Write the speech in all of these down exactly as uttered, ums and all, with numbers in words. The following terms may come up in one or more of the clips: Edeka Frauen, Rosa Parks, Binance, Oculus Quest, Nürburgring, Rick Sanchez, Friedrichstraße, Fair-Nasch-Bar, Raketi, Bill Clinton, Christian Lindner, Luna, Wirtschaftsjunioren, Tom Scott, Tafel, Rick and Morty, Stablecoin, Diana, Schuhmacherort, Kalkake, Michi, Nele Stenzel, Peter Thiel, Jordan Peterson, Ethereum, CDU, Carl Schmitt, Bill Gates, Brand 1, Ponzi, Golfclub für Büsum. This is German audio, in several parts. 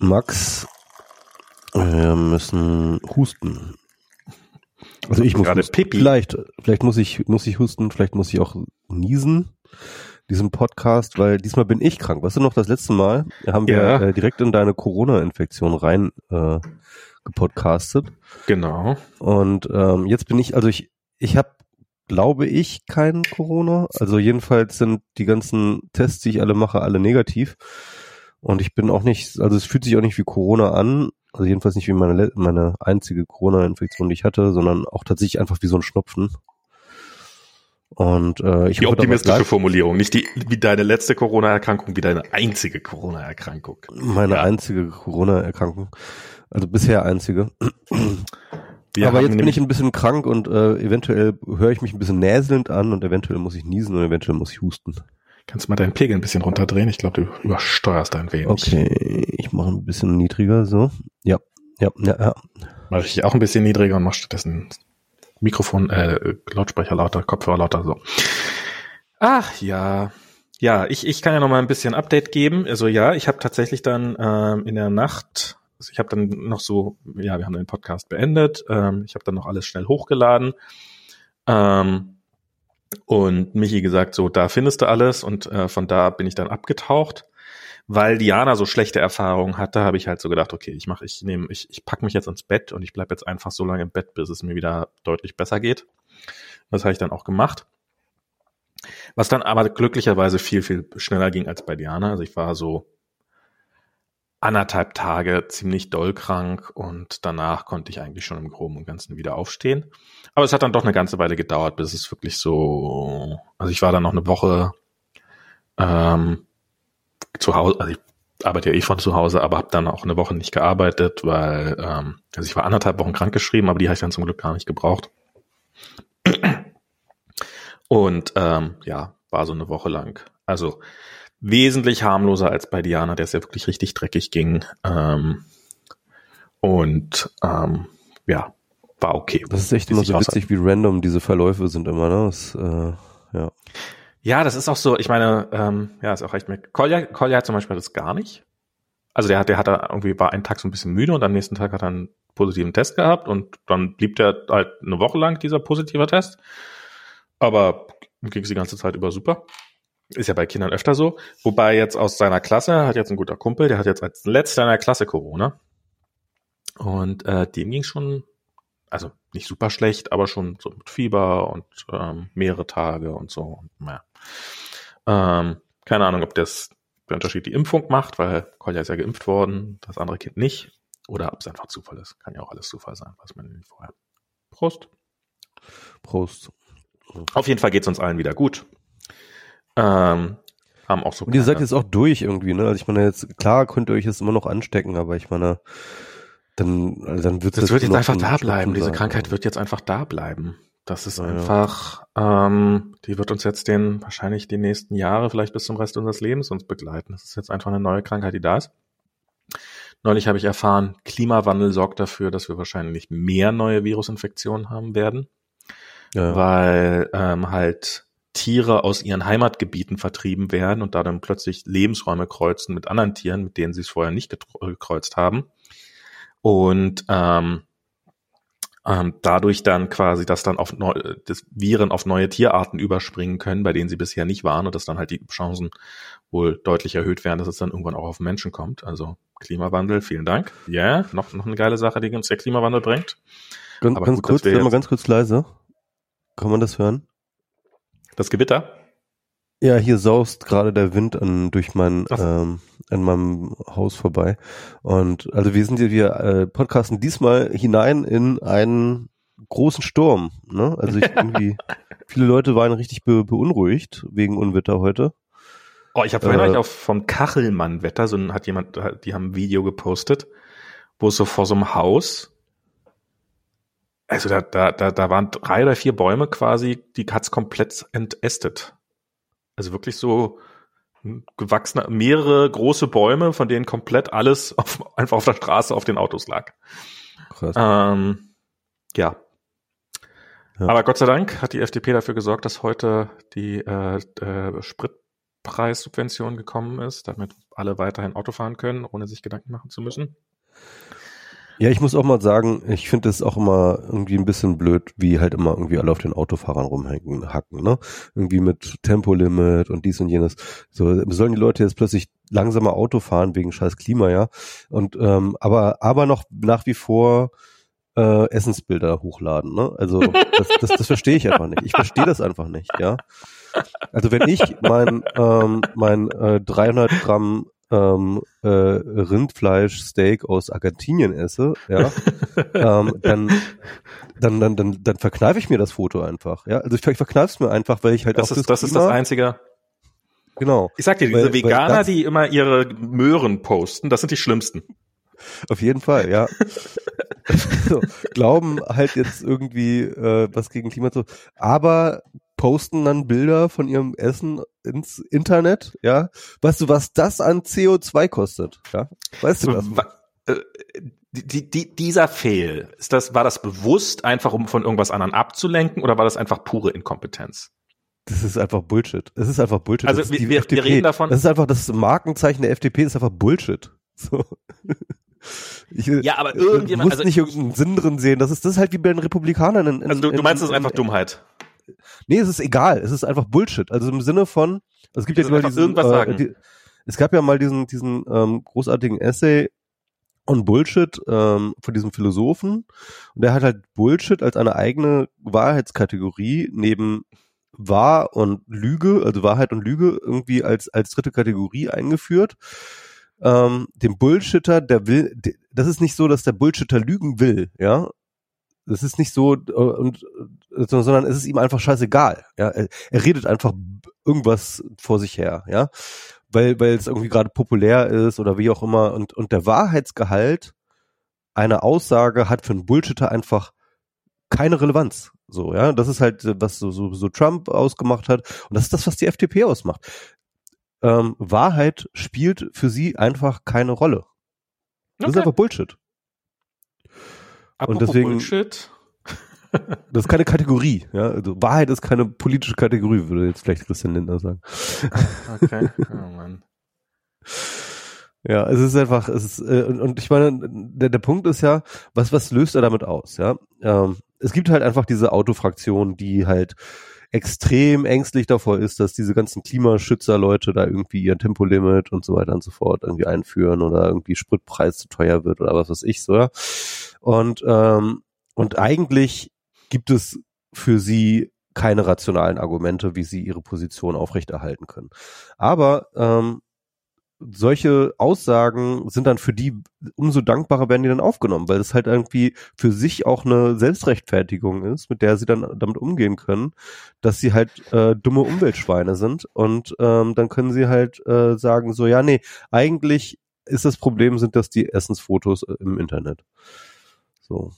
Max, wir müssen husten. Also ich muss gerade Pipi. Vielleicht, vielleicht muss ich, muss ich husten, vielleicht muss ich auch niesen, diesem Podcast, weil diesmal bin ich krank. Weißt du noch, das letzte Mal haben wir ja. äh, direkt in deine Corona-Infektion rein äh, gepodcastet. Genau. Und ähm, jetzt bin ich, also ich, ich habe, glaube ich, kein Corona. Also jedenfalls sind die ganzen Tests, die ich alle mache, alle negativ. Und ich bin auch nicht, also es fühlt sich auch nicht wie Corona an. Also jedenfalls nicht wie meine, meine einzige Corona-Infektion, die ich hatte, sondern auch tatsächlich einfach wie so ein Schnupfen. Und, äh, ich die optimistische Formulierung, nicht die, wie deine letzte Corona-Erkrankung, wie deine einzige Corona-Erkrankung. Meine ja. einzige Corona-Erkrankung, also bisher einzige. Wir Aber jetzt bin ich ein bisschen krank und äh, eventuell höre ich mich ein bisschen näselnd an und eventuell muss ich niesen und eventuell muss ich husten. Kannst du mal deinen Pegel ein bisschen runterdrehen? Ich glaube, du übersteuerst ein wenig. Okay, ich mache ein bisschen niedriger so. Ja, ja, ja, ja. Mache ich auch ein bisschen niedriger und mache stattdessen Mikrofon, äh, Lautsprecher lauter, Kopfhörer lauter, so. Ach ja, ja, ich ich kann ja noch mal ein bisschen Update geben. Also ja, ich habe tatsächlich dann ähm, in der Nacht, also ich habe dann noch so, ja, wir haben den Podcast beendet, ähm, ich habe dann noch alles schnell hochgeladen ähm, und Michi gesagt, so, da findest du alles und äh, von da bin ich dann abgetaucht. Weil Diana so schlechte Erfahrungen hatte, habe ich halt so gedacht, okay, ich mache, ich nehme, ich, ich packe mich jetzt ins Bett und ich bleibe jetzt einfach so lange im Bett, bis es mir wieder deutlich besser geht. Das habe ich dann auch gemacht. Was dann aber glücklicherweise viel, viel schneller ging als bei Diana. Also ich war so anderthalb Tage ziemlich doll krank und danach konnte ich eigentlich schon im Groben und Ganzen wieder aufstehen. Aber es hat dann doch eine ganze Weile gedauert, bis es wirklich so, also ich war dann noch eine Woche, ähm, zu Hause, also ich arbeite ja eh von zu Hause, aber habe dann auch eine Woche nicht gearbeitet, weil, ähm, also ich war anderthalb Wochen krankgeschrieben, aber die habe ich dann zum Glück gar nicht gebraucht. Und ähm, ja, war so eine Woche lang. Also wesentlich harmloser als bei Diana, der es ja wirklich richtig dreckig ging. Ähm, und ähm, ja, war okay. Das ist echt immer so witzig, wie random diese Verläufe sind immer, ne? Das, äh, ja. Ja, das ist auch so, ich meine, ähm, ja, ist auch recht merkwürdig. Kolja, Kolja hat zum Beispiel das gar nicht. Also der hat, der hat da irgendwie, war einen Tag so ein bisschen müde und am nächsten Tag hat er einen positiven Test gehabt und dann blieb der halt eine Woche lang, dieser positive Test. Aber ging es die ganze Zeit über super. Ist ja bei Kindern öfter so. Wobei jetzt aus seiner Klasse, hat jetzt ein guter Kumpel, der hat jetzt als letzter in der Klasse Corona. Und äh, dem ging schon, also nicht super schlecht, aber schon so mit Fieber und ähm, mehrere Tage und so. Und naja. Ähm, keine Ahnung, ob das der Unterschied die Impfung macht, weil Kolja ist ja geimpft worden, das andere Kind nicht. Oder ob es einfach Zufall ist. Kann ja auch alles Zufall sein, weiß man nicht vorher. Prost. Prost. Auf jeden Fall geht es uns allen wieder gut. Ähm, haben auch so. Und ihr seid jetzt auch durch irgendwie, ne? Also ich meine, jetzt, klar könnt ihr euch jetzt immer noch anstecken, aber ich meine, dann, dann wird das, das wird jetzt einfach da bleiben. Diese Krankheit wird jetzt einfach da bleiben. Das ist ja einfach, ähm, die wird uns jetzt den, wahrscheinlich die nächsten Jahre, vielleicht bis zum Rest unseres Lebens uns begleiten. Das ist jetzt einfach eine neue Krankheit, die da ist. Neulich habe ich erfahren, Klimawandel sorgt dafür, dass wir wahrscheinlich mehr neue Virusinfektionen haben werden, ja, weil ähm, halt Tiere aus ihren Heimatgebieten vertrieben werden und da dann plötzlich Lebensräume kreuzen mit anderen Tieren, mit denen sie es vorher nicht getro- gekreuzt haben. Und ähm, ähm, dadurch dann quasi, dass dann auf neu, das Viren auf neue Tierarten überspringen können, bei denen sie bisher nicht waren und dass dann halt die Chancen wohl deutlich erhöht werden, dass es dann irgendwann auch auf Menschen kommt. Also Klimawandel, vielen Dank. Ja, yeah, noch noch eine geile Sache, die uns der Klimawandel bringt. Ganz, ganz gut, kurz, mal ganz kurz leise. Kann man das hören? Das Gewitter? Ja, hier saust gerade der Wind an, durch mein, ähm, an meinem Haus vorbei. Und also wir sind hier, wir äh, podcasten diesmal hinein in einen großen Sturm. Ne? Also ich irgendwie, viele Leute waren richtig be- beunruhigt wegen Unwetter heute. Oh, ich habe vorhin äh, auch vom Kachelmann-Wetter, so hat jemand, die haben ein Video gepostet, wo es so vor so einem Haus. Also da, da, da, da waren drei oder vier Bäume quasi, die hat's komplett entästet. Also wirklich so gewachsene, mehrere große Bäume, von denen komplett alles auf, einfach auf der Straße auf den Autos lag. Krass. Ähm, ja. ja. Aber Gott sei Dank hat die F D P dafür gesorgt, dass heute die äh, äh, Sprit, Spritpreissubvention gekommen ist, damit alle weiterhin Auto fahren können, ohne sich Gedanken machen zu müssen. Ja, ich muss auch mal sagen, ich finde es auch immer irgendwie ein bisschen blöd, wie halt immer irgendwie alle auf den Autofahrern rumhacken, hacken, ne? Irgendwie mit Tempolimit und dies und jenes. So, sollen die Leute jetzt plötzlich langsamer Auto fahren wegen scheiß Klima, ja? Und, ähm, aber, aber noch nach wie vor, äh, Essensbilder hochladen, ne? Also, das, das, das verstehe ich einfach nicht. Ich verstehe das einfach nicht, ja? Also, wenn ich mein, ähm, mein, äh, dreihundert Gramm Ähm, äh, Rindfleisch-Steak aus Argentinien esse, ja, ähm, dann, dann, dann, dann, dann verkneife ich mir das Foto einfach. Ja? Also ich, ich verkneife es mir einfach, weil ich halt das auch ist, das Klima, ist das Einzige. Genau. Ich sag dir, diese weil, Veganer, weil das, die immer ihre Möhren posten, das sind die Schlimmsten. Auf jeden Fall, ja. So, glauben halt jetzt irgendwie äh, was gegen Klima zu, aber posten dann Bilder von ihrem Essen ins Internet, ja. Weißt du, was das an C O zwei kostet, ja? Weißt du das? Äh, die, die, dieser Fail, ist das, war das bewusst einfach, um von irgendwas anderen abzulenken, oder war das einfach pure Inkompetenz? Das ist einfach Bullshit. Es ist einfach Bullshit. Also wir, wir, wir reden davon. Das ist einfach das Markenzeichen der F D P, ist einfach Bullshit. So. Ich, ja, aber irgendjemand muss also nicht irgendeinen Sinn drin sehen. Das ist, das ist halt wie bei den Republikanern. In, in, also du, du meinst, das ist einfach in, Dummheit. Nee, es ist egal. Es ist einfach Bullshit. Also im Sinne von, also es gibt ja immer diesen, äh, die, es gab ja mal diesen diesen ähm, großartigen Essay on Bullshit ähm, von diesem Philosophen. Und der hat halt Bullshit als eine eigene Wahrheitskategorie neben Wahr und Lüge, also Wahrheit und Lüge irgendwie als als dritte Kategorie eingeführt. Ähm, dem Bullshitter, der will, der, das ist nicht so, dass der Bullshitter lügen will, ja. Das ist nicht so, und, sondern es ist ihm einfach scheißegal. Ja, er, er redet einfach irgendwas vor sich her, ja, weil weil es irgendwie gerade populär ist oder wie auch immer. Und und der Wahrheitsgehalt einer Aussage hat für einen Bullshitter einfach keine Relevanz. So, ja, das ist halt, was so so, so Trump ausgemacht hat, und das ist das, was die F D P ausmacht. Ähm, Wahrheit spielt für sie einfach keine Rolle. Das okay. ist einfach Bullshit. Apropos und deswegen, Bullshit. Das ist keine Kategorie. Ja? Also Wahrheit ist keine politische Kategorie, würde jetzt vielleicht Christian Lindner sagen. Okay, oh Mann. Ja, es ist einfach, es ist, äh, und, und ich meine, der, der Punkt ist ja, was, was löst er damit aus? Ja, ähm, es gibt halt einfach diese Autofraktion, die halt extrem ängstlich davor ist, dass diese ganzen Klimaschützer-Leute da irgendwie ihr Tempolimit und so weiter und so fort irgendwie einführen oder irgendwie Spritpreis zu teuer wird oder was weiß ich so, ja. Und, ähm, und eigentlich gibt es für sie keine rationalen Argumente, wie sie ihre Position aufrechterhalten können. Aber ähm, solche Aussagen sind dann für die, umso dankbarer werden die dann aufgenommen, weil es halt irgendwie für sich auch eine Selbstrechtfertigung ist, mit der sie dann damit umgehen können, dass sie halt äh, dumme Umweltschweine sind. Und ähm, dann können sie halt äh, sagen so, ja, nee, eigentlich ist das Problem, sind das die Essensfotos im Internet. So.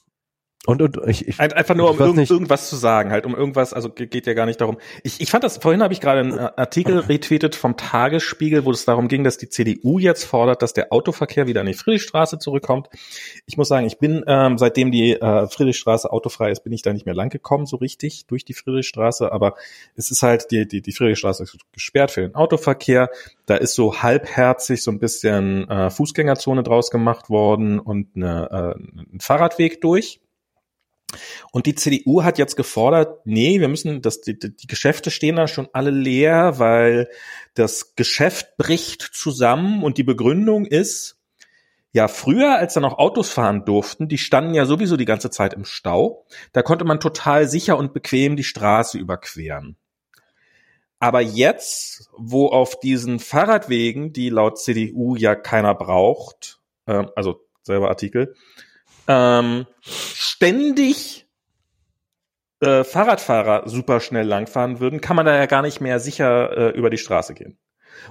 Und, und ich, ich einfach nur, um irgend, irgendwas zu sagen, halt, um irgendwas, also geht ja gar nicht darum. Ich, ich fand das, vorhin habe ich gerade einen Artikel retweetet vom Tagesspiegel, wo es darum ging, dass die C D U jetzt fordert, dass der Autoverkehr wieder in die Friedrichstraße zurückkommt. Ich muss sagen, ich bin, ähm, seitdem die äh, Friedrichstraße autofrei ist, bin ich da nicht mehr lang gekommen, so richtig, durch die Friedrichstraße, aber es ist halt, die, die, die Friedrichstraße ist gesperrt für den Autoverkehr. Da ist so halbherzig so ein bisschen äh, Fußgängerzone draus gemacht worden und eine, äh, ein Fahrradweg durch. Und die C D U hat jetzt gefordert, nee, wir müssen, das, die, die Geschäfte stehen da schon alle leer, weil das Geschäft bricht zusammen, und die Begründung ist, ja, früher, als da noch Autos fahren durften, die standen ja sowieso die ganze Zeit im Stau, da konnte man total sicher und bequem die Straße überqueren. Aber jetzt, wo auf diesen Fahrradwegen, die laut C D U ja keiner braucht, äh, also selber Artikel, Ähm, ständig äh, Fahrradfahrer super schnell langfahren würden, kann man da ja gar nicht mehr sicher äh, über die Straße gehen.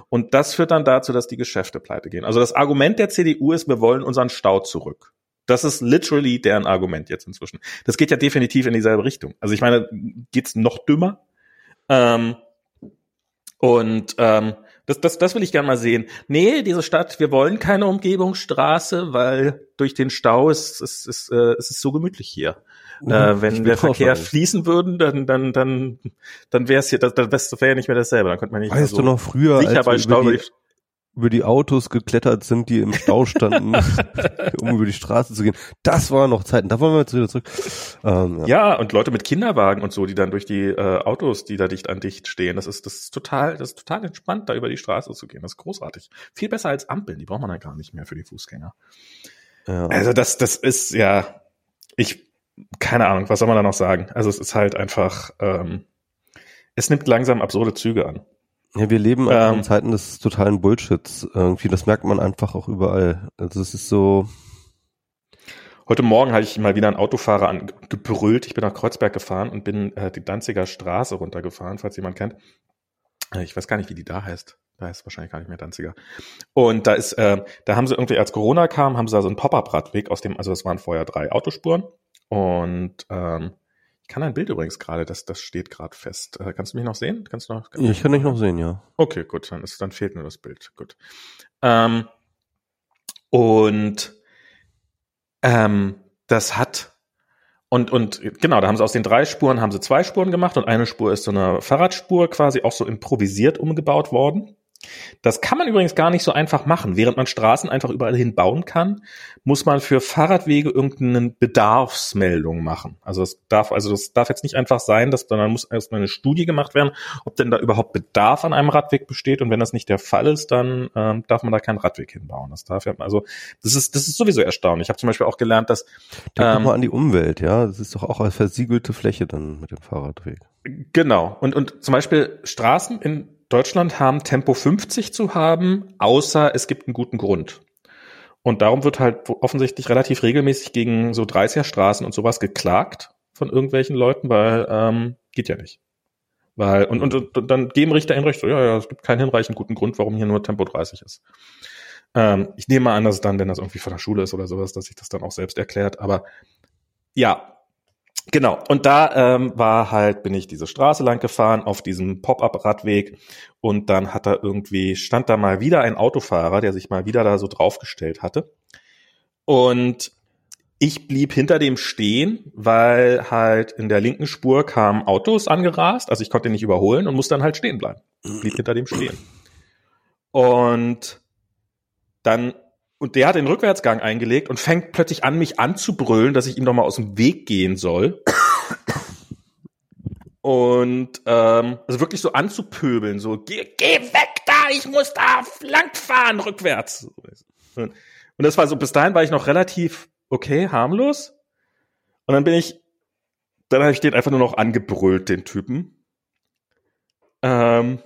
Und das führt dann dazu, dass die Geschäfte pleite gehen. Also das Argument der C D U ist, wir wollen unseren Stau zurück. Das ist literally deren Argument jetzt inzwischen. Das geht ja definitiv in dieselbe Richtung. Also ich meine, geht's noch dümmer? Ähm, und ähm, Das, das, das will ich gerne mal sehen. Nee, diese Stadt, wir wollen keine Umgebungsstraße, weil durch den Stau ist es ist, ist, äh, ist, ist so gemütlich hier. Uh, äh, wenn der Verkehr drauf, fließen würden, dann dann dann dann wäre es hier, das, das wäre ja nicht mehr dasselbe. Dann könnte man nicht. Weißt so du noch früher, sicher, als bei Stau über die, über die Autos geklettert sind, die im Stau standen, um über die Straße zu gehen? Das waren noch Zeiten. Da wollen wir jetzt wieder zurück. Ähm, ja. ja, und Leute mit Kinderwagen und so, die dann durch die äh, Autos, die da dicht an dicht stehen, das ist das ist total, das ist total entspannt, da über die Straße zu gehen. Das ist großartig. Viel besser als Ampeln. Die braucht man ja gar nicht mehr für die Fußgänger. Ja. Also das das ist ja ich keine Ahnung, was soll man da noch sagen? Also es ist halt einfach, ähm, es nimmt langsam absurde Züge an. Ja, wir leben ähm, in Zeiten des totalen Bullshits irgendwie, das merkt man einfach auch überall. Also es ist so. Heute Morgen hatte ich mal wieder einen Autofahrer angebrüllt. Ich bin nach Kreuzberg gefahren und bin äh, die Danziger Straße runtergefahren, falls jemand kennt. Ich weiß gar nicht, wie die da heißt. Da ist wahrscheinlich gar nicht mehr Danziger. Und da ist, äh, da haben sie irgendwie, als Corona kam, haben sie da so einen Pop-Up-Radweg aus dem, also das waren vorher drei Autospuren. Und ähm, ich kann ein Bild übrigens gerade, das das steht gerade fest. Äh, kannst du mich noch sehen? Kannst du noch? Kannst ich kann dich noch sehen, ja. Okay, gut, dann ist dann fehlt nur das Bild. Gut. Ähm, und ähm, das hat und und genau, da haben sie aus den drei Spuren haben sie zwei Spuren gemacht und eine Spur ist so eine Fahrradspur quasi auch so improvisiert umgebaut worden. Das kann man übrigens gar nicht so einfach machen. Während man Straßen einfach überall hin bauen kann, muss man für Fahrradwege irgendeine Bedarfsmeldung machen. Also das darf, also das darf jetzt nicht einfach sein, dass dann muss erstmal eine Studie gemacht werden, ob denn da überhaupt Bedarf an einem Radweg besteht. Und wenn das nicht der Fall ist, dann ähm, darf man da keinen Radweg hinbauen. Das darf ja, also das ist das ist sowieso erstaunlich. Ich habe zum Beispiel auch gelernt, dass denk ähm, mal an die Umwelt, ja, das ist doch auch eine versiegelte Fläche dann mit dem Fahrradweg. Genau. Und und zum Beispiel Straßen in Deutschland haben Tempo fünfzig zu haben, außer es gibt einen guten Grund. Und darum wird halt offensichtlich relativ regelmäßig gegen so dreißiger Straßen und sowas geklagt von irgendwelchen Leuten, weil ähm, geht ja nicht. Weil und, und, und dann geben Richter in Recht, so, ja, ja, es gibt keinen hinreichend guten Grund, warum hier nur Tempo dreißig ist. Ähm, ich nehme mal an, dass dann, wenn das irgendwie von der Schule ist oder sowas, dass sich das dann auch selbst erklärt. Aber ja, genau, und da ähm, war halt, bin ich diese Straße lang gefahren auf diesem Pop-Up-Radweg und dann hat da irgendwie, stand da mal wieder ein Autofahrer, der sich mal wieder da so draufgestellt hatte und ich blieb hinter dem stehen, weil halt in der linken Spur kamen Autos angerast, also ich konnte nicht überholen und musste dann halt stehen bleiben, blieb hinter dem stehen und dann und der hat den Rückwärtsgang eingelegt und fängt plötzlich an, mich anzubrüllen, dass ich ihm doch mal aus dem Weg gehen soll. Und ähm, also wirklich so anzupöbeln, so, geh, geh weg da, ich muss da langfahren, rückwärts. Und das war so, bis dahin war ich noch relativ okay, harmlos. Und dann bin ich, dann habe ich den einfach nur noch angebrüllt, den Typen. Ähm,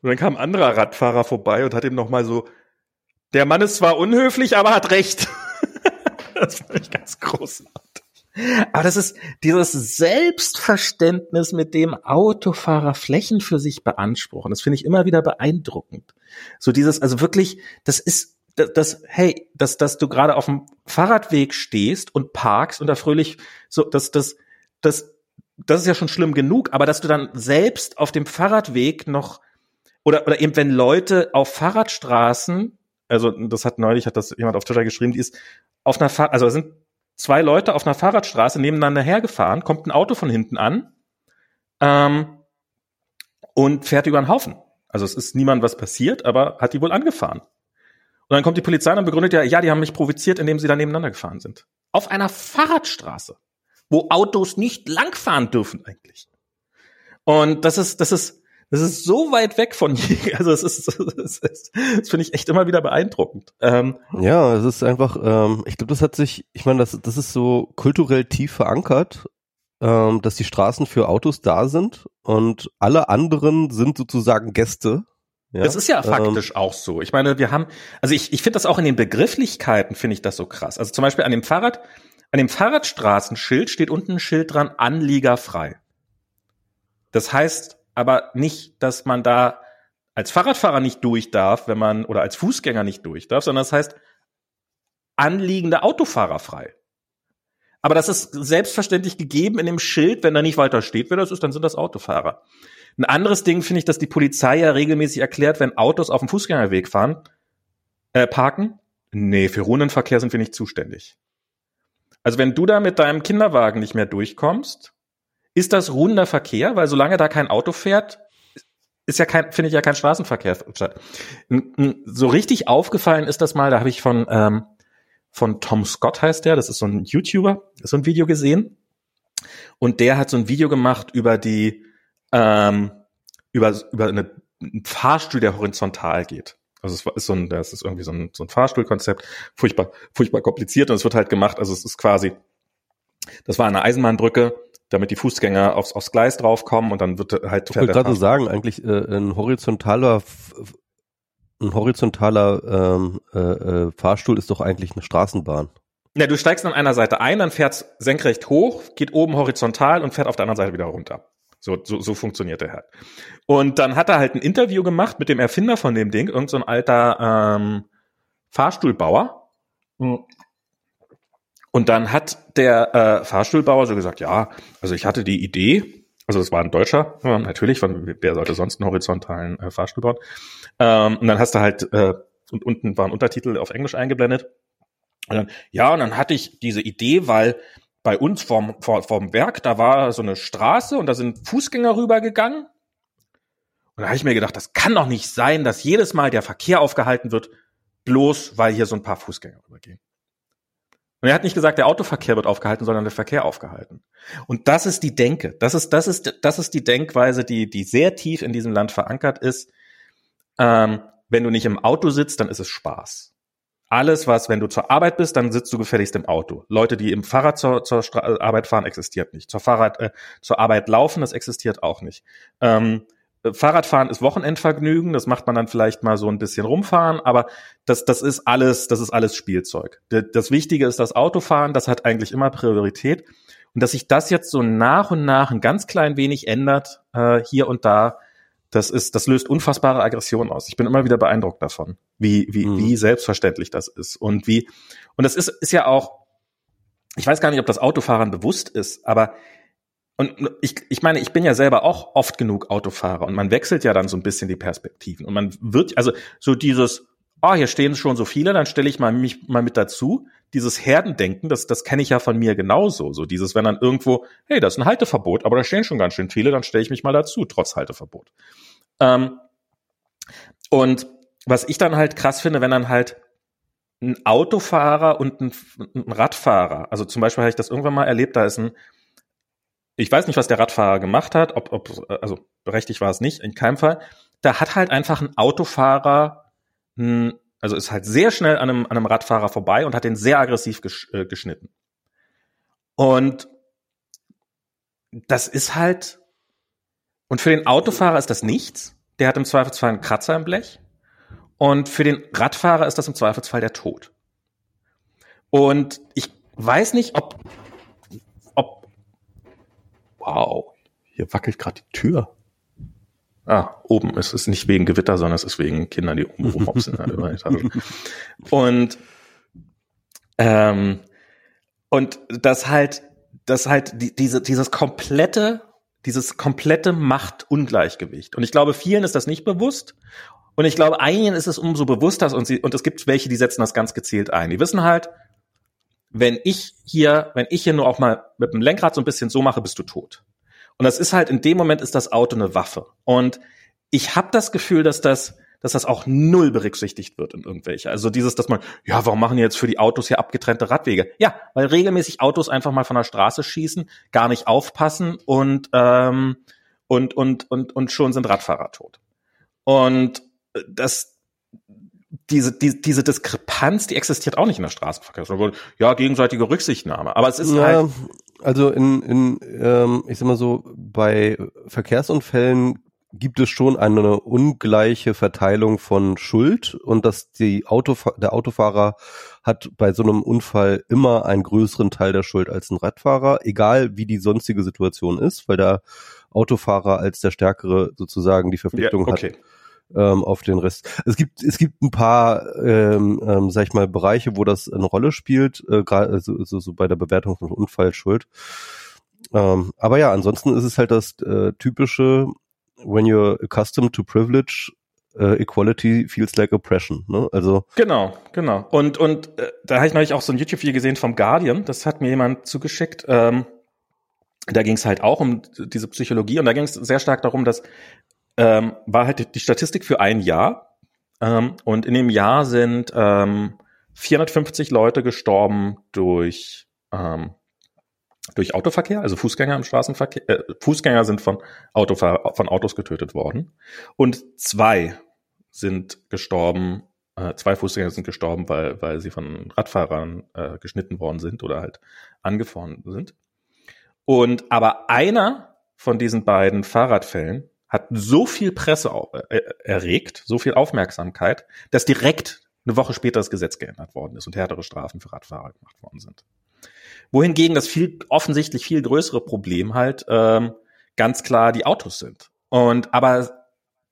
und dann kam ein anderer Radfahrer vorbei und hat ihm noch mal so, der Mann ist zwar unhöflich, aber hat recht. Das fand ich ganz großartig. Aber das ist dieses Selbstverständnis, mit dem Autofahrer Flächen für sich beanspruchen. Das finde ich immer wieder beeindruckend. So dieses, also wirklich, das ist, das, das hey, dass dass du gerade auf dem Fahrradweg stehst und parkst und da fröhlich, so, das, das, das, das ist ja schon schlimm genug, aber dass du dann selbst auf dem Fahrradweg noch, oder, oder eben wenn Leute auf Fahrradstraßen, also das hat neulich, hat das jemand auf Twitter geschrieben, die ist auf einer Fahr- also sind zwei Leute auf einer Fahrradstraße nebeneinander hergefahren, kommt ein Auto von hinten an ähm, und fährt über einen Haufen. Also es ist niemand was passiert, aber hat die wohl angefahren. Und dann kommt die Polizei und begründet ja, ja, die haben mich provoziert, indem sie da nebeneinander gefahren sind. Auf einer Fahrradstraße, wo Autos nicht langfahren dürfen eigentlich. Und das ist, das ist, Das ist so weit weg von je, also es ist, das, ist, das finde ich echt immer wieder beeindruckend. Ähm, ja, es ist einfach, ähm, ich glaube, das hat sich, ich meine, das, das ist so kulturell tief verankert, ähm, dass die Straßen für Autos da sind und alle anderen sind sozusagen Gäste. Ja? Das ist ja faktisch ähm, auch so. Ich meine, wir haben, also ich, ich finde das auch in den Begrifflichkeiten, finde ich das so krass. Also zum Beispiel an dem Fahrrad, an dem Fahrradstraßenschild steht unten ein Schild dran, anliegerfrei. Das heißt aber nicht, dass man da als Fahrradfahrer nicht durch darf, wenn man, oder als Fußgänger nicht durch darf, sondern das heißt, anliegende Autofahrer frei. Aber das ist selbstverständlich gegeben in dem Schild, wenn da nicht weiter steht, wer das ist, dann sind das Autofahrer. Ein anderes Ding finde ich, dass die Polizei ja regelmäßig erklärt, wenn Autos auf dem Fußgängerweg fahren, äh, parken, nee, für Rundenverkehr sind wir nicht zuständig. Also wenn du da mit deinem Kinderwagen nicht mehr durchkommst, ist das ruhender Verkehr, weil solange da kein Auto fährt, ist ja kein, finde ich ja kein Straßenverkehr statt. So richtig aufgefallen ist das mal, da habe ich von ähm, von Tom Scott heißt der, das ist so ein YouTuber, so ein Video gesehen und der hat so ein Video gemacht über die ähm, über über eine, einen Fahrstuhl, der horizontal geht. Also es ist so ein, das ist irgendwie so ein, so ein Fahrstuhlkonzept, furchtbar, furchtbar kompliziert und es wird halt gemacht. Also es ist quasi, das war eine Eisenbahnbrücke, damit die Fußgänger aufs, aufs Gleis draufkommen und dann wird halt. Ich wollte gerade sagen, eigentlich äh, ein horizontaler, ein horizontaler ähm, äh, äh, Fahrstuhl ist doch eigentlich eine Straßenbahn. Na, du steigst an einer Seite ein, dann fährt's senkrecht hoch, geht oben horizontal und fährt auf der anderen Seite wieder runter. So, so, so funktioniert der halt. Und dann hat er halt ein Interview gemacht mit dem Erfinder von dem Ding, irgend so ein alter ähm, Fahrstuhlbauer. Und dann hat der äh, Fahrstuhlbauer so gesagt, ja, also ich hatte die Idee, also das war ein Deutscher, ja, natürlich, weil wer sollte sonst einen horizontalen äh, Fahrstuhl bauen? Ähm, und dann hast du halt, äh, und unten waren Untertitel auf Englisch eingeblendet. Und dann, ja, und dann hatte ich diese Idee, weil bei uns vorm, vor, vorm Werk, da war so eine Straße und da sind Fußgänger rübergegangen. Und da habe ich mir gedacht, das kann doch nicht sein, dass jedes Mal der Verkehr aufgehalten wird, bloß weil hier so ein paar Fußgänger rübergehen. Und er hat nicht gesagt, der Autoverkehr wird aufgehalten, sondern der Verkehr aufgehalten. Und das ist die Denke. Das ist, das ist, das ist die Denkweise, die, die sehr tief in diesem Land verankert ist. Ähm, wenn du nicht im Auto sitzt, dann ist es Spaß. Alles, was, wenn du zur Arbeit bist, dann sitzt du gefälligst im Auto. Leute, die im Fahrrad zur, zur Stra- Arbeit fahren, existiert nicht. Zur Fahrrad, äh, zur Arbeit laufen, das existiert auch nicht. Ähm, Fahrradfahren ist Wochenendvergnügen, das macht man dann vielleicht mal so ein bisschen rumfahren, aber das, das ist alles, das ist alles Spielzeug. D- das Wichtige ist das Autofahren, das hat eigentlich immer Priorität. Und dass sich das jetzt so nach und nach ein ganz klein wenig ändert, äh, hier und da, Das ist, das löst unfassbare Aggression aus. Ich bin immer wieder beeindruckt davon, wie, wie, mhm. wie selbstverständlich das ist und wie, und das ist, ist ja auch, ich weiß gar nicht, ob das Autofahrern bewusst ist, aber, und ich, ich meine, ich bin ja selber auch oft genug Autofahrer und man wechselt ja dann so ein bisschen die Perspektiven und man wird, also, so dieses, oh, hier stehen schon so viele, dann stelle ich mal mich mal mit dazu. Dieses Herdendenken, das, das kenne ich ja von mir genauso. So dieses, wenn dann irgendwo, hey, das ist ein Halteverbot, aber da stehen schon ganz schön viele, dann stelle ich mich mal dazu, trotz Halteverbot. Ähm, und was ich dann halt krass finde, wenn dann halt ein Autofahrer und ein, ein Radfahrer, also zum Beispiel habe ich das irgendwann mal erlebt, da ist ein, ich weiß nicht, was der Radfahrer gemacht hat, ob, ob also berechtigt war es nicht, in keinem Fall, da hat halt einfach ein Autofahrer, ein, also ist halt sehr schnell an einem, an einem Radfahrer vorbei und hat den sehr aggressiv gesch- äh, geschnitten. Und das ist halt, und für den Autofahrer ist das nichts. Der hat im Zweifelsfall einen Kratzer im Blech. Und für den Radfahrer ist das im Zweifelsfall der Tod. Und ich weiß nicht, ob, ob, wow, hier wackelt gerade die Tür. Ah, oben. Es ist nicht wegen Gewitter, sondern es ist wegen Kindern, die oben rumhopsen. und, ähm, und das halt, das halt, die, diese, dieses komplette, dieses komplette Machtungleichgewicht. Und ich glaube, vielen ist das nicht bewusst. Und ich glaube, einigen ist es umso bewusster und sie, und es gibt welche, die setzen das ganz gezielt ein. Die wissen halt, wenn ich hier, wenn ich hier nur auch mal mit dem Lenkrad so ein bisschen so mache, bist du tot. Und das ist halt, in dem Moment ist das Auto eine Waffe. Und ich habe das Gefühl, dass das dass das auch null berücksichtigt wird in irgendwelche. Also dieses, dass man, ja, warum machen jetzt für die Autos hier abgetrennte Radwege? Ja, weil regelmäßig Autos einfach mal von der Straße schießen, gar nicht aufpassen und ähm, und und und und schon sind Radfahrer tot. Und das Diese, die, diese Diskrepanz, die existiert auch nicht in der Straßenverkehrsordnung. Ja, gegenseitige Rücksichtnahme. Aber es ist ja, halt. Also in, in ähm, ich sag mal so, bei Verkehrsunfällen gibt es schon eine ungleiche Verteilung von Schuld und dass die Autofa- der Autofahrer hat bei so einem Unfall immer einen größeren Teil der Schuld als ein Radfahrer, egal wie die sonstige Situation ist, weil der Autofahrer als der Stärkere sozusagen die Verpflichtung ja, okay. hat. Auf den Rest. Es gibt es gibt ein paar, ähm, ähm, sag ich mal, Bereiche, wo das eine Rolle spielt, äh, gerade so, so, so bei der Bewertung von Unfallschuld. Ähm, aber ja, ansonsten ist es halt das äh, typische when you're accustomed to privilege, uh, equality feels like oppression, ne? Also genau, genau. Und und äh, da habe ich neulich auch so ein YouTube-Video gesehen vom Guardian, das hat mir jemand zugeschickt. Ähm, da ging es halt auch um diese Psychologie und da ging es sehr stark darum, dass ähm, war halt die Statistik für ein Jahr ähm, und in dem Jahr sind ähm, vierhundertfünfzig Leute gestorben durch ähm, durch Autoverkehr, also Fußgänger im Straßenverkehr. Äh, Fußgänger sind von, Autover- von Autos getötet worden. Und zwei sind gestorben, äh, zwei Fußgänger sind gestorben, weil, weil sie von Radfahrern äh, geschnitten worden sind oder halt angefahren sind. Und aber einer von diesen beiden Fahrradfällen hat so viel Presse au- äh, erregt, so viel Aufmerksamkeit, dass direkt eine Woche später das Gesetz geändert worden ist und härtere Strafen für Radfahrer gemacht worden sind. Wohingegen das viel offensichtlich viel größere Problem halt ähm, ganz klar die Autos sind. Und aber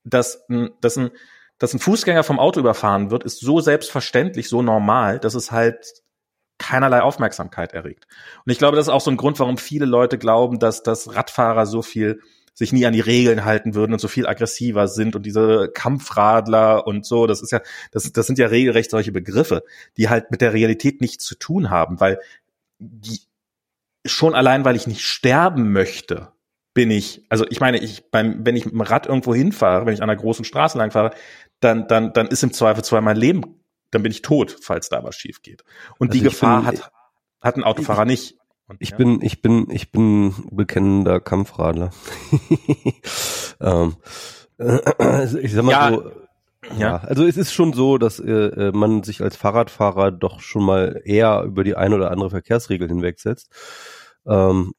dass, dass, ein, dass ein Fußgänger vom Auto überfahren wird, ist so selbstverständlich, so normal, dass es halt keinerlei Aufmerksamkeit erregt. Und ich glaube, das ist auch so ein Grund, warum viele Leute glauben, dass, dass Radfahrer so viel sich nie an die Regeln halten würden und so viel aggressiver sind und diese Kampfradler und so, das ist ja, das, das sind ja regelrecht solche Begriffe, die halt mit der Realität nichts zu tun haben, weil die, schon allein, weil ich nicht sterben möchte, bin ich, also ich meine, ich beim, wenn ich mit dem Rad irgendwo hinfahre, wenn ich an einer großen Straße langfahre, dann, dann, dann ist im Zweifelsfall mein Leben, dann bin ich tot, falls da was schief geht. Und also die Gefahr bin, hat, hat ein Autofahrer ich, nicht. Und, ich ja. bin, ich bin, ich bin bekennender Kampfradler. ähm, äh, ich sag mal ja. so, Ja, also es ist schon so, dass äh, man sich als Fahrradfahrer doch schon mal eher über die eine oder andere Verkehrsregel hinwegsetzt. Ähm,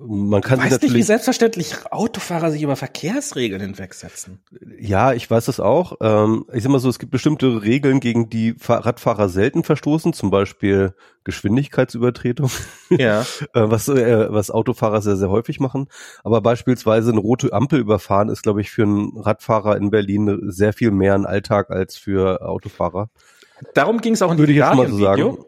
man kann sich natürlich. Weißt nicht, wie selbstverständlich Autofahrer sich über Verkehrsregeln hinwegsetzen? Ja, ich weiß das auch. Ähm, ich sag mal so, es gibt bestimmte Regeln, gegen die Radfahrer selten verstoßen, zum Beispiel Geschwindigkeitsübertretung, ja. was, äh, was Autofahrer sehr, sehr häufig machen. Aber beispielsweise eine rote Ampel überfahren ist, glaube ich, für einen Radfahrer in Berlin sehr viel mehr ein Alltag als für Autofahrer. Darum ging es auch in diesem Guardian-Video.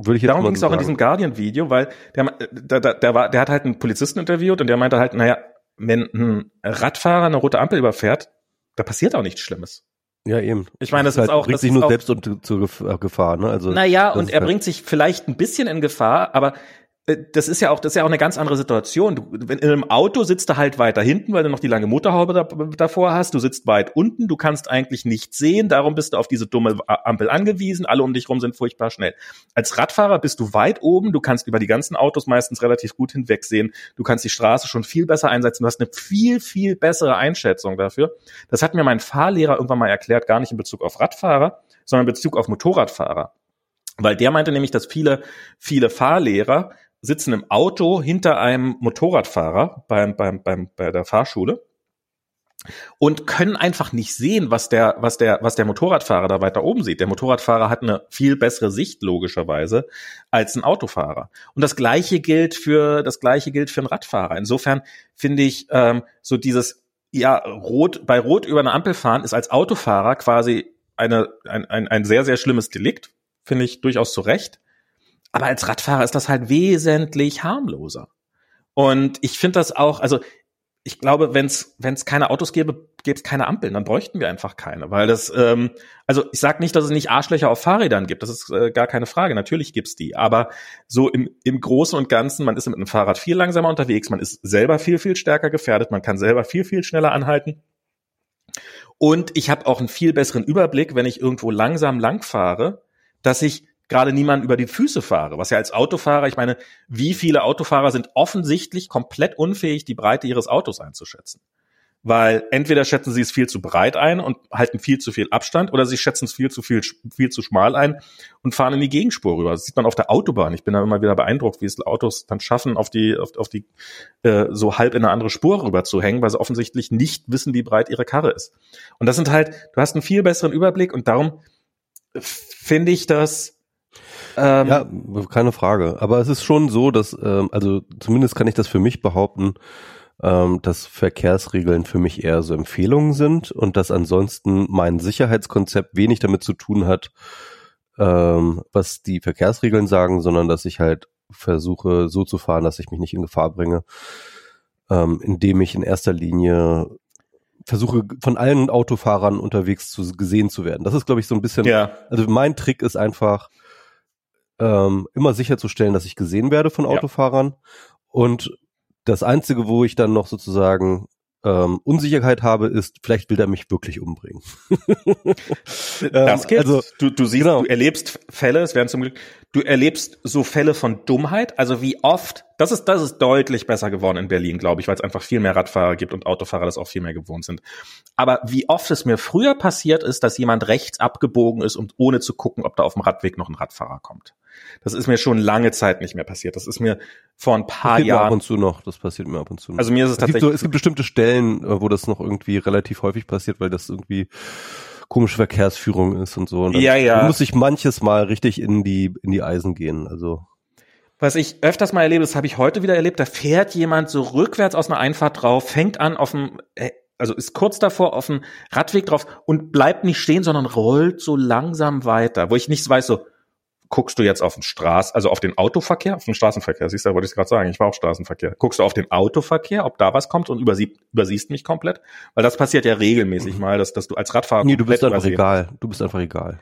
Darum ging es auch in diesem Guardian-Video, weil der, der, der, der, war, der hat halt einen Polizisten interviewt und der meinte halt, naja, wenn ein Radfahrer eine rote Ampel überfährt, da passiert auch nichts Schlimmes. Ja, eben. Ich meine, das, das ist, halt, ist auch... bringt sich nur auch, selbst und, zur Gefahr, ne? Also, naja, und er halt. bringt sich vielleicht ein bisschen in Gefahr, aber äh, das ist ja auch das ist ja auch eine ganz andere Situation. Du, wenn, in einem Auto sitzt du halt weiter hinten, weil du noch die lange Motorhaube da, davor hast, du sitzt weit unten, du kannst eigentlich nichts sehen, darum bist du auf diese dumme Ampel angewiesen, alle um dich rum sind furchtbar schnell. Als Radfahrer bist du weit oben, du kannst über die ganzen Autos meistens relativ gut hinwegsehen, du kannst die Straße schon viel besser einsetzen, du hast eine viel, viel bessere Einschätzung dafür. Das hat mir mein Fahrlehrer irgendwann mal erklärt, gar nicht in Bezug auf Radfahrer, sondern in Bezug auf Motorradfahrer. Weil der meinte nämlich, dass viele, viele Fahrlehrer sitzen im Auto hinter einem Motorradfahrer beim, beim, beim, bei der Fahrschule und können einfach nicht sehen, was der, was der, was der Motorradfahrer da weiter oben sieht. Der Motorradfahrer hat eine viel bessere Sicht logischerweise als ein Autofahrer. Und das Gleiche gilt für, das Gleiche gilt für einen Radfahrer. Insofern finde ich, ähm, so dieses, ja, rot, bei Rot über eine Ampel fahren ist als Autofahrer quasi eine, ein, ein, ein sehr, sehr schlimmes Delikt. Finde ich durchaus zu Recht. Aber als Radfahrer ist das halt wesentlich harmloser. Und ich finde das auch, also ich glaube, wenn es wenn es keine Autos gäbe, gäbe es keine Ampeln, dann bräuchten wir einfach keine. Weil das, ähm, also ich sag nicht, dass es nicht Arschlöcher auf Fahrrädern gibt, das ist äh, gar keine Frage, natürlich gibt's die. Aber so im, im Großen und Ganzen, man ist mit einem Fahrrad viel langsamer unterwegs, man ist selber viel, viel stärker gefährdet, man kann selber viel, viel schneller anhalten. Und ich habe auch einen viel besseren Überblick, wenn ich irgendwo langsam langfahre, dass ich gerade niemanden über die Füße fahre, was ja als Autofahrer, ich meine, wie viele Autofahrer sind offensichtlich komplett unfähig, die Breite ihres Autos einzuschätzen. Weil entweder schätzen sie es viel zu breit ein und halten viel zu viel Abstand oder sie schätzen es viel zu viel, viel zu schmal ein und fahren in die Gegenspur rüber. Das sieht man auf der Autobahn. Ich bin da immer wieder beeindruckt, wie es Autos dann schaffen, auf die, auf, auf die, äh, so halb in eine andere Spur rüber zu hängen, weil sie offensichtlich nicht wissen, wie breit ihre Karre ist. Und das sind halt, du hast einen viel besseren Überblick und darum finde ich das, Ähm, ja, keine Frage. Aber es ist schon so, dass, ähm, also zumindest kann ich das für mich behaupten, ähm, dass Verkehrsregeln für mich eher so Empfehlungen sind und dass ansonsten mein Sicherheitskonzept wenig damit zu tun hat, ähm, was die Verkehrsregeln sagen, sondern dass ich halt versuche, so zu fahren, dass ich mich nicht in Gefahr bringe, ähm, indem ich in erster Linie versuche von allen Autofahrern unterwegs zu gesehen zu werden. Das ist, glaube ich, so ein bisschen, ja. Also mein Trick ist einfach, ähm, immer sicherzustellen, dass ich gesehen werde von Autofahrern. Ja. Und das Einzige, wo ich dann noch sozusagen ähm, Unsicherheit habe, ist, vielleicht will er mich wirklich umbringen. Das geht. Also, du, du siehst, genau. Du erlebst Fälle, es werden zum Glück, du erlebst so Fälle von Dummheit, also wie oft, das ist, das ist deutlich besser geworden in Berlin, glaube ich, weil es einfach viel mehr Radfahrer gibt und Autofahrer das auch viel mehr gewohnt sind. Aber wie oft es mir früher passiert ist, dass jemand rechts abgebogen ist, und ohne zu gucken, ob da auf dem Radweg noch ein Radfahrer kommt. Das ist mir schon lange Zeit nicht mehr passiert. Das ist mir vor ein paar Jahren. Das passiert mir ab und zu noch. Das passiert mir ab und zu noch. Also mir ist es, es tatsächlich. Gibt so, es gibt bestimmte Stellen, wo das noch irgendwie relativ häufig passiert, weil das irgendwie komische Verkehrsführung ist und so. Und dann ja, ja. muss ich manches Mal richtig in die, in die Eisen gehen. Also. Was ich öfters mal erlebe, das habe ich heute wieder erlebt, da fährt jemand so rückwärts aus einer Einfahrt drauf, fängt an auf dem, also ist kurz davor auf dem Radweg drauf und bleibt nicht stehen, sondern rollt so langsam weiter, wo ich nicht weiß, so, guckst du jetzt auf den Straß, also auf den Autoverkehr, auf den Straßenverkehr, siehst du, wollte ich gerade sagen, ich war auch Straßenverkehr. Guckst du auf den Autoverkehr, ob da was kommt, und übersieb, übersiehst mich komplett? Weil das passiert ja regelmäßig mhm. mal, dass, dass du als Radfahrer Nee, du bist einfach übersehen. egal. Du bist einfach egal.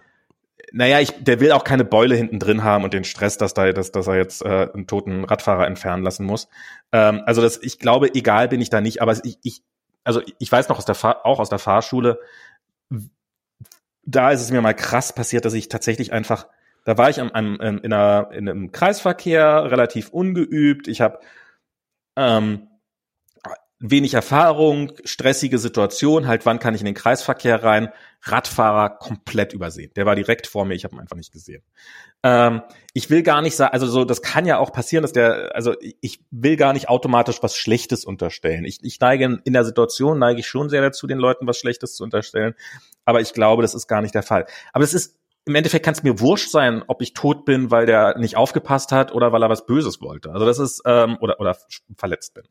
Naja, ich, der will auch keine Beule hinten drin haben und den Stress, dass, da, dass, dass er jetzt äh, einen toten Radfahrer entfernen lassen muss. Ähm, also das, ich glaube, egal bin ich da nicht, aber ich, ich also ich weiß noch aus der Fahr- auch aus der Fahrschule, da ist es mir mal krass passiert, dass ich tatsächlich einfach Da war ich in einem, in einer, in einem Kreisverkehr, relativ ungeübt. Ich habe ähm, wenig Erfahrung, stressige Situation. Halt, wann kann ich in den Kreisverkehr rein? Radfahrer komplett übersehen. Der war direkt vor mir, ich habe ihn einfach nicht gesehen. Ähm, ich will gar nicht sagen, also so, das kann ja auch passieren, dass der, also ich will gar nicht automatisch was Schlechtes unterstellen. Ich, ich neige in der Situation, neige ich schon sehr dazu, den Leuten was Schlechtes zu unterstellen. Aber ich glaube, das ist gar nicht der Fall. Aber es ist Im Endeffekt kann es mir wurscht sein, ob ich tot bin, weil der nicht aufgepasst hat oder weil er was Böses wollte. Also das ist, ähm, oder oder verletzt bin.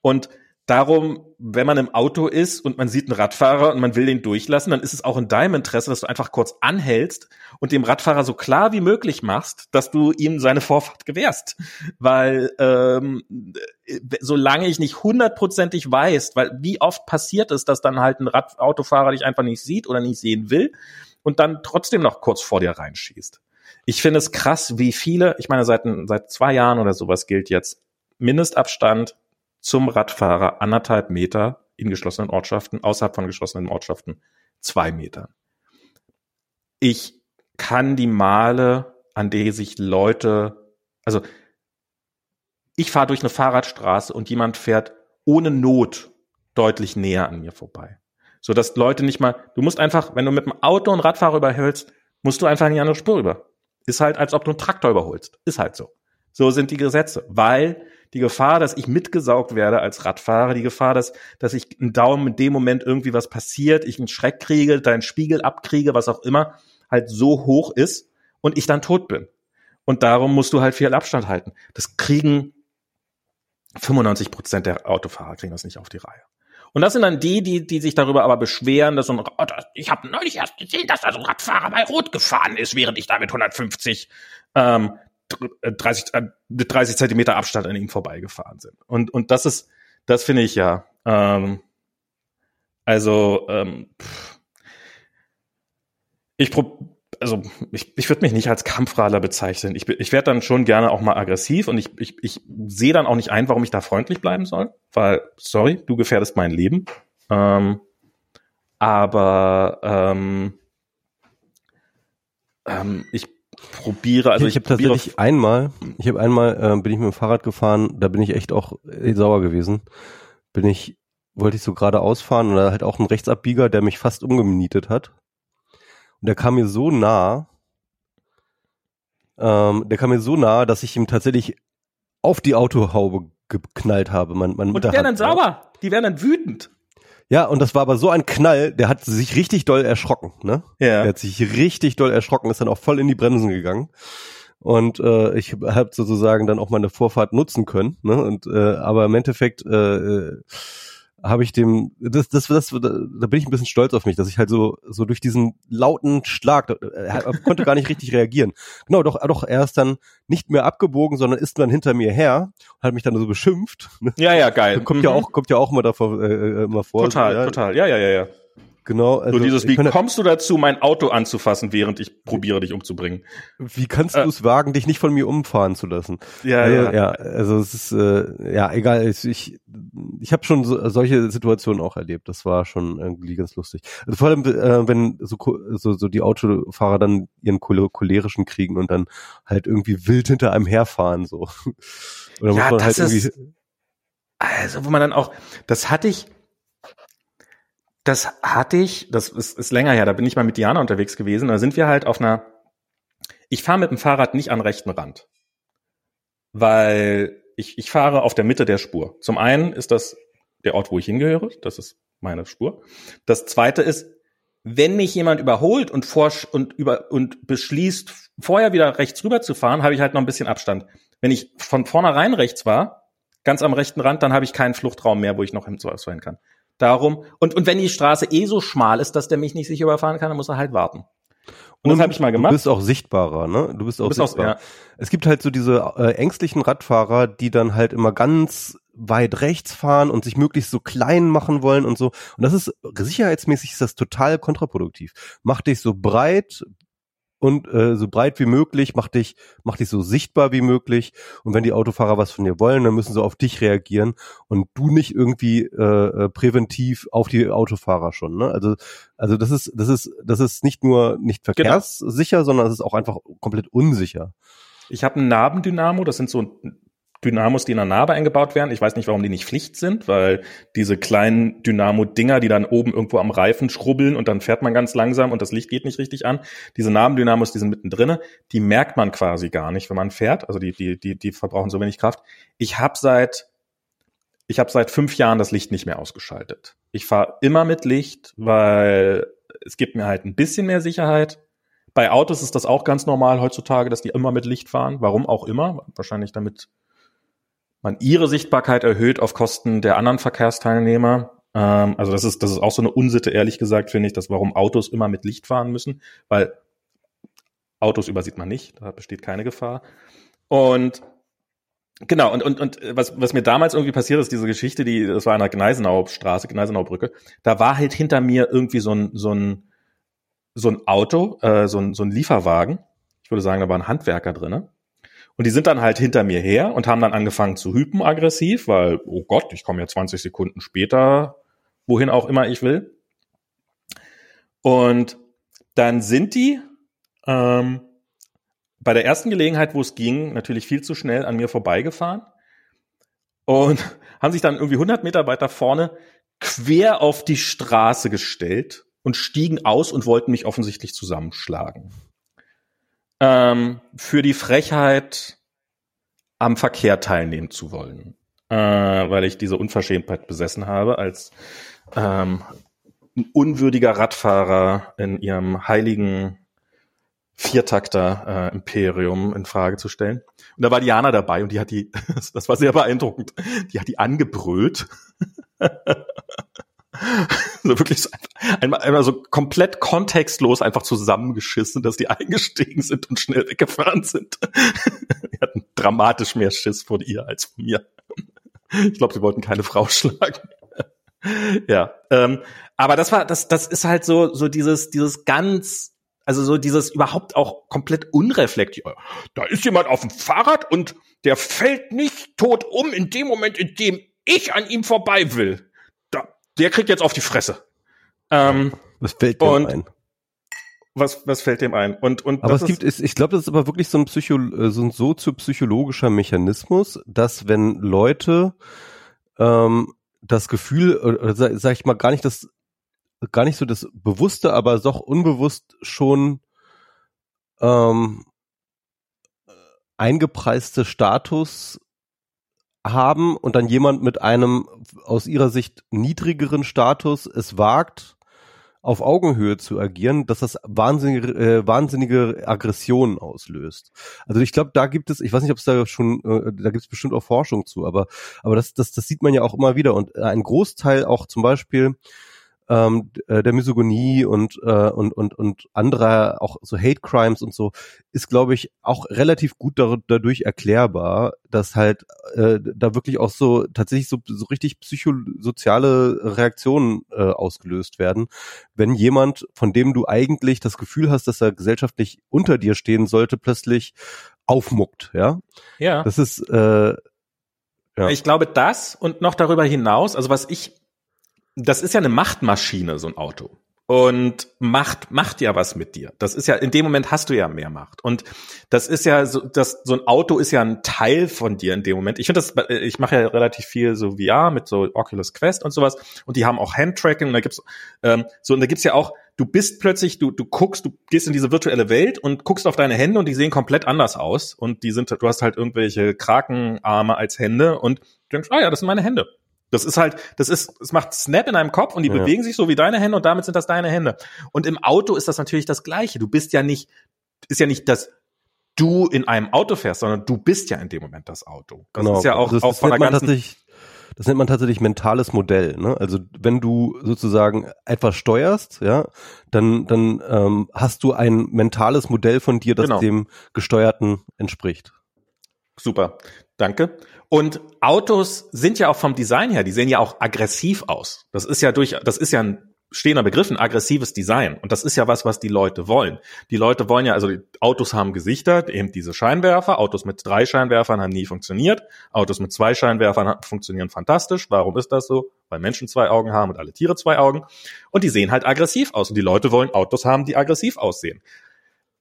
Und darum, wenn man im Auto ist und man sieht einen Radfahrer und man will den durchlassen, dann ist es auch in deinem Interesse, dass du einfach kurz anhältst und dem Radfahrer so klar wie möglich machst, dass du ihm seine Vorfahrt gewährst. Weil ähm, solange ich nicht hundertprozentig weiß, weil wie oft passiert es, dass dann halt ein Rad- Autofahrer dich einfach nicht sieht oder nicht sehen will, und dann trotzdem noch kurz vor dir reinschießt. Ich finde es krass, wie viele, ich meine, seit, seit zwei Jahren oder sowas gilt jetzt Mindestabstand zum Radfahrer anderthalb Meter in geschlossenen Ortschaften, außerhalb von geschlossenen Ortschaften zwei Meter. Ich kann die Male, an der sich Leute, also ich fahre durch eine Fahrradstraße und jemand fährt ohne Not deutlich näher an mir vorbei. So dass Leute nicht mal, du musst einfach, wenn du mit dem Auto einen Radfahrer überhältst, musst du einfach in die andere Spur rüber. Ist halt, als ob du einen Traktor überholst. Ist halt so. So sind die Gesetze. Weil die Gefahr, dass ich mitgesaugt werde als Radfahrer, die Gefahr, dass dass ich einen Daumen in dem Moment irgendwie was passiert, ich einen Schreck kriege, deinen Spiegel abkriege, was auch immer, halt so hoch ist und ich dann tot bin. Und darum musst du halt viel Abstand halten. Das kriegen fünfundneunzig Prozent der Autofahrer kriegen das nicht auf die Reihe. Und das sind dann die, die, die sich darüber aber beschweren, dass so ein, oh, das, ich habe neulich erst gesehen, dass da so ein Radfahrer bei Rot gefahren ist, während ich da mit hundertfünfzig, ähm, dreißig, äh, dreißig Zentimeter Abstand an ihm vorbeigefahren sind. Und, und das ist, das finde ich ja, ähm, also, ähm, ich prob, also, ich, ich würde mich nicht als Kampfradler bezeichnen. Ich, ich werde dann schon gerne auch mal aggressiv und ich, ich, ich sehe dann auch nicht ein, warum ich da freundlich bleiben soll, weil, sorry, du gefährdest mein Leben. Ähm, aber ähm, ähm, ich probiere, also ich, ich habe tatsächlich einmal, ich habe einmal, äh, bin ich mit dem Fahrrad gefahren, da bin ich echt auch äh, sauer gewesen. Bin ich, wollte ich so geradeaus fahren und da halt auch ein Rechtsabbieger, der mich fast umgenietet hat. Der kam mir so nah, ähm, der kam mir so nah, dass ich ihm tatsächlich auf die Autohaube geknallt habe. Mein, mein und die wären dann sauer, die wären dann wütend. Ja, und das war aber so ein Knall, der hat sich richtig doll erschrocken, ne? Ja. Der hat sich richtig doll erschrocken, ist dann auch voll in die Bremsen gegangen. Und äh, ich habe sozusagen dann auch meine Vorfahrt nutzen können, ne? Und äh, aber im Endeffekt äh, habe ich dem, das, das, das, da bin ich ein bisschen stolz auf mich, dass ich halt so, so durch diesen lauten Schlag, er konnte gar nicht richtig reagieren. Genau, doch, doch, er ist dann nicht mehr abgebogen, sondern ist dann hinter mir her und hat mich dann so beschimpft. Ja, ja, geil. Kommt mhm. ja auch, kommt ja auch immer davor, äh, immer vor. Total, so, ja. total, ja, ja, ja, ja. Genau. Also so dieses, wie kommst du dazu, mein Auto anzufassen, während ich probiere, dich umzubringen? Wie kannst äh, du es wagen, dich nicht von mir umfahren zu lassen? Ja, also, ja. ja. Also es ist, äh, ja, egal. Ich ich, ich habe schon so, solche Situationen auch erlebt. Das war schon irgendwie ganz lustig. Also vor allem, äh, wenn so, so so die Autofahrer dann ihren chol- cholerischen kriegen und dann halt irgendwie wild hinter einem herfahren. so. Oder ja, muss man das halt ist, irgendwie also wo man dann auch, das hatte ich Das hatte ich, das ist, ist länger her, da bin ich mal mit Diana unterwegs gewesen, da sind wir halt auf einer, ich fahre mit dem Fahrrad nicht an rechten Rand, weil ich, ich fahre auf der Mitte der Spur. Zum einen ist das der Ort, wo ich hingehöre, das ist meine Spur. Das zweite ist, wenn mich jemand überholt und, vor, und, über, und beschließt, vorher wieder rechts rüber zu fahren, habe ich halt noch ein bisschen Abstand. Wenn ich von vornherein rechts war, ganz am rechten Rand, dann habe ich keinen Fluchtraum mehr, wo ich noch hinzufahren kann. Darum, und, und wenn die Straße eh so schmal ist, dass der mich nicht sicher überfahren kann, dann muss er halt warten. Und, und das habe ich mal gemacht. Du bist auch sichtbarer, ne? Du bist auch du bist sichtbar. Auch, ja. Es gibt halt so diese äh, ängstlichen Radfahrer, die dann halt immer ganz weit rechts fahren und sich möglichst so klein machen wollen und so. Und das ist, sicherheitsmäßig ist das total kontraproduktiv. Mach dich so breit und äh, so breit wie möglich, mach dich, mach dich so sichtbar wie möglich. Und wenn die Autofahrer was von dir wollen, dann müssen sie auf dich reagieren und du nicht irgendwie äh, präventiv auf die Autofahrer schon. Ne? Also, also das ist, das ist, das ist nicht nur nicht verkehrssicher, genau. sondern es ist auch einfach komplett unsicher. Ich habe einen Nabendynamo, das sind so Dynamos, die in der Narbe eingebaut werden. Ich weiß nicht, warum die nicht Pflicht sind, weil diese kleinen Dynamo-Dinger, die dann oben irgendwo am Reifen schrubbeln und dann fährt man ganz langsam und das Licht geht nicht richtig an. Diese Nabendynamos, die sind mittendrin, die merkt man quasi gar nicht, wenn man fährt. Also die die die die verbrauchen so wenig Kraft. Ich habe seit ich habe seit fünf Jahren das Licht nicht mehr ausgeschaltet. Ich fahre immer mit Licht, weil es gibt mir halt ein bisschen mehr Sicherheit. Bei Autos ist das auch ganz normal heutzutage, dass die immer mit Licht fahren. Warum auch immer? Wahrscheinlich damit man ihre Sichtbarkeit erhöht auf Kosten der anderen Verkehrsteilnehmer. Ähm, also das ist das ist auch so eine Unsitte, ehrlich gesagt, finde ich, dass warum Autos immer mit Licht fahren müssen, weil Autos übersieht man nicht, da besteht keine Gefahr. Und genau, und und und was was mir damals irgendwie passiert ist, diese Geschichte, die das war an der Gneisenauer Straße, Gneisenauer Brücke, da war halt hinter mir irgendwie so ein so ein so ein Auto, äh, so ein so ein Lieferwagen. Ich würde sagen, da war ein Handwerker drinne. Und die sind dann halt hinter mir her und haben dann angefangen zu hypen aggressiv, weil, oh Gott, ich komme ja zwanzig Sekunden später, wohin auch immer ich will. Und dann sind die ähm, bei der ersten Gelegenheit, wo es ging, natürlich viel zu schnell an mir vorbeigefahren und haben sich dann irgendwie hundert Meter weiter vorne quer auf die Straße gestellt und stiegen aus und wollten mich offensichtlich zusammenschlagen. Für die Frechheit, am Verkehr teilnehmen zu wollen, äh, weil ich diese Unverschämtheit besessen habe, als ähm, ein unwürdiger Radfahrer in ihrem heiligen Viertakter-Imperium äh, in Frage zu stellen. Und da war Diana dabei und die hat die, das war sehr beeindruckend, die hat die angebrüllt. So wirklich so einmal, einmal so komplett kontextlos einfach zusammengeschissen, dass die eingestiegen sind und schnell weggefahren sind. Die hatten dramatisch mehr Schiss von ihr als von mir. Ich glaube, sie wollten keine Frau schlagen. Ja, ähm, aber das war, das, das ist halt so, so dieses, dieses ganz, also so dieses überhaupt auch komplett unreflektiert. Da ist jemand auf dem Fahrrad und der fällt nicht tot um in dem Moment, in dem ich an ihm vorbei will. Der kriegt jetzt auf die Fresse. Ähm, was fällt dem und ein? Was, was fällt dem ein? Und, und aber das es gibt, ist, ich glaube, das ist aber wirklich so ein, Psycho, so ein soziopsychologischer Mechanismus, dass wenn Leute ähm, das Gefühl, oder sag, sag ich mal, gar nicht das, gar nicht so das Bewusste, aber doch unbewusst schon ähm, eingepreiste Status haben und dann jemand mit einem aus ihrer Sicht niedrigeren Status es wagt, auf Augenhöhe zu agieren, dass das wahnsinnige, äh, wahnsinnige Aggressionen auslöst. Also ich glaube, da gibt es, ich weiß nicht, ob es da schon, äh, da gibt es bestimmt auch Forschung zu, aber aber das das das sieht man ja auch immer wieder und ein Großteil auch zum Beispiel ähm, der Misogynie und äh, und und und anderer auch so Hate Crimes und so ist, glaube ich, auch relativ gut dar- dadurch erklärbar, dass halt äh, da wirklich auch so tatsächlich so, so richtig psychosoziale Reaktionen äh, ausgelöst werden, wenn jemand, von dem du eigentlich das Gefühl hast, dass er gesellschaftlich unter dir stehen sollte, plötzlich aufmuckt, ja? Ja. Das ist äh, ja. Ich glaube, das und noch darüber hinaus, also was ich das ist ja eine Machtmaschine, so ein Auto. Und Macht macht ja was mit dir. Das ist ja, in dem Moment hast du ja mehr Macht. Und das ist ja, so, das, so ein Auto ist ja ein Teil von dir in dem Moment. Ich finde das, ich mache ja relativ viel so V R mit so Oculus Quest und sowas. Und die haben auch Handtracking. Und da gibt's, ähm, so, und da gibt's ja auch, du bist plötzlich, du, du guckst, du gehst in diese virtuelle Welt und guckst auf deine Hände und die sehen komplett anders aus. Und die sind, du hast halt irgendwelche Krakenarme als Hände und du denkst, ah ja, das sind meine Hände. Das ist halt, das ist, es macht Snap in deinem Kopf und die ja. bewegen sich so wie deine Hände und damit sind das deine Hände. Und im Auto ist das natürlich das Gleiche. Du bist ja nicht, ist ja nicht, dass du in einem Auto fährst, sondern du bist ja in dem Moment das Auto. Das genau. ist ja auch, also das, auch das von der ganzen... Das nennt man tatsächlich mentales Modell, ne? Also wenn du sozusagen etwas steuerst, ja, dann dann ähm, hast du ein mentales Modell von dir, das genau. dem Gesteuerten entspricht. Super, danke. Und Autos sind ja auch vom Design her, die sehen ja auch aggressiv aus. Das ist ja durch, das ist ja ein stehender Begriff, ein aggressives Design. Und das ist ja was, was die Leute wollen. Die Leute wollen ja, also die Autos haben Gesichter, eben diese Scheinwerfer. Autos mit drei Scheinwerfern haben nie funktioniert. Autos mit zwei Scheinwerfern funktionieren fantastisch. Warum ist das so? Weil Menschen zwei Augen haben und alle Tiere zwei Augen. Und die sehen halt aggressiv aus. Und die Leute wollen Autos haben, die aggressiv aussehen.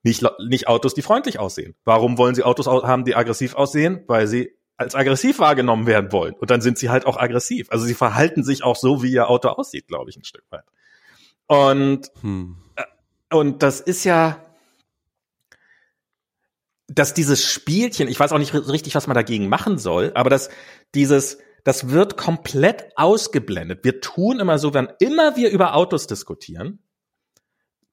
Nicht, nicht Autos, die freundlich aussehen. Warum wollen sie Autos haben, die aggressiv aussehen? Weil sie als aggressiv wahrgenommen werden wollen. Und dann sind sie halt auch aggressiv. Also sie verhalten sich auch so, wie ihr Auto aussieht, glaube ich, ein Stück weit. Und, hm. und das ist ja, dass dieses Spielchen, ich weiß auch nicht richtig, was man dagegen machen soll, aber dass dieses, das wird komplett ausgeblendet. Wir tun immer so, wenn immer wir über Autos diskutieren,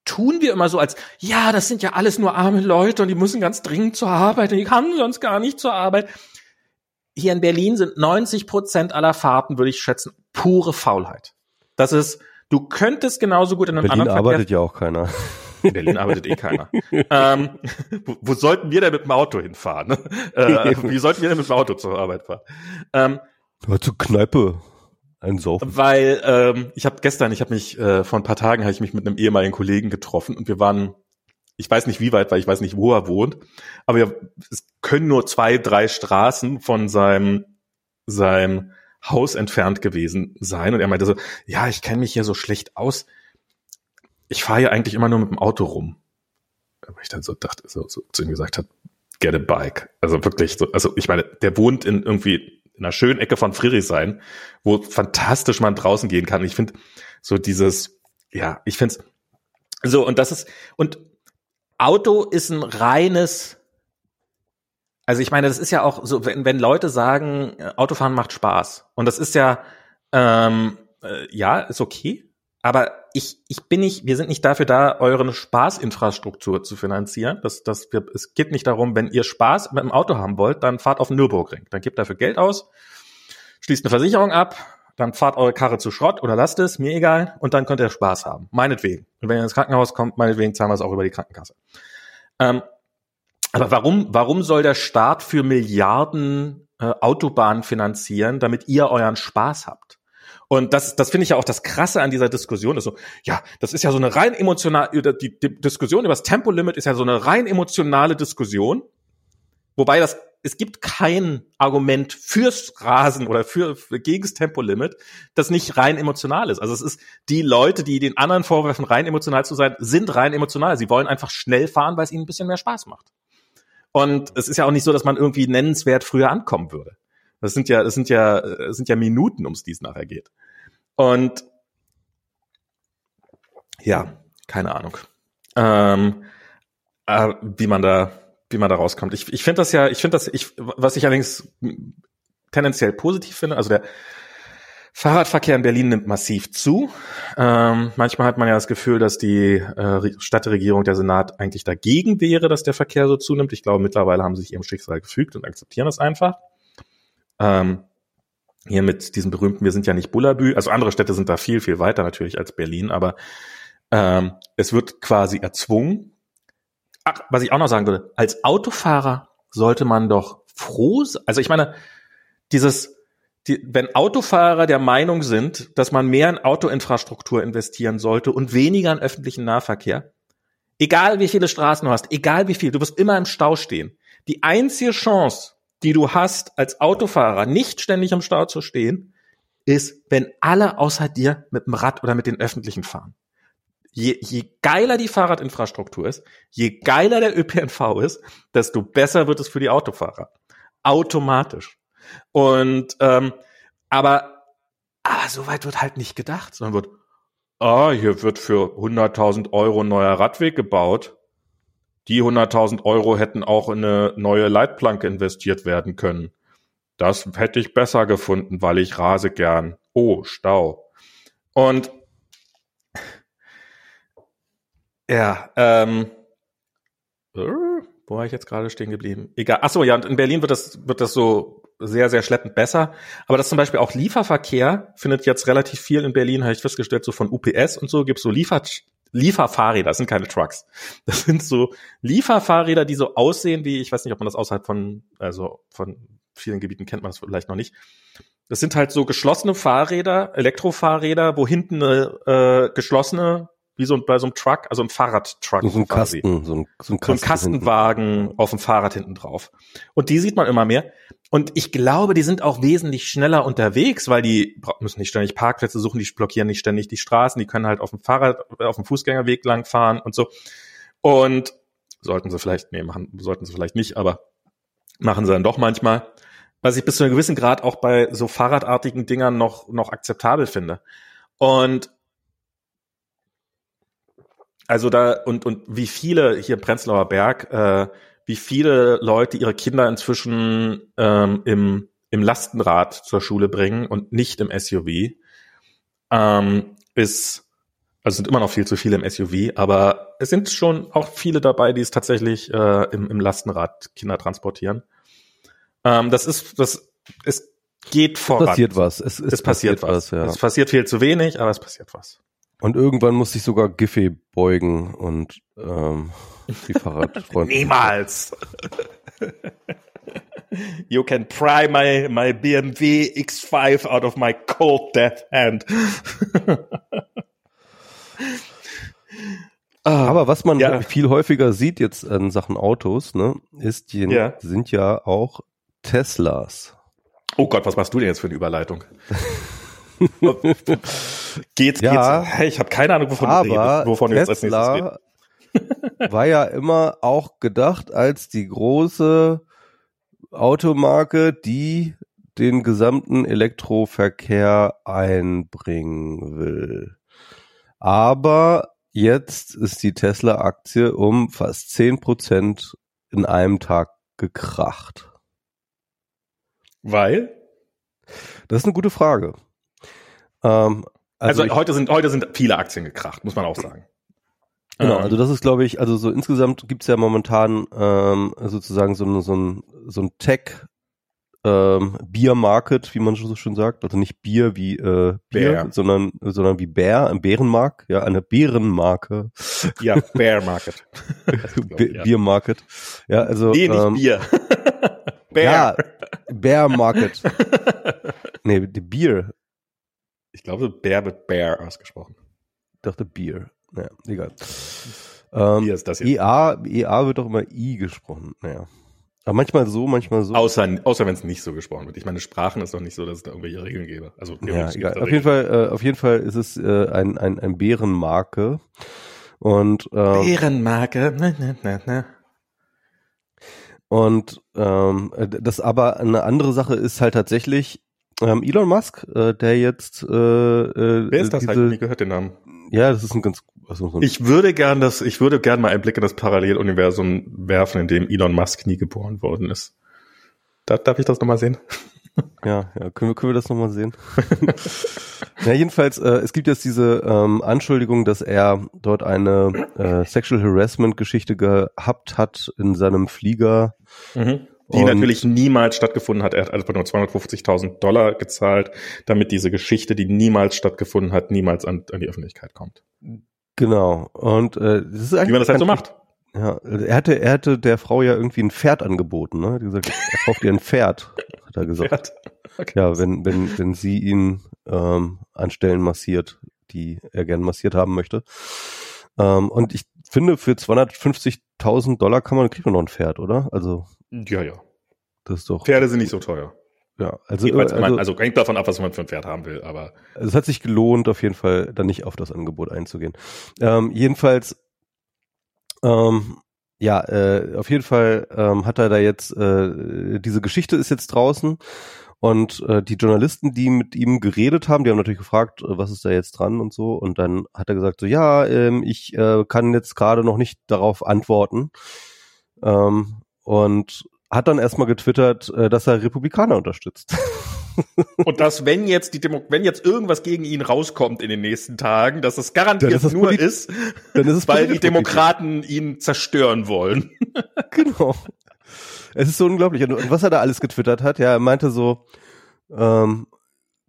tun wir immer so als, ja, das sind ja alles nur arme Leute und die müssen ganz dringend zur Arbeit und die kamen sonst gar nicht zur Arbeit. Hier in Berlin sind neunzig Prozent aller Fahrten, würde ich schätzen, pure Faulheit. Das ist, du könntest genauso gut in einem Berlin anderen Verkehr... arbeitet ja auch keiner. In Berlin arbeitet eh keiner. ähm, wo, wo sollten wir denn mit dem Auto hinfahren? äh, wie sollten wir denn mit dem Auto zur Arbeit fahren? Ähm, ja, zur Kneipe. Ein Saufen. Weil ähm, ich habe gestern, ich habe mich äh, vor ein paar Tagen habe ich mich mit einem ehemaligen Kollegen getroffen und wir waren, ich weiß nicht wie weit, weil ich weiß nicht, wo er wohnt, aber wir, es können nur zwei, drei Straßen von seinem seinem Haus entfernt gewesen sein und er meinte so, ja, ich kenne mich hier so schlecht aus, ich fahre ja eigentlich immer nur mit dem Auto rum. Aber ich dann so dachte, so, so zu ihm gesagt hat, get a bike, also wirklich, so, also ich meine, der wohnt in irgendwie in einer schönen Ecke von Friedrichstraße, wo fantastisch man draußen gehen kann. Ich finde so dieses, ja, ich finde es so und das ist, und Auto ist ein reines, also ich meine, das ist ja auch so, wenn, wenn Leute sagen, Autofahren macht Spaß und das ist ja, ähm, äh, ja, ist okay, aber ich ich bin nicht, wir sind nicht dafür da, eure Spaßinfrastruktur zu finanzieren. Das, das, wir, es geht nicht darum, wenn ihr Spaß mit dem Auto haben wollt, dann fahrt auf den Nürburgring. Dann gebt dafür Geld aus, schließt eine Versicherung ab, dann fahrt eure Karre zu Schrott oder lasst es, mir egal, und dann könnt ihr Spaß haben. Meinetwegen. Und wenn ihr ins Krankenhaus kommt, meinetwegen zahlen wir es auch über die Krankenkasse. Ähm, aber warum, warum soll der Staat für Milliarden äh, Autobahnen finanzieren, damit ihr euren Spaß habt? Und das, das finde ich ja auch das Krasse an dieser Diskussion, ist so, ja, das ist ja so eine rein emotionale, die, die Diskussion über das Tempolimit ist ja so eine rein emotionale Diskussion, wobei das, es gibt kein Argument fürs Rasen oder für, gegen das Tempolimit, das nicht rein emotional ist. Also es ist, die Leute, die den anderen vorwerfen, rein emotional zu sein, sind rein emotional. Sie wollen einfach schnell fahren, weil es ihnen ein bisschen mehr Spaß macht. Und es ist ja auch nicht so, dass man irgendwie nennenswert früher ankommen würde. Das sind ja, das sind ja, das sind ja Minuten, um es dies nachher geht. Und ja, keine Ahnung, ähm, äh, wie man da, wie man da rauskommt. Ich, ich finde das ja, ich finde das, ich, was ich allerdings tendenziell positiv finde. Also der, Fahrradverkehr in Berlin nimmt massiv zu. Ähm, manchmal hat man ja das Gefühl, dass die äh, Stadtregierung, der Senat eigentlich dagegen wäre, dass der Verkehr so zunimmt. Ich glaube, mittlerweile haben sie sich ihrem Schicksal gefügt und akzeptieren das einfach. Ähm, hier mit diesem berühmten, wir sind ja nicht Bullabü. Also andere Städte sind da viel, viel weiter natürlich als Berlin, aber ähm, es wird quasi erzwungen. Ach, was ich auch noch sagen würde, als Autofahrer sollte man doch froh sein. Also ich meine, dieses... Die, wenn Autofahrer der Meinung sind, dass man mehr in Autoinfrastruktur investieren sollte und weniger in öffentlichen Nahverkehr, egal wie viele Straßen du hast, egal wie viel, du wirst immer im Stau stehen. Die einzige Chance, die du hast, als Autofahrer nicht ständig im Stau zu stehen, ist, wenn alle außer dir mit dem Rad oder mit den Öffentlichen fahren. Je, je geiler die Fahrradinfrastruktur ist, je geiler der Ö P N V ist, desto besser wird es für die Autofahrer. Automatisch. Und ähm, aber, aber so weit wird halt nicht gedacht, sondern wird, ah, hier wird für hunderttausend Euro ein neuer Radweg gebaut. Die hunderttausend Euro hätten auch in eine neue Leitplanke investiert werden können. Das hätte ich besser gefunden, weil ich rase gern. Oh, Stau. Und ja, ähm, wo war ich jetzt gerade stehen geblieben? Egal. Achso, ja, und in Berlin wird das, wird das so sehr, sehr schleppend besser. Aber das zum Beispiel auch Lieferverkehr findet jetzt relativ viel in Berlin, habe ich festgestellt, so von U P S und so, gibt's so Liefer- Lieferfahrräder, das sind keine Trucks. Das sind so Lieferfahrräder, die so aussehen wie, ich weiß nicht, ob man das außerhalb von, also von vielen Gebieten kennt man das vielleicht noch nicht. Das sind halt so geschlossene Fahrräder, Elektrofahrräder, wo hinten eine äh, geschlossene, wie so ein, bei so einem Truck, also ein Fahrradtruck. So ein quasi. Kasten. So ein, so ein, Kasten so ein Kastenwagen hinten. Auf dem Fahrrad hinten drauf. Und die sieht man immer mehr. Und ich glaube, die sind auch wesentlich schneller unterwegs, weil die müssen nicht ständig Parkplätze suchen, die blockieren nicht ständig die Straßen, die können halt auf dem Fahrrad, auf dem Fußgängerweg langfahren und so. Und sollten sie vielleicht, nee, machen, sollten sie vielleicht nicht, aber machen sie dann doch manchmal. Was ich bis zu einem gewissen Grad auch bei so fahrradartigen Dingern noch, noch akzeptabel finde. Und Also da, und, und wie viele hier im Prenzlauer Berg, äh, wie viele Leute ihre Kinder inzwischen ähm, im, im Lastenrad zur Schule bringen und nicht im S U V, ähm, ist, also sind immer noch viel zu viele im S U V, aber es sind schon auch viele dabei, die es tatsächlich äh, im, im Lastenrad Kinder transportieren. Ähm, das ist, das, es geht voran. Es passiert was. Es, es, es passiert, passiert was. was ja. Es passiert viel zu wenig, aber es passiert was. Und irgendwann muss sich sogar Giffey beugen und ähm, die Fahrradfreunde. Niemals! You can pry my, my B M W X five out of my cold death hand. Aber was man ja. viel häufiger sieht jetzt in Sachen Autos, ne, ist die, ja. sind ja auch Teslas. Oh Gott, was machst du denn jetzt für eine Überleitung? Geht, ja, geht's. Hey, ich habe keine Ahnung, wovon du redest, wovon jetzt als nächstes reden. War ja immer auch gedacht als die große Automarke, die den gesamten Elektroverkehr einbringen will. Aber jetzt ist die Tesla-Aktie um fast zehn Prozent in einem Tag gekracht. Weil? Das ist eine gute Frage. Ähm, also also ich, heute sind heute sind viele Aktien gekracht, muss man auch sagen. Genau, ähm. also das ist, glaube ich, also so insgesamt gibt's ja momentan ähm, sozusagen so ein so ein so ein Tech ähm, Beer Market, wie man so schön sagt, also nicht Bier wie äh, Bier, Bär. sondern sondern wie Bär, ein Bärenmarkt, ja, eine Bärenmarke. Ja, Bear Market. B- ja. Beer Market. Ja, also nee, nicht ähm, Bier. Bär. Ja, Bear Market. Nee, die Bier. Ich glaube, Bär wird Bär ausgesprochen. Ich dachte Bier. Naja, egal. Ähm, Bier ist das jetzt. E A, E A wird doch immer I gesprochen. Naja. Aber manchmal so, manchmal so. Außer, außer wenn es nicht so gesprochen wird. Ich meine, Sprachen ist doch nicht so, dass es da irgendwelche Regeln gäbe. Also, ja, egal. Auf jeden Fall, äh, auf jeden Fall ist es äh, ein, ein, ein Bärenmarke. Und, ähm, Bärenmarke. Na, na, na, na. Und ähm, das aber eine andere Sache ist halt tatsächlich, Elon Musk, äh, der jetzt... Äh, Wer ist das diese, halt? Nie gehört den Namen. Ja, das ist ein ganz... Also so ein ich würde gern das, ich würde gern mal einen Blick in das Paralleluniversum werfen, in dem Elon Musk nie geboren worden ist. Darf, darf ich das nochmal sehen? Ja, ja, können wir, können wir das nochmal sehen? Ja, jedenfalls, äh, es gibt jetzt diese ähm, Anschuldigung, dass er dort eine äh, Sexual Harassment-Geschichte gehabt hat in seinem Flieger. Mhm. Die natürlich niemals stattgefunden hat. Er hat also nur zweihundertfünfzigtausend Dollar gezahlt, damit diese Geschichte, die niemals stattgefunden hat, niemals an, an die Öffentlichkeit kommt. Genau. Und äh, das ist eigentlich, wie man das halt so macht. Ja, er hatte, er hatte der Frau ja irgendwie ein Pferd angeboten, ne? Er hat gesagt, er kauft ihr ein Pferd, hat er gesagt. Pferd. Okay. Ja, wenn, wenn, wenn sie ihn ähm, an Stellen massiert, die er gern massiert haben möchte. Ähm, und ich finde, für zweihundertfünfzigtausend Dollar kann man, kriegt man noch ein Pferd, oder? Also. Ja, ja. Das ist doch. Pferde sind nicht so teuer. Ja, also, also, man, also hängt davon ab, was man für ein Pferd haben will, aber. Es hat sich gelohnt, auf jeden Fall dann nicht auf das Angebot einzugehen. Ähm, jedenfalls, ähm, ja, äh, auf jeden Fall ähm, hat er da jetzt, äh, diese Geschichte ist jetzt draußen und äh, die Journalisten, die mit ihm geredet haben, die haben natürlich gefragt, äh, was ist da jetzt dran und so, und dann hat er gesagt so, ja, ähm, ich äh, kann jetzt gerade noch nicht darauf antworten. Ähm, Und hat dann erstmal getwittert, dass er Republikaner unterstützt. Und dass, wenn jetzt die Demo- wenn jetzt irgendwas gegen ihn rauskommt in den nächsten Tagen, dass es garantiert ist das nur polit- ist, dann ist es weil die Demokraten ihn zerstören wollen. Genau. Es ist so unglaublich. Und was er da alles getwittert hat, ja, er meinte so, ähm,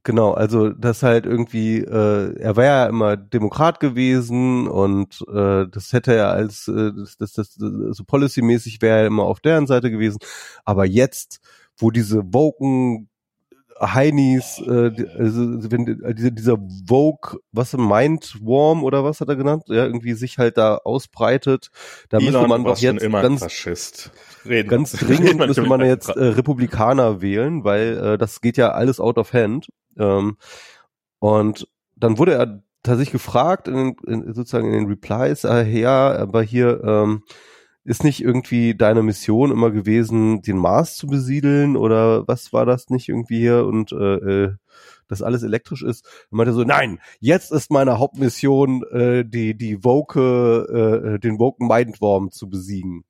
genau, also das halt irgendwie, äh, er war ja immer Demokrat gewesen und äh, das hätte er als, äh, das, das, das, so policymäßig wäre er immer auf deren Seite gewesen, aber jetzt, wo diese woken Heinis, äh, die, also wenn diese, dieser woke, was Mindworm oder was hat er genannt, ja, irgendwie sich halt da ausbreitet, da Elon müsste man doch jetzt immer ganz Faschist. Reden. Ganz dringend müsste man jetzt äh, Republikaner wählen, weil äh, das geht ja alles out of hand. Ähm, und dann wurde er tatsächlich gefragt, in, in, sozusagen in den Replies, ah, ja, aber hier ähm, ist nicht irgendwie deine Mission immer gewesen, den Mars zu besiedeln oder was war das nicht irgendwie hier und äh, äh, dass alles elektrisch ist? Und meinte so, nein, jetzt ist meine Hauptmission, äh, die die woke, äh, den woken Mindworm zu besiegen.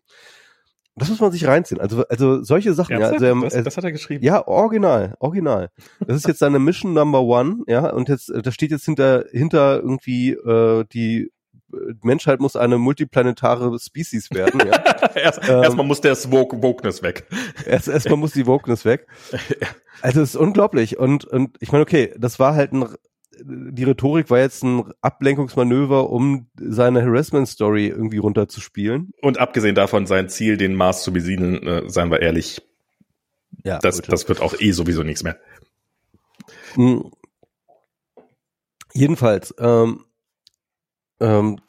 Das muss man sich reinziehen. Also, also solche Sachen. Ja, also er, das, das hat er geschrieben. Ja, original, original. Das ist jetzt seine Mission Number One, ja. Und jetzt, da steht jetzt hinter, hinter irgendwie äh, die Menschheit muss eine multiplanetare Species werden. Ja. Erst, ähm, erstmal muss der Woke, Wokeness weg. Erst, erstmal muss die Wokeness weg. Also es ist unglaublich. Und und ich meine, okay, das war halt ein. Die Rhetorik war jetzt ein Ablenkungsmanöver, um seine Harassment-Story irgendwie runterzuspielen. Und abgesehen davon, sein Ziel, den Mars zu besiedeln, äh, seien wir ehrlich, ja, das, das wird auch eh sowieso nichts mehr. Mhm. Jedenfalls, ähm, ähm,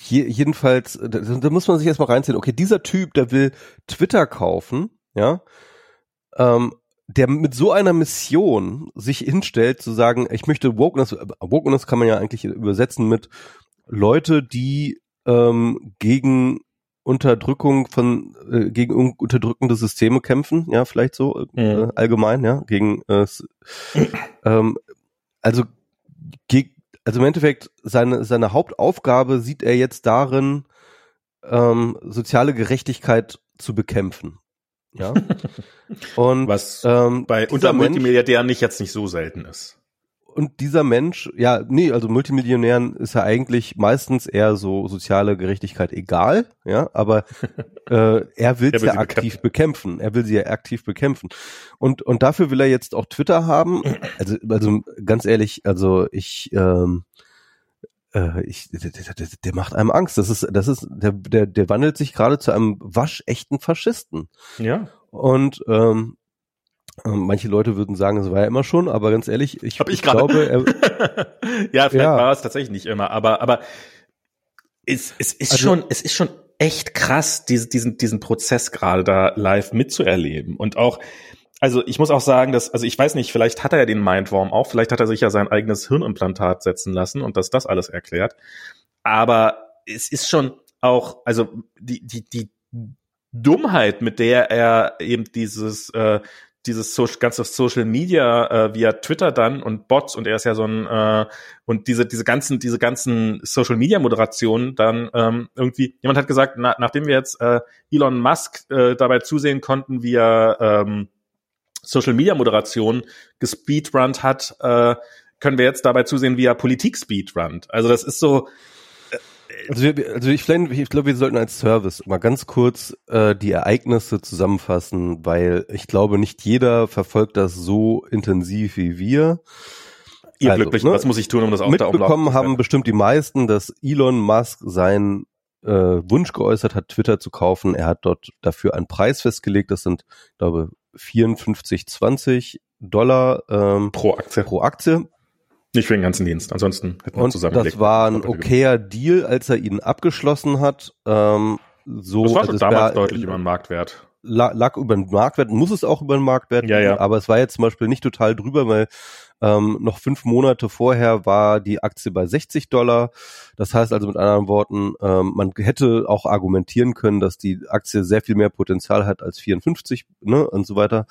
je, jedenfalls, da, da muss man sich erstmal reinziehen, okay, dieser Typ, der will Twitter kaufen, ja, ähm, der mit so einer Mission sich hinstellt, zu sagen, ich möchte Wokeness, Wokeness kann man ja eigentlich übersetzen mit Leute, die ähm, gegen Unterdrückung von, äh, gegen unterdrückende Systeme kämpfen, ja, vielleicht so äh, mhm. allgemein, ja, gegen, äh, ähm, also, ge- also im Endeffekt, seine, seine Hauptaufgabe sieht er jetzt darin, ähm, soziale Gerechtigkeit zu bekämpfen. Ja. Und was ähm, bei unter Multimilliardären nicht jetzt nicht so selten ist. Und dieser Mensch, ja, nee, also Multimillionären ist ja eigentlich meistens eher so soziale Gerechtigkeit egal, ja, aber äh, er will's ja aktiv bekämpfen. bekämpfen. Er will sie ja aktiv bekämpfen. Und und dafür will er jetzt auch Twitter haben. Also also ganz ehrlich, also ich ähm Ich, der, der, der macht einem Angst. Das ist, das ist, der, der, der wandelt sich gerade zu einem waschechten Faschisten. Ja. Und ähm, manche Leute würden sagen, es war ja immer schon, aber ganz ehrlich, ich, Hab ich, ich glaube, er, ja, vielleicht ja. war es tatsächlich nicht immer, aber, aber es, es ist also, schon, es ist schon echt krass, diese, diesen, diesen Prozess gerade da live mitzuerleben und auch. Also ich muss auch sagen, dass, also ich weiß nicht, vielleicht hat er ja den Mindworm auch, vielleicht hat er sich ja sein eigenes Hirnimplantat setzen lassen und dass das alles erklärt. Aber es ist schon auch, also die die die Dummheit, mit der er eben dieses äh, dieses so- ganze Social Media äh, via Twitter dann und Bots und er ist ja so ein äh, und diese diese ganzen diese ganzen Social Media Moderationen dann ähm, irgendwie jemand hat gesagt, na, nachdem wir jetzt äh, Elon Musk äh, dabei zusehen konnten, wie er ähm, Social-Media-Moderation gespeedrunnt hat, äh, können wir jetzt dabei zusehen, wie er Politik speedrunnt. Also das ist so... Äh, also, wir, also ich, ich glaube, wir sollten als Service mal ganz kurz äh, die Ereignisse zusammenfassen, weil ich glaube, nicht jeder verfolgt das so intensiv wie wir. Ihr also, Glücklichen, ne, was muss ich tun, um das auch da umlaufen zu können? Mitbekommen haben bestimmt die meisten, dass Elon Musk seinen äh, Wunsch geäußert hat, Twitter zu kaufen. Er hat dort dafür einen Preis festgelegt. Das sind, glaube ich, vierundfünfzig Komma zwanzig Dollar ähm, pro Aktie. Pro Aktie. Nicht für den ganzen Dienst, ansonsten hätten wir zusammengelegt. Und das war ein okayer Deal, als er ihn abgeschlossen hat. Ähm, so, das war also schon damals war, deutlich über den Marktwert. Lag über den Marktwert, muss es auch über den Marktwert ja, ja. aber es war jetzt zum Beispiel nicht total drüber, weil ähm, noch fünf Monate vorher war die Aktie bei sechzig Dollar. Das heißt also mit anderen Worten, ähm, man hätte auch argumentieren können, dass die Aktie sehr viel mehr Potenzial hat als vierundfünfzig, ne, und so weiter.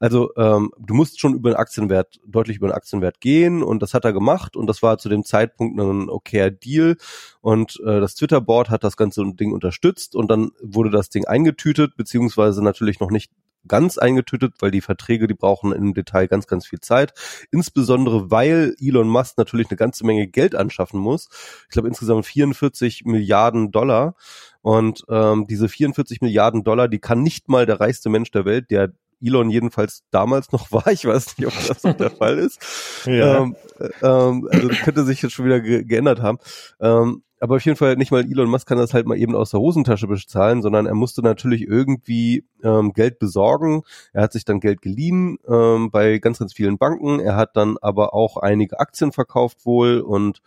Also ähm, du musst schon über den Aktienwert, deutlich über den Aktienwert gehen, und das hat er gemacht, und das war zu dem Zeitpunkt ein okayer Deal, und äh, das Twitter-Board hat das ganze Ding unterstützt, und dann wurde das Ding eingetütet, beziehungsweise natürlich noch nicht ganz eingetütet, weil die Verträge, die brauchen im Detail ganz, ganz viel Zeit. Insbesondere, weil Elon Musk natürlich eine ganze Menge Geld anschaffen muss. Ich glaube, insgesamt vierundvierzig Milliarden Dollar. Und ähm, diese vierundvierzig Milliarden Dollar, die kann nicht mal der reichste Mensch der Welt, der Elon jedenfalls damals noch war. Ich weiß nicht, ob das noch der Fall ist. Ja. Ähm, ähm, also das könnte sich jetzt schon wieder ge- geändert haben. Ähm, aber auf jeden Fall nicht mal Elon Musk kann das halt mal eben aus der Hosentasche bezahlen, sondern er musste natürlich irgendwie ähm, Geld besorgen. Er hat sich dann Geld geliehen ähm, bei ganz, ganz vielen Banken. Er hat dann aber auch einige Aktien verkauft wohl und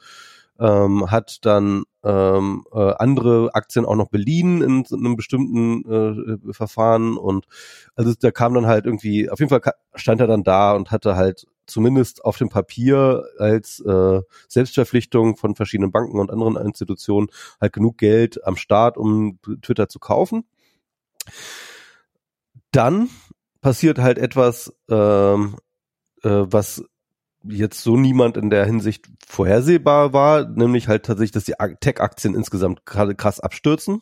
ähm, hat dann ähm, äh, andere Aktien auch noch beliehen in, in einem bestimmten äh, Verfahren. Und also da kam dann halt irgendwie, auf jeden Fall stand er dann da und hatte halt zumindest auf dem Papier als äh, Selbstverpflichtung von verschiedenen Banken und anderen Institutionen halt genug Geld am Start, um Twitter zu kaufen. Dann passiert halt etwas, ähm, äh, was jetzt so niemand in der Hinsicht vorhersehbar war, nämlich halt tatsächlich, dass die Tech-Aktien insgesamt krass abstürzen.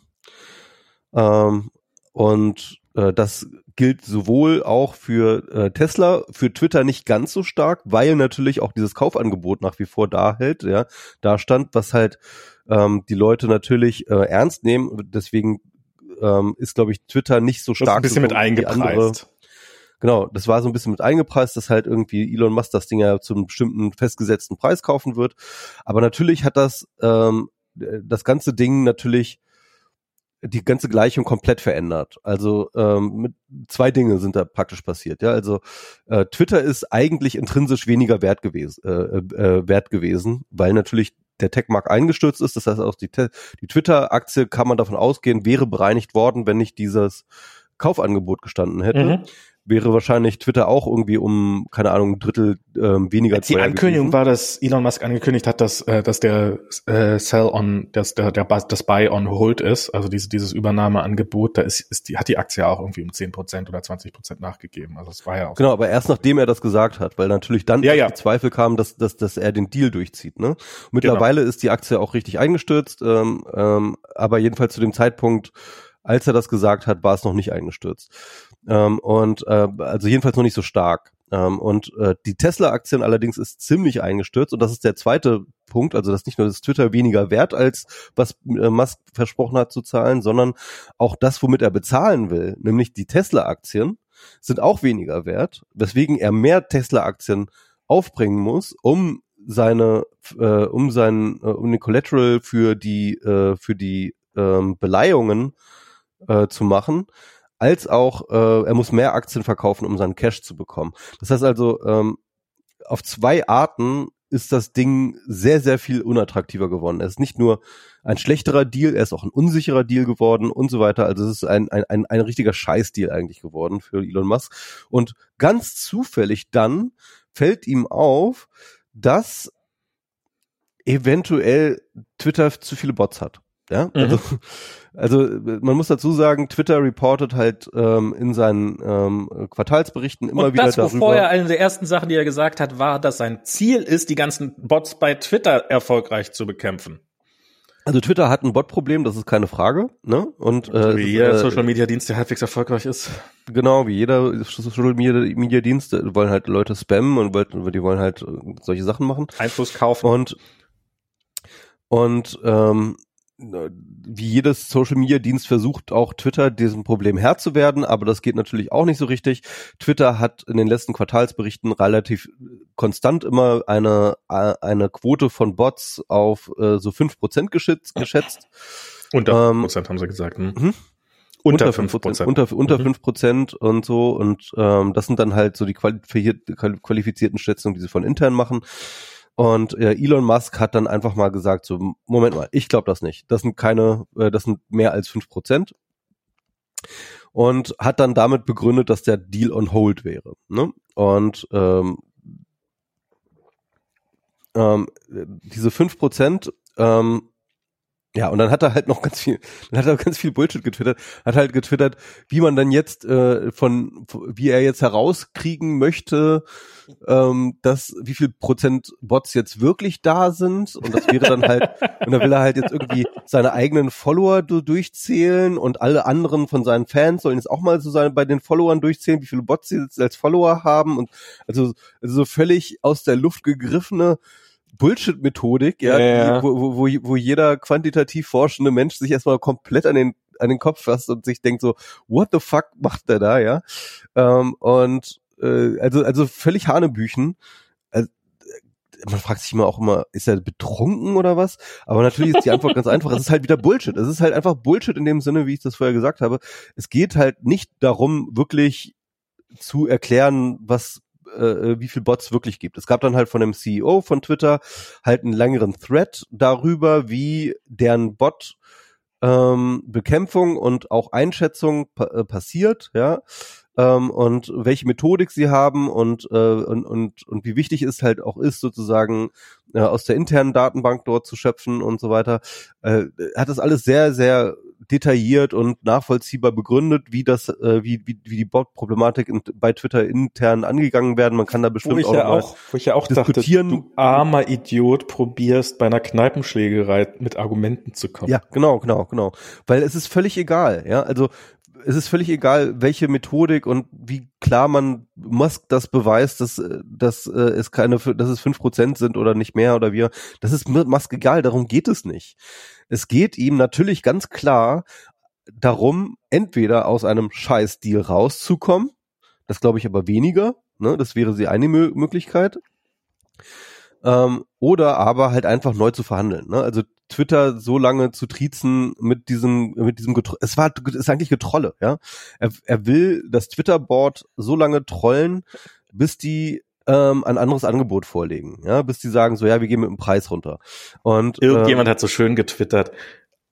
Ähm, und äh, das gilt sowohl auch für äh, Tesla, für Twitter nicht ganz so stark, weil natürlich auch dieses Kaufangebot nach wie vor da hält, ja, da stand, was halt ähm, die Leute natürlich äh, ernst nehmen. Deswegen ähm, ist, glaube ich, Twitter nicht so stark. Das ist ein bisschen mit eingepreist. Genau, das war so ein bisschen mit eingepreist, dass halt irgendwie Elon Musk das Ding ja zu einem bestimmten festgesetzten Preis kaufen wird. Aber natürlich hat das ähm, das ganze Ding natürlich die ganze Gleichung komplett verändert. Also ähm, mit zwei Dinge sind da praktisch passiert. Ja, also äh, Twitter ist eigentlich intrinsisch weniger wert gewesen, äh, äh, wert gewesen, weil natürlich der Tech-Markt eingestürzt ist. Das heißt auch die, Te- die Twitter-Aktie, kann man davon ausgehen, wäre bereinigt worden, wenn nicht dieses Kaufangebot gestanden hätte. Mhm. Wäre wahrscheinlich Twitter auch irgendwie um, keine Ahnung, ein Drittel ähm, weniger zu. Die Ankündigung war, dass Elon Musk angekündigt hat, dass äh, dass der äh, Sell on, dass der, der das Buy on Hold ist, also diese dieses Übernahmeangebot, da ist ist die hat die Aktie ja auch irgendwie um zehn Prozent oder zwanzig Prozent nachgegeben. Also es war ja auch genau, aber erst nachdem er das gesagt hat, weil natürlich dann ja, ja. die Zweifel kamen, dass dass dass er den Deal durchzieht, ne? Mittlerweile genau. ist die Aktie auch richtig eingestürzt, ähm, ähm, aber jedenfalls zu dem Zeitpunkt, als er das gesagt hat, war es noch nicht eingestürzt. Ähm, und äh, also jedenfalls noch nicht so stark. Ähm, und äh, die Tesla-Aktien allerdings ist ziemlich eingestürzt. Und das ist der zweite Punkt. Also dass nicht nur das Twitter weniger wert als was äh, Musk versprochen hat zu zahlen, sondern auch das, womit er bezahlen will, nämlich die Tesla-Aktien, sind auch weniger wert, weswegen er mehr Tesla-Aktien aufbringen muss, um seine, äh, um seinen, äh, um den Collateral für die, äh, für die äh, Beleihungen Äh, zu machen, als auch äh, er muss mehr Aktien verkaufen, um seinen Cash zu bekommen. Das heißt also, ähm, auf zwei Arten ist das Ding sehr, sehr viel unattraktiver geworden. Es ist nicht nur ein schlechterer Deal, er ist auch ein unsicherer Deal geworden und so weiter. Also es ist ein ein ein, ein richtiger Scheißdeal eigentlich geworden für Elon Musk. Und ganz zufällig dann fällt ihm auf, dass eventuell Twitter zu viele Bots hat. Ja, also, mhm. also man muss dazu sagen, Twitter reportet halt ähm, in seinen ähm, Quartalsberichten immer und wieder das, darüber. Und vorher eine der ersten Sachen, die er gesagt hat, war, dass sein Ziel ist, die ganzen Bots bei Twitter erfolgreich zu bekämpfen. Also Twitter hat ein Bot-Problem, das ist keine Frage, ne? Und äh, wie jeder äh, Social-Media-Dienst, der halbwegs erfolgreich ist. Genau, wie jeder Social-Media-Dienst, wollen halt Leute spammen und die wollen halt solche Sachen machen. Einfluss kaufen. Und, und ähm, wie jedes Social-Media-Dienst versucht auch Twitter diesem Problem Herr zu werden, aber das geht natürlich auch nicht so richtig. Twitter hat in den letzten Quartalsberichten relativ konstant immer eine eine Quote von Bots auf äh, so fünf Prozent geschätzt. geschätzt. Unter fünf Prozent ähm, haben sie gesagt. Ne? Mhm. Unter fünf Prozent. Unter, unter mhm. fünf Prozent und so. Und ähm, das sind dann halt so die qualifizierten Schätzungen, die sie von intern machen. Und äh, Elon Musk hat dann einfach mal gesagt, so, Moment mal, ich glaube das nicht. Das sind keine, äh, das sind mehr als fünf Prozent. Und hat dann damit begründet, dass der Deal on hold wäre. Ne? Und ähm, ähm, diese fünf Prozent, ähm, ja, und dann hat er halt noch ganz viel, dann hat er ganz viel Bullshit getwittert, hat halt getwittert, wie man dann jetzt äh, von, wie er jetzt herauskriegen möchte, ähm, dass wie viel Prozent Bots jetzt wirklich da sind, und das wäre dann halt, und da will er halt jetzt irgendwie seine eigenen Follower do, durchzählen und alle anderen von seinen Fans sollen jetzt auch mal so seine, bei den Followern durchzählen, wie viele Bots sie jetzt als Follower haben, und also, also so völlig aus der Luft gegriffene Bullshit-Methodik, ja, ja. Die, wo, wo, wo jeder quantitativ forschende Mensch sich erstmal komplett an den an den Kopf fasst und sich denkt so, what the fuck macht der da, ja? Ähm, und äh, also also völlig Hanebüchen. Also, man fragt sich immer auch immer, ist er betrunken oder was? Aber natürlich ist die Antwort ganz einfach. Es ist halt wieder Bullshit. Es ist halt einfach Bullshit in dem Sinne, wie ich das vorher gesagt habe. Es geht halt nicht darum, wirklich zu erklären, was wie viel Bots wirklich gibt. Es gab dann halt von dem C E O von Twitter halt einen längeren Thread darüber, wie deren Bot ähm, Bekämpfung und auch Einschätzung pa- passiert, ja, ähm, und welche Methodik sie haben und, äh, und und und wie wichtig es halt auch ist, sozusagen äh, aus der internen Datenbank dort zu schöpfen und so weiter. Äh, hat das alles sehr, sehr detailliert und nachvollziehbar begründet, wie das, äh, wie, wie, wie die Bot-Problematik in, bei Twitter intern angegangen werden. Man kann da bestimmt auch, ja auch wo ich ja auch diskutieren. Dachte, du armer Idiot probierst bei einer Kneipenschlägerei mit Argumenten zu kommen. Ja, genau, genau, genau. Weil es ist völlig egal, ja. Also, es ist völlig egal, welche Methodik und wie klar man Musk das beweist, dass, dass, äh, es keine, dass es fünf Prozent sind oder nicht mehr oder wir. Das ist Musk egal, darum geht es nicht. Es geht ihm natürlich ganz klar darum, entweder aus einem Scheiß-Deal rauszukommen, das glaube ich aber weniger, ne? Das wäre sie eine Mö- Möglichkeit, ähm, oder aber halt einfach neu zu verhandeln, ne? Also Twitter so lange zu triezen mit diesem, mit diesem Getro- es war, es ist eigentlich Getrolle, ja. Er, er will das Twitter-Board so lange trollen, bis die ähm, ein anderes Angebot vorlegen, ja, bis die sagen so, ja, wir gehen mit dem Preis runter. Und irgendjemand ähm, hat so schön getwittert: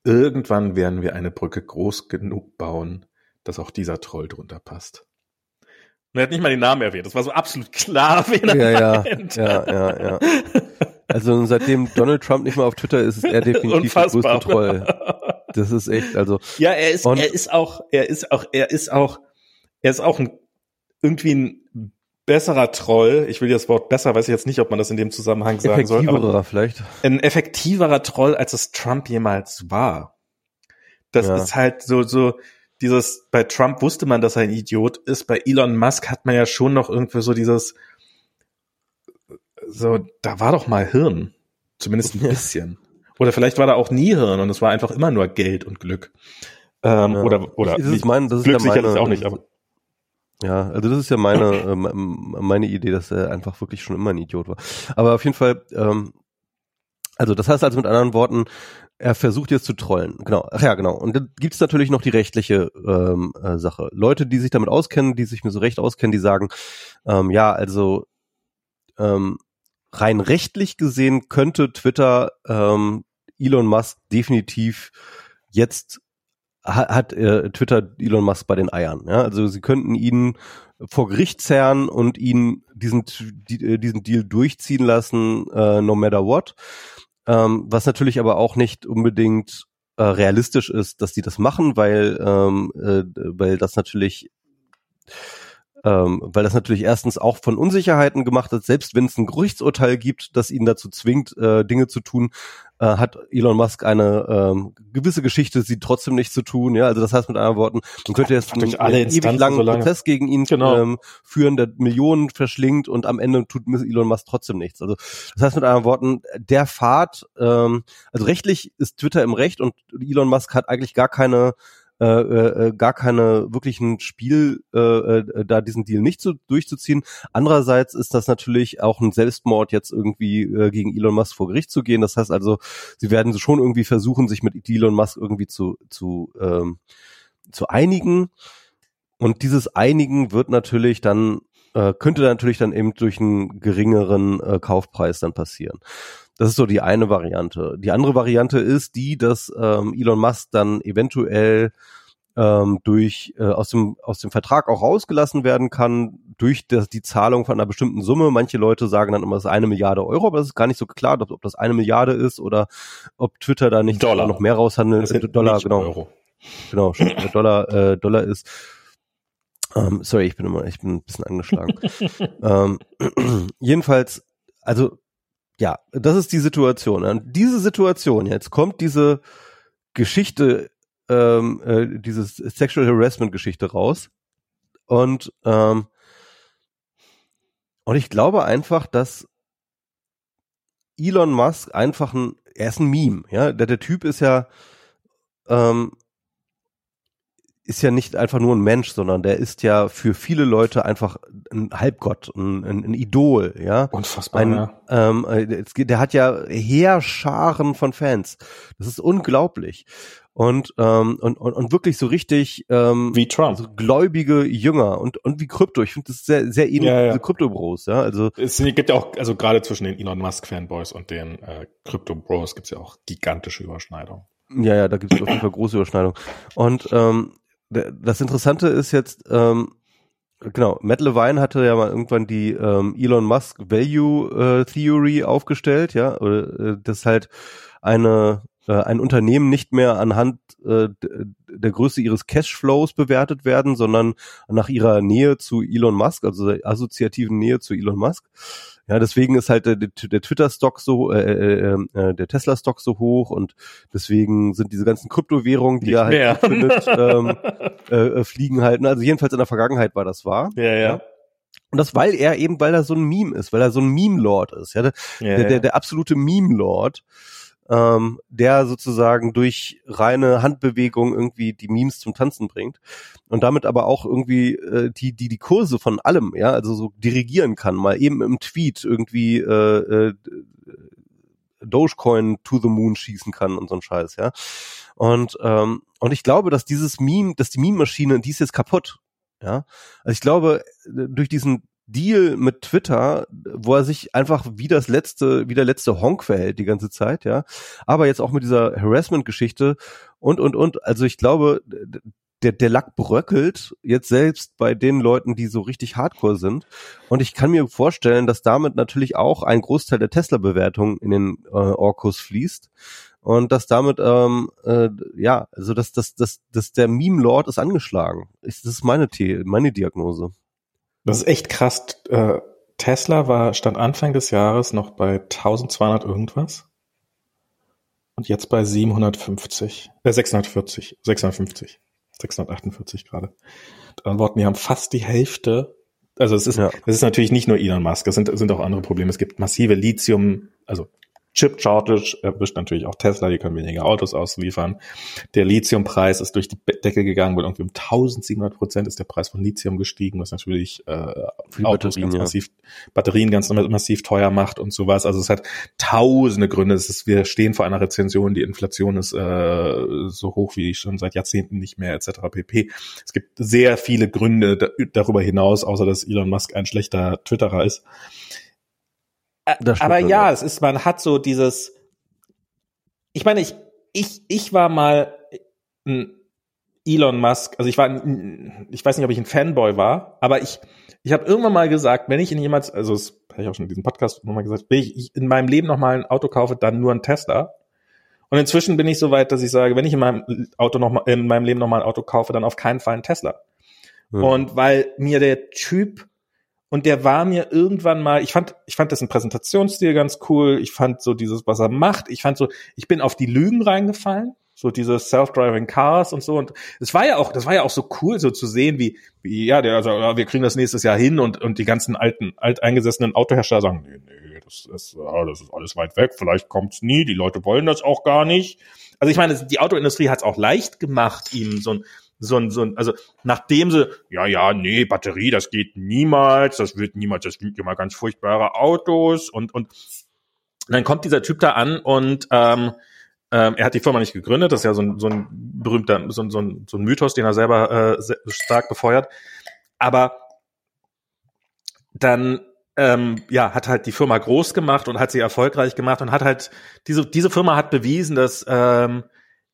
Irgendwann werden wir eine Brücke groß genug bauen, dass auch dieser Troll drunter passt. Und er hat nicht mal den Namen erwähnt. Das war so absolut klar, wen er ja, meint. Ja, ja, ja, ja. Also seitdem Donald Trump nicht mehr auf Twitter ist, ist er definitiv der größte Troll. Das ist echt, also. Ja, er ist, er ist auch, er ist auch, er ist auch, er ist auch ein, irgendwie ein besserer Troll. Ich will das Wort besser, weiß ich jetzt nicht, ob man das in dem Zusammenhang sagen soll. Effektiverer vielleicht. Ein effektiverer Troll, als es Trump jemals war. Das ja. ist halt so, so, dieses, bei Trump wusste man, dass er ein Idiot ist. Bei Elon Musk hat man ja schon noch irgendwie so dieses, so, da war doch mal Hirn. Zumindest ein bisschen. Oder vielleicht war da auch nie Hirn und es war einfach immer nur Geld und Glück. Ähm, ja. Oder, oder, ist es mein, das ist Glück ja sicherlich meine, auch nicht, aber. Ja, also das ist ja meine, äh, meine Idee, dass er einfach wirklich schon immer ein Idiot war. Aber auf jeden Fall, ähm, also das heißt also mit anderen Worten, er versucht jetzt zu trollen. Genau, ach ja, genau. Und dann gibt's natürlich noch die rechtliche ähm, äh, Sache. Leute, die sich damit auskennen, die sich mit so Recht auskennen, die sagen, ähm, ja, also, ähm, rein rechtlich gesehen könnte Twitter ähm, Elon Musk definitiv jetzt ha- hat äh, Twitter Elon Musk bei den Eiern. Ja? Also sie könnten ihn vor Gericht zerren und ihn diesen die, diesen Deal durchziehen lassen, äh, no matter what. Ähm, was natürlich aber auch nicht unbedingt äh, realistisch ist, dass die das machen, weil ähm, äh, weil das natürlich Ähm, weil das natürlich erstens auch von Unsicherheiten gemacht ist, selbst wenn es ein Gerichtsurteil gibt, das ihn dazu zwingt, äh, Dinge zu tun, äh, hat Elon Musk eine äh, gewisse Geschichte, sie trotzdem nicht zu tun. Ja, also das heißt mit anderen Worten, man könnte jetzt einen, alle einen ewig langen so lange. Prozess gegen ihn genau. ähm, führen, der Millionen verschlingt und am Ende tut Elon Musk trotzdem nichts. Also das heißt mit anderen Worten, der Pfad, ähm, also rechtlich ist Twitter im Recht und Elon Musk hat eigentlich gar keine Äh, äh, gar keine wirklichen Spiel, äh, äh, da diesen Deal nicht zu, durchzuziehen. Andererseits ist das natürlich auch ein Selbstmord, jetzt irgendwie äh, gegen Elon Musk vor Gericht zu gehen. Das heißt also, sie werden schon irgendwie versuchen, sich mit Elon Musk irgendwie zu zu ähm, zu einigen. Und dieses Einigen wird natürlich dann äh, könnte dann natürlich dann eben durch einen geringeren äh, Kaufpreis dann passieren. Das ist so die eine Variante. Die andere Variante ist die, dass ähm, Elon Musk dann eventuell ähm, durch äh, aus dem aus dem Vertrag auch rausgelassen werden kann durch das, die Zahlung von einer bestimmten Summe. Manche Leute sagen dann immer, es ist eine Milliarde Euro, aber das ist gar nicht so klar, ob, ob das eine Milliarde ist oder ob Twitter da nicht Dollar. noch mehr raushandelt. Äh, Dollar, genau, Euro. genau, Dollar, äh, Dollar ist. Ähm, sorry, ich bin immer, ich bin ein bisschen angeschlagen. ähm, jedenfalls, also ja, das ist die Situation. Und diese Situation, jetzt kommt diese Geschichte, ähm, äh, diese Sexual Harassment-Geschichte raus. Und ähm, und ich glaube einfach, dass Elon Musk einfach ein, er ist ein Meme. Ja, der, der Typ ist ja ähm, ist ja nicht einfach nur ein Mensch, sondern der ist ja für viele Leute einfach ein Halbgott, ein, ein, ein Idol, ja. Unfassbar, ein, ja. Ähm, der hat ja Heerscharen von Fans. Das ist unglaublich. Und, ähm, und, und, und wirklich so richtig, ähm, wie Trump. So gläubige Jünger und, und wie Krypto. Ich finde das sehr, sehr ähnlich, ja, ja. Diese Krypto-Bros, ja. Also. Es gibt ja auch, also gerade zwischen den Elon Musk-Fanboys und den, äh, Krypto-Bros gibt's ja auch gigantische Überschneidungen. Ja, ja, da gibt's auf jeden Fall große Überschneidungen. Und, ähm, das Interessante ist jetzt, ähm, genau, Matt Levine hatte ja mal irgendwann die ähm, Elon Musk Value äh, Theory aufgestellt, ja, oder, äh, dass halt eine äh, ein Unternehmen nicht mehr anhand äh, der Größe ihres Cashflows bewertet werden, sondern nach ihrer Nähe zu Elon Musk, also der assoziativen Nähe zu Elon Musk. Ja, deswegen ist halt der, der Twitter-Stock so, äh, äh, äh, der Tesla-Stock so hoch und deswegen sind diese ganzen Kryptowährungen, die er halt findet, ähm, äh, fliegen halt. Also jedenfalls in der Vergangenheit war das wahr. Ja, ja. ja. Und das, weil er eben, weil er so ein Meme ist, weil er so ein Meme-Lord ist. Ja, der, ja, der, der, der absolute Meme-Lord, ähm, der sozusagen durch reine Handbewegung irgendwie die Memes zum Tanzen bringt und damit aber auch irgendwie äh, die die die Kurse von allem, ja, also so dirigieren kann, mal eben im Tweet irgendwie äh, äh, Dogecoin to the moon schießen kann und so ein Scheiß, ja. Und ähm, und ich glaube, dass dieses Meme, dass die Meme-Maschine, die ist jetzt kaputt, ja. Also ich glaube, durch diesen Deal mit Twitter, wo er sich einfach wie das letzte, wie der letzte Honk verhält die ganze Zeit, ja. Aber jetzt auch mit dieser Harassment-Geschichte und, und, und. Also ich glaube, der, der Lack bröckelt jetzt selbst bei den Leuten, die so richtig hardcore sind. Und ich kann mir vorstellen, dass damit natürlich auch ein Großteil der Tesla-Bewertung in den äh, Orkus fließt. Und dass damit, ähm, äh, ja, also dass, dass, dass, dass der Meme-Lord ist angeschlagen. Das ist meine The- meine Diagnose. Das ist echt krass. Tesla war, stand Anfang des Jahres noch bei zwölfhundert irgendwas. Und jetzt bei siebenhundertfünfzig, äh, sechshundertvierzig, sechshundertfünfzig, sechshundertachtundvierzig gerade. Mit anderen Worten, die haben fast die Hälfte. Also es ist, ja. es ist natürlich nicht nur Elon Musk. Es sind, es sind auch andere Probleme. Es gibt massive Lithium, also Chip Shortage erwischt natürlich auch Tesla, die können weniger Autos ausliefern. Der Lithiumpreis ist durch die Decke gegegangen, weil irgendwie um eintausendsiebenhundert Prozent ist der Preis von Lithium gestiegen, was natürlich äh, Autos ganz massiv, Batterien ganz massiv teuer macht und sowas. Also es hat tausende Gründe. Es ist, wir stehen vor einer Rezession, die Inflation ist äh, so hoch wie schon seit Jahrzehnten nicht mehr et cetera pp. Es gibt sehr viele Gründe da, darüber hinaus, außer dass Elon Musk ein schlechter Twitterer ist. Aber ja, es ist, man hat so dieses, ich meine, ich, ich, ich war mal ein Elon Musk, also ich war, ein, ich weiß nicht, ob ich ein Fanboy war, aber ich, ich habe irgendwann mal gesagt, wenn ich in jemals, also das habe ich auch schon in diesem Podcast nochmal gesagt, wenn ich in meinem Leben nochmal ein Auto kaufe, dann nur ein Tesla. Und inzwischen bin ich so weit, dass ich sage, wenn ich in meinem Auto noch mal, in meinem Leben nochmal ein Auto kaufe, dann auf keinen Fall ein Tesla. Mhm. Und weil mir der Typ, und der war mir irgendwann mal, ich fand, ich fand dessen Präsentationsstil ganz cool, ich fand so dieses, was er macht, ich fand so, ich bin auf die Lügen reingefallen, so diese self-driving cars und so, und es war ja auch, das war ja auch so cool, so zu sehen, wie, wie ja, der, also, wir kriegen das nächstes Jahr hin, und, und die ganzen alten, alteingesessenen Autohersteller sagen, nee, nee, das ist, ja, das ist alles weit weg, vielleicht kommt's nie, die Leute wollen das auch gar nicht. Also ich meine, die Autoindustrie hat's auch leicht gemacht, ihm so ein, So ein, so ein, also, nachdem sie, ja, ja, nee, Batterie, das geht niemals, das wird niemals, das sind immer ganz furchtbare Autos, und, und, und dann kommt dieser Typ da an, und, ähm, ähm, er hat die Firma nicht gegründet, das ist ja so ein, so ein berühmter, so ein, so ein, so ein Mythos, den er selber, äh, sehr stark befeuert, aber dann, ähm, ja, hat halt die Firma groß gemacht und hat sie erfolgreich gemacht und hat halt, diese, diese Firma hat bewiesen, dass, ähm,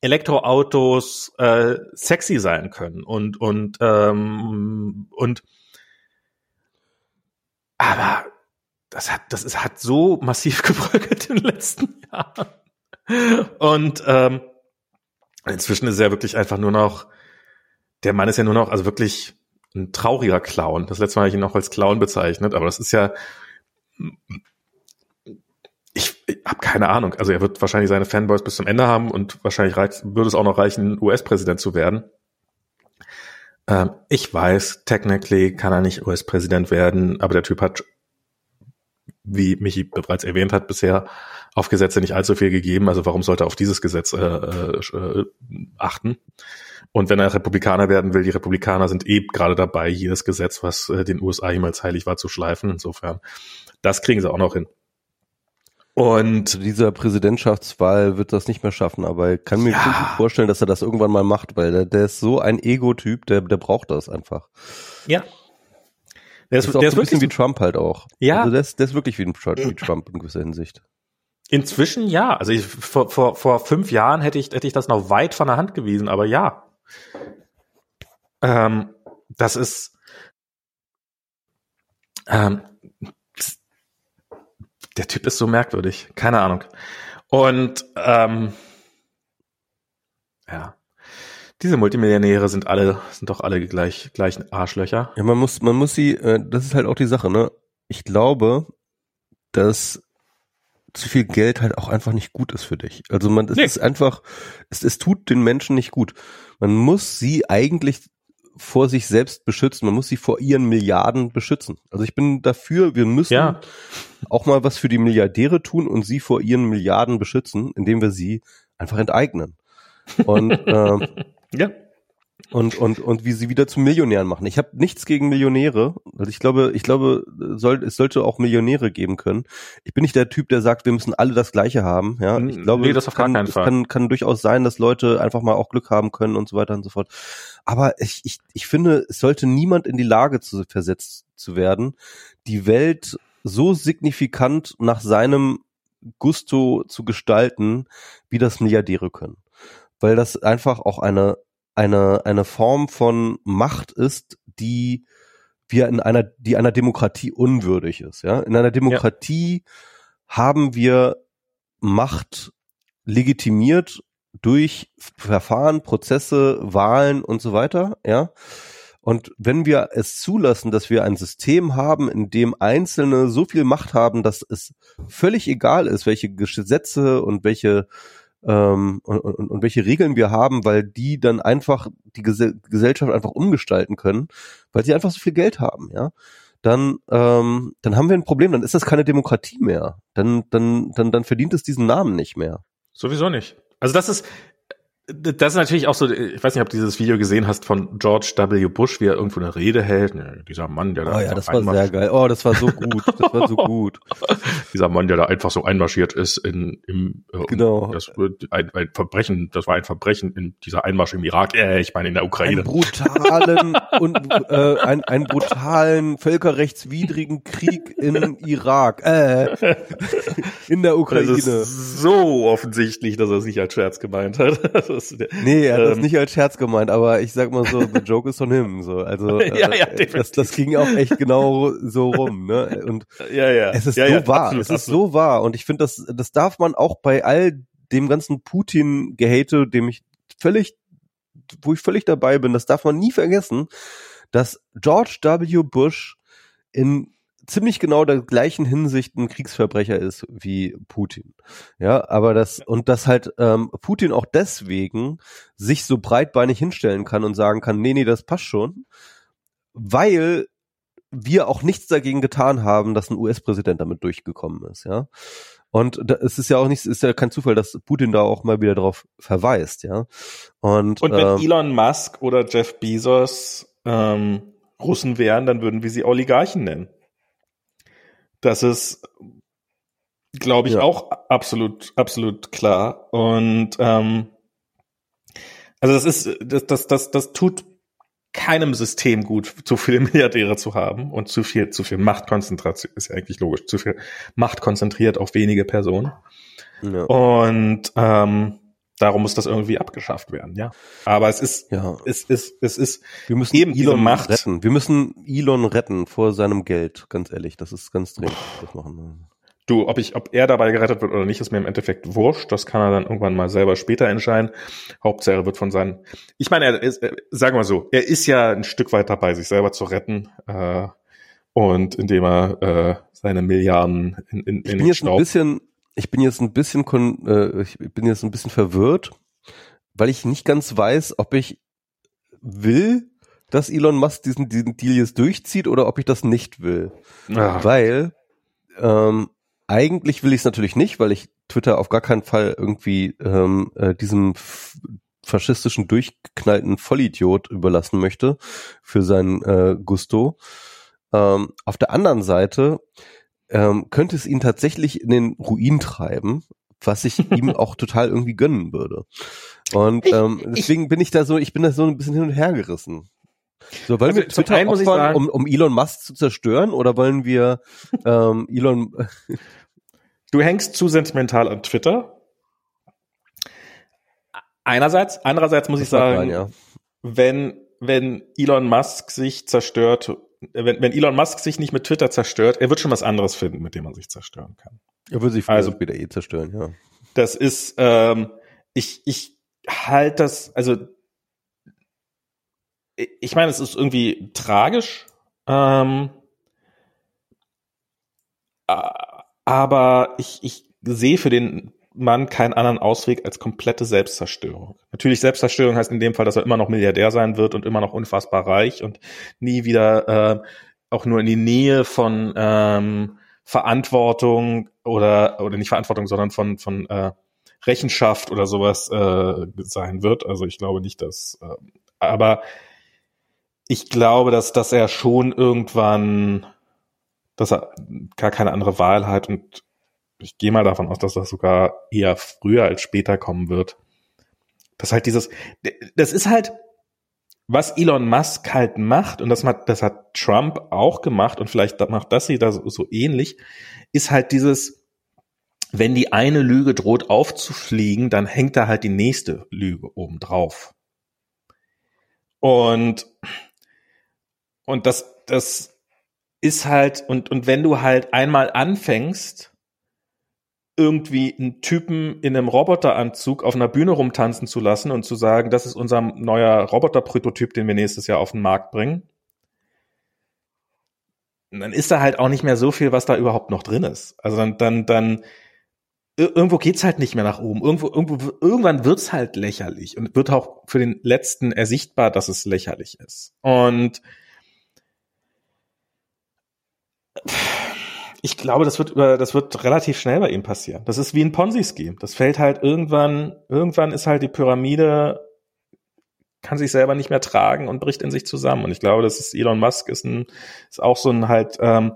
Elektroautos äh, sexy sein können und und ähm, und aber das hat das ist hat so massiv gebröckelt in den letzten Jahren, und ähm, inzwischen ist er wirklich einfach nur noch, der Mann ist ja nur noch, also wirklich ein trauriger Clown. Das letzte Mal habe ich ihn noch als Clown bezeichnet, aber das ist ja, Ich, ich habe keine Ahnung. Also er wird wahrscheinlich seine Fanboys bis zum Ende haben, und wahrscheinlich reicht, würde es auch noch reichen, U S-Präsident zu werden. Ähm, ich weiß, technically kann er nicht U S-Präsident werden, aber der Typ hat, wie Michi bereits erwähnt hat, bisher auf Gesetze nicht allzu viel gegeben. Also warum sollte er auf dieses Gesetz äh, äh, achten? Und wenn er Republikaner werden will, die Republikaner sind eben gerade dabei, jedes Gesetz, was äh, den U S A jemals heilig war, zu schleifen. Insofern, das kriegen sie auch noch hin. Und zu dieser Präsidentschaftswahl wird das nicht mehr schaffen, aber ich kann mir ja. gut vorstellen, dass er das irgendwann mal macht, weil der, der ist so ein Ego-Typ, der, der braucht das einfach. Ja. Der ist, ist auch der so ein ist bisschen wie Trump halt auch. Ja. Also der ist, der ist wirklich wie, ein, wie Trump in gewisser Hinsicht. Inzwischen ja. Also ich, vor, vor, vor fünf Jahren hätte ich, hätte ich das noch weit von der Hand gewiesen, aber ja. Ähm, das ist ähm, der Typ ist so merkwürdig. Keine Ahnung. Und, ähm, ja. Diese Multimillionäre sind alle, sind doch alle gleich, gleichen Arschlöcher. Ja, man muss, man muss sie, äh, das ist halt auch die Sache, ne? Ich glaube, dass zu viel Geld halt auch einfach nicht gut ist für dich. Also man, es nee. ist einfach, es, es tut den Menschen nicht gut. Man muss sie eigentlich vor sich selbst beschützen. Man muss sie vor ihren Milliarden beschützen. Also ich bin dafür, wir müssen ja. auch mal was für die Milliardäre tun und sie vor ihren Milliarden beschützen, indem wir sie einfach enteignen. Und äh, ja. und und und wie sie wieder zu Millionären machen. Ich habe nichts gegen Millionäre. Also ich glaube, ich glaube, soll, es sollte auch Millionäre geben können. Ich bin nicht der Typ, der sagt, wir müssen alle das Gleiche haben. Ja, ich glaube, nee, das auf kann, keinen Fall. Es kann, kann durchaus sein, dass Leute einfach mal auch Glück haben können und so weiter und so fort. Aber ich ich ich finde, es sollte niemand in die Lage zu, versetzt zu werden, die Welt so signifikant nach seinem Gusto zu gestalten, wie das Milliardäre können. Weil das einfach auch eine eine eine Form von Macht ist, die wir in einer die einer Demokratie unwürdig ist, ja? In einer Demokratie ja. haben wir Macht legitimiert durch Verfahren, Prozesse, Wahlen und so weiter, ja? Und wenn wir es zulassen, dass wir ein System haben, in dem Einzelne so viel Macht haben, dass es völlig egal ist, welche Gesetze und welche ähm, und, und, und welche Regeln wir haben, weil die dann einfach die Ges- Gesellschaft einfach umgestalten können, weil sie einfach so viel Geld haben, ja, dann ähm, dann haben wir ein Problem, dann ist das keine Demokratie mehr, dann dann dann dann verdient es diesen Namen nicht mehr. Sowieso nicht. Also das ist Das ist natürlich auch so, ich weiß nicht, ob du dieses Video gesehen hast von George W. Bush, wie er irgendwo eine Rede hält. Nee, dieser Mann, der da. Oh ja, das war sehr geil. Oh, das war so gut. Das war so gut. Dieser Mann, der da einfach so einmarschiert ist in, im, äh, genau. Das, ein, ein Verbrechen, das war ein Verbrechen in dieser Einmarsch im Irak, äh, ich meine in der Ukraine. Einen brutalen, und, äh, ein, einen brutalen, völkerrechtswidrigen Krieg in Irak, äh, in der Ukraine. Das ist so offensichtlich, dass er es nicht als Scherz gemeint hat. Nee, er hat ähm, das nicht als Scherz gemeint, aber ich sag mal so, the joke is on him, so. Also, ja, ja, das, das ging auch echt genau so rum, ne? Und ja, ja. es ist ja, so ja, wahr, absolut, es ist absolut. so wahr. Und ich finde, das, das darf man auch bei all dem ganzen Putin-Gehate, dem ich völlig, wo ich völlig dabei bin, das darf man nie vergessen, dass George W. Bush in ziemlich genau der gleichen Hinsicht ein Kriegsverbrecher ist wie Putin. Ja, aber das, und dass halt ähm, Putin auch deswegen sich so breitbeinig hinstellen kann und sagen kann, nee, nee, das passt schon, weil wir auch nichts dagegen getan haben, dass ein U S-Präsident damit durchgekommen ist, ja. Und da, es ist ja auch nichts, ist ja kein Zufall, dass Putin da auch mal wieder drauf verweist, ja. Und, und wenn ähm, Elon Musk oder Jeff Bezos ähm, Russen wären, dann würden wir sie Oligarchen nennen. Das ist, glaube ich, ja. auch absolut, absolut klar. Und ähm, also das ist, das, das, das, das tut keinem System gut, zu viele Milliardäre zu haben und zu viel, zu viel Machtkonzentration, ist ja eigentlich logisch, zu viel Macht konzentriert auf wenige Personen. Ja. Und ähm, darum muss das irgendwie abgeschafft werden, ja. Aber es ist, ja. es ist, es ist, wir müssen eben Elon Macht retten. Wir müssen Elon retten vor seinem Geld, ganz ehrlich. Das ist ganz dringend, das machen. Du, ob ich, ob er dabei gerettet wird oder nicht, ist mir im Endeffekt wurscht. Das kann er dann irgendwann mal selber später entscheiden. Hauptsache er wird von seinen, ich meine, er ist, sagen wir mal so, er ist ja ein Stück weit dabei, sich selber zu retten, äh, und indem er äh, seine Milliarden in, in, in den Staub. Ich bin jetzt ein bisschen, ich bin jetzt ein bisschen, kon- äh, ich bin jetzt ein bisschen verwirrt, weil ich nicht ganz weiß, ob ich will, dass Elon Musk diesen, diesen Deal jetzt durchzieht oder ob ich das nicht will, Ach. weil ähm, eigentlich will ich es natürlich nicht, weil ich Twitter auf gar keinen Fall irgendwie ähm, äh, diesem f- faschistischen, durchgeknallten Vollidiot überlassen möchte für sein äh, Gusto. Ähm, auf der anderen Seite ähm, könnte es ihn tatsächlich in den Ruin treiben, was ich ihm auch total irgendwie gönnen würde. Und ähm, deswegen bin ich da so, ich bin da so ein bisschen hin und her gerissen. So, wollen also wir Twitter einen, opfern, sagen, um, um Elon Musk zu zerstören, oder wollen wir ähm, Elon... Du hängst zu sentimental an Twitter. Einerseits, andererseits muss das ich sagen, rein, ja. wenn, wenn Elon Musk sich zerstört, wenn, wenn Elon Musk sich nicht mit Twitter zerstört, er wird schon was anderes finden, mit dem man sich zerstören kann. Er wird sich also wieder eh zerstören, ja. Das ist, ähm, ich, ich halte das, also ich meine, es ist irgendwie tragisch, ähm, aber ich, ich sehe für den Mann keinen anderen Ausweg als komplette Selbstzerstörung. Natürlich, Selbstzerstörung heißt in dem Fall, dass er immer noch Milliardär sein wird und immer noch unfassbar reich und nie wieder äh, auch nur in die Nähe von ähm, Verantwortung oder oder nicht Verantwortung, sondern von von äh, Rechenschaft oder sowas äh, sein wird. Also ich glaube nicht, dass äh, aber ich glaube, dass, dass er schon irgendwann, dass er gar keine andere Wahl hat, und ich gehe mal davon aus, dass das sogar eher früher als später kommen wird. Das halt dieses, das ist halt, was Elon Musk halt macht, und das hat, das hat Trump auch gemacht, und vielleicht macht das sie da so, so ähnlich, ist halt dieses, wenn die eine Lüge droht aufzufliegen, dann hängt da halt die nächste Lüge oben drauf. Und, und das, das ist halt, und, und wenn du halt einmal anfängst, irgendwie einen Typen in einem Roboteranzug auf einer Bühne rumtanzen zu lassen und zu sagen, das ist unser neuer Roboterprototyp, den wir nächstes Jahr auf den Markt bringen, dann ist da halt auch nicht mehr so viel, was da überhaupt noch drin ist. Also dann, dann, dann, irgendwo geht's halt nicht mehr nach oben. Irgendwo, irgendwo, irgendwann wird's halt lächerlich und wird auch für den Letzten ersichtbar, dass es lächerlich ist. Und ich glaube, das wird, das wird relativ schnell bei ihm passieren. Das ist wie ein Ponzi-Scheme. Das fällt halt irgendwann, irgendwann ist halt die Pyramide, kann sich selber nicht mehr tragen und bricht in sich zusammen. Und ich glaube, das ist Elon Musk, ist ein, ist auch so ein halt, ähm,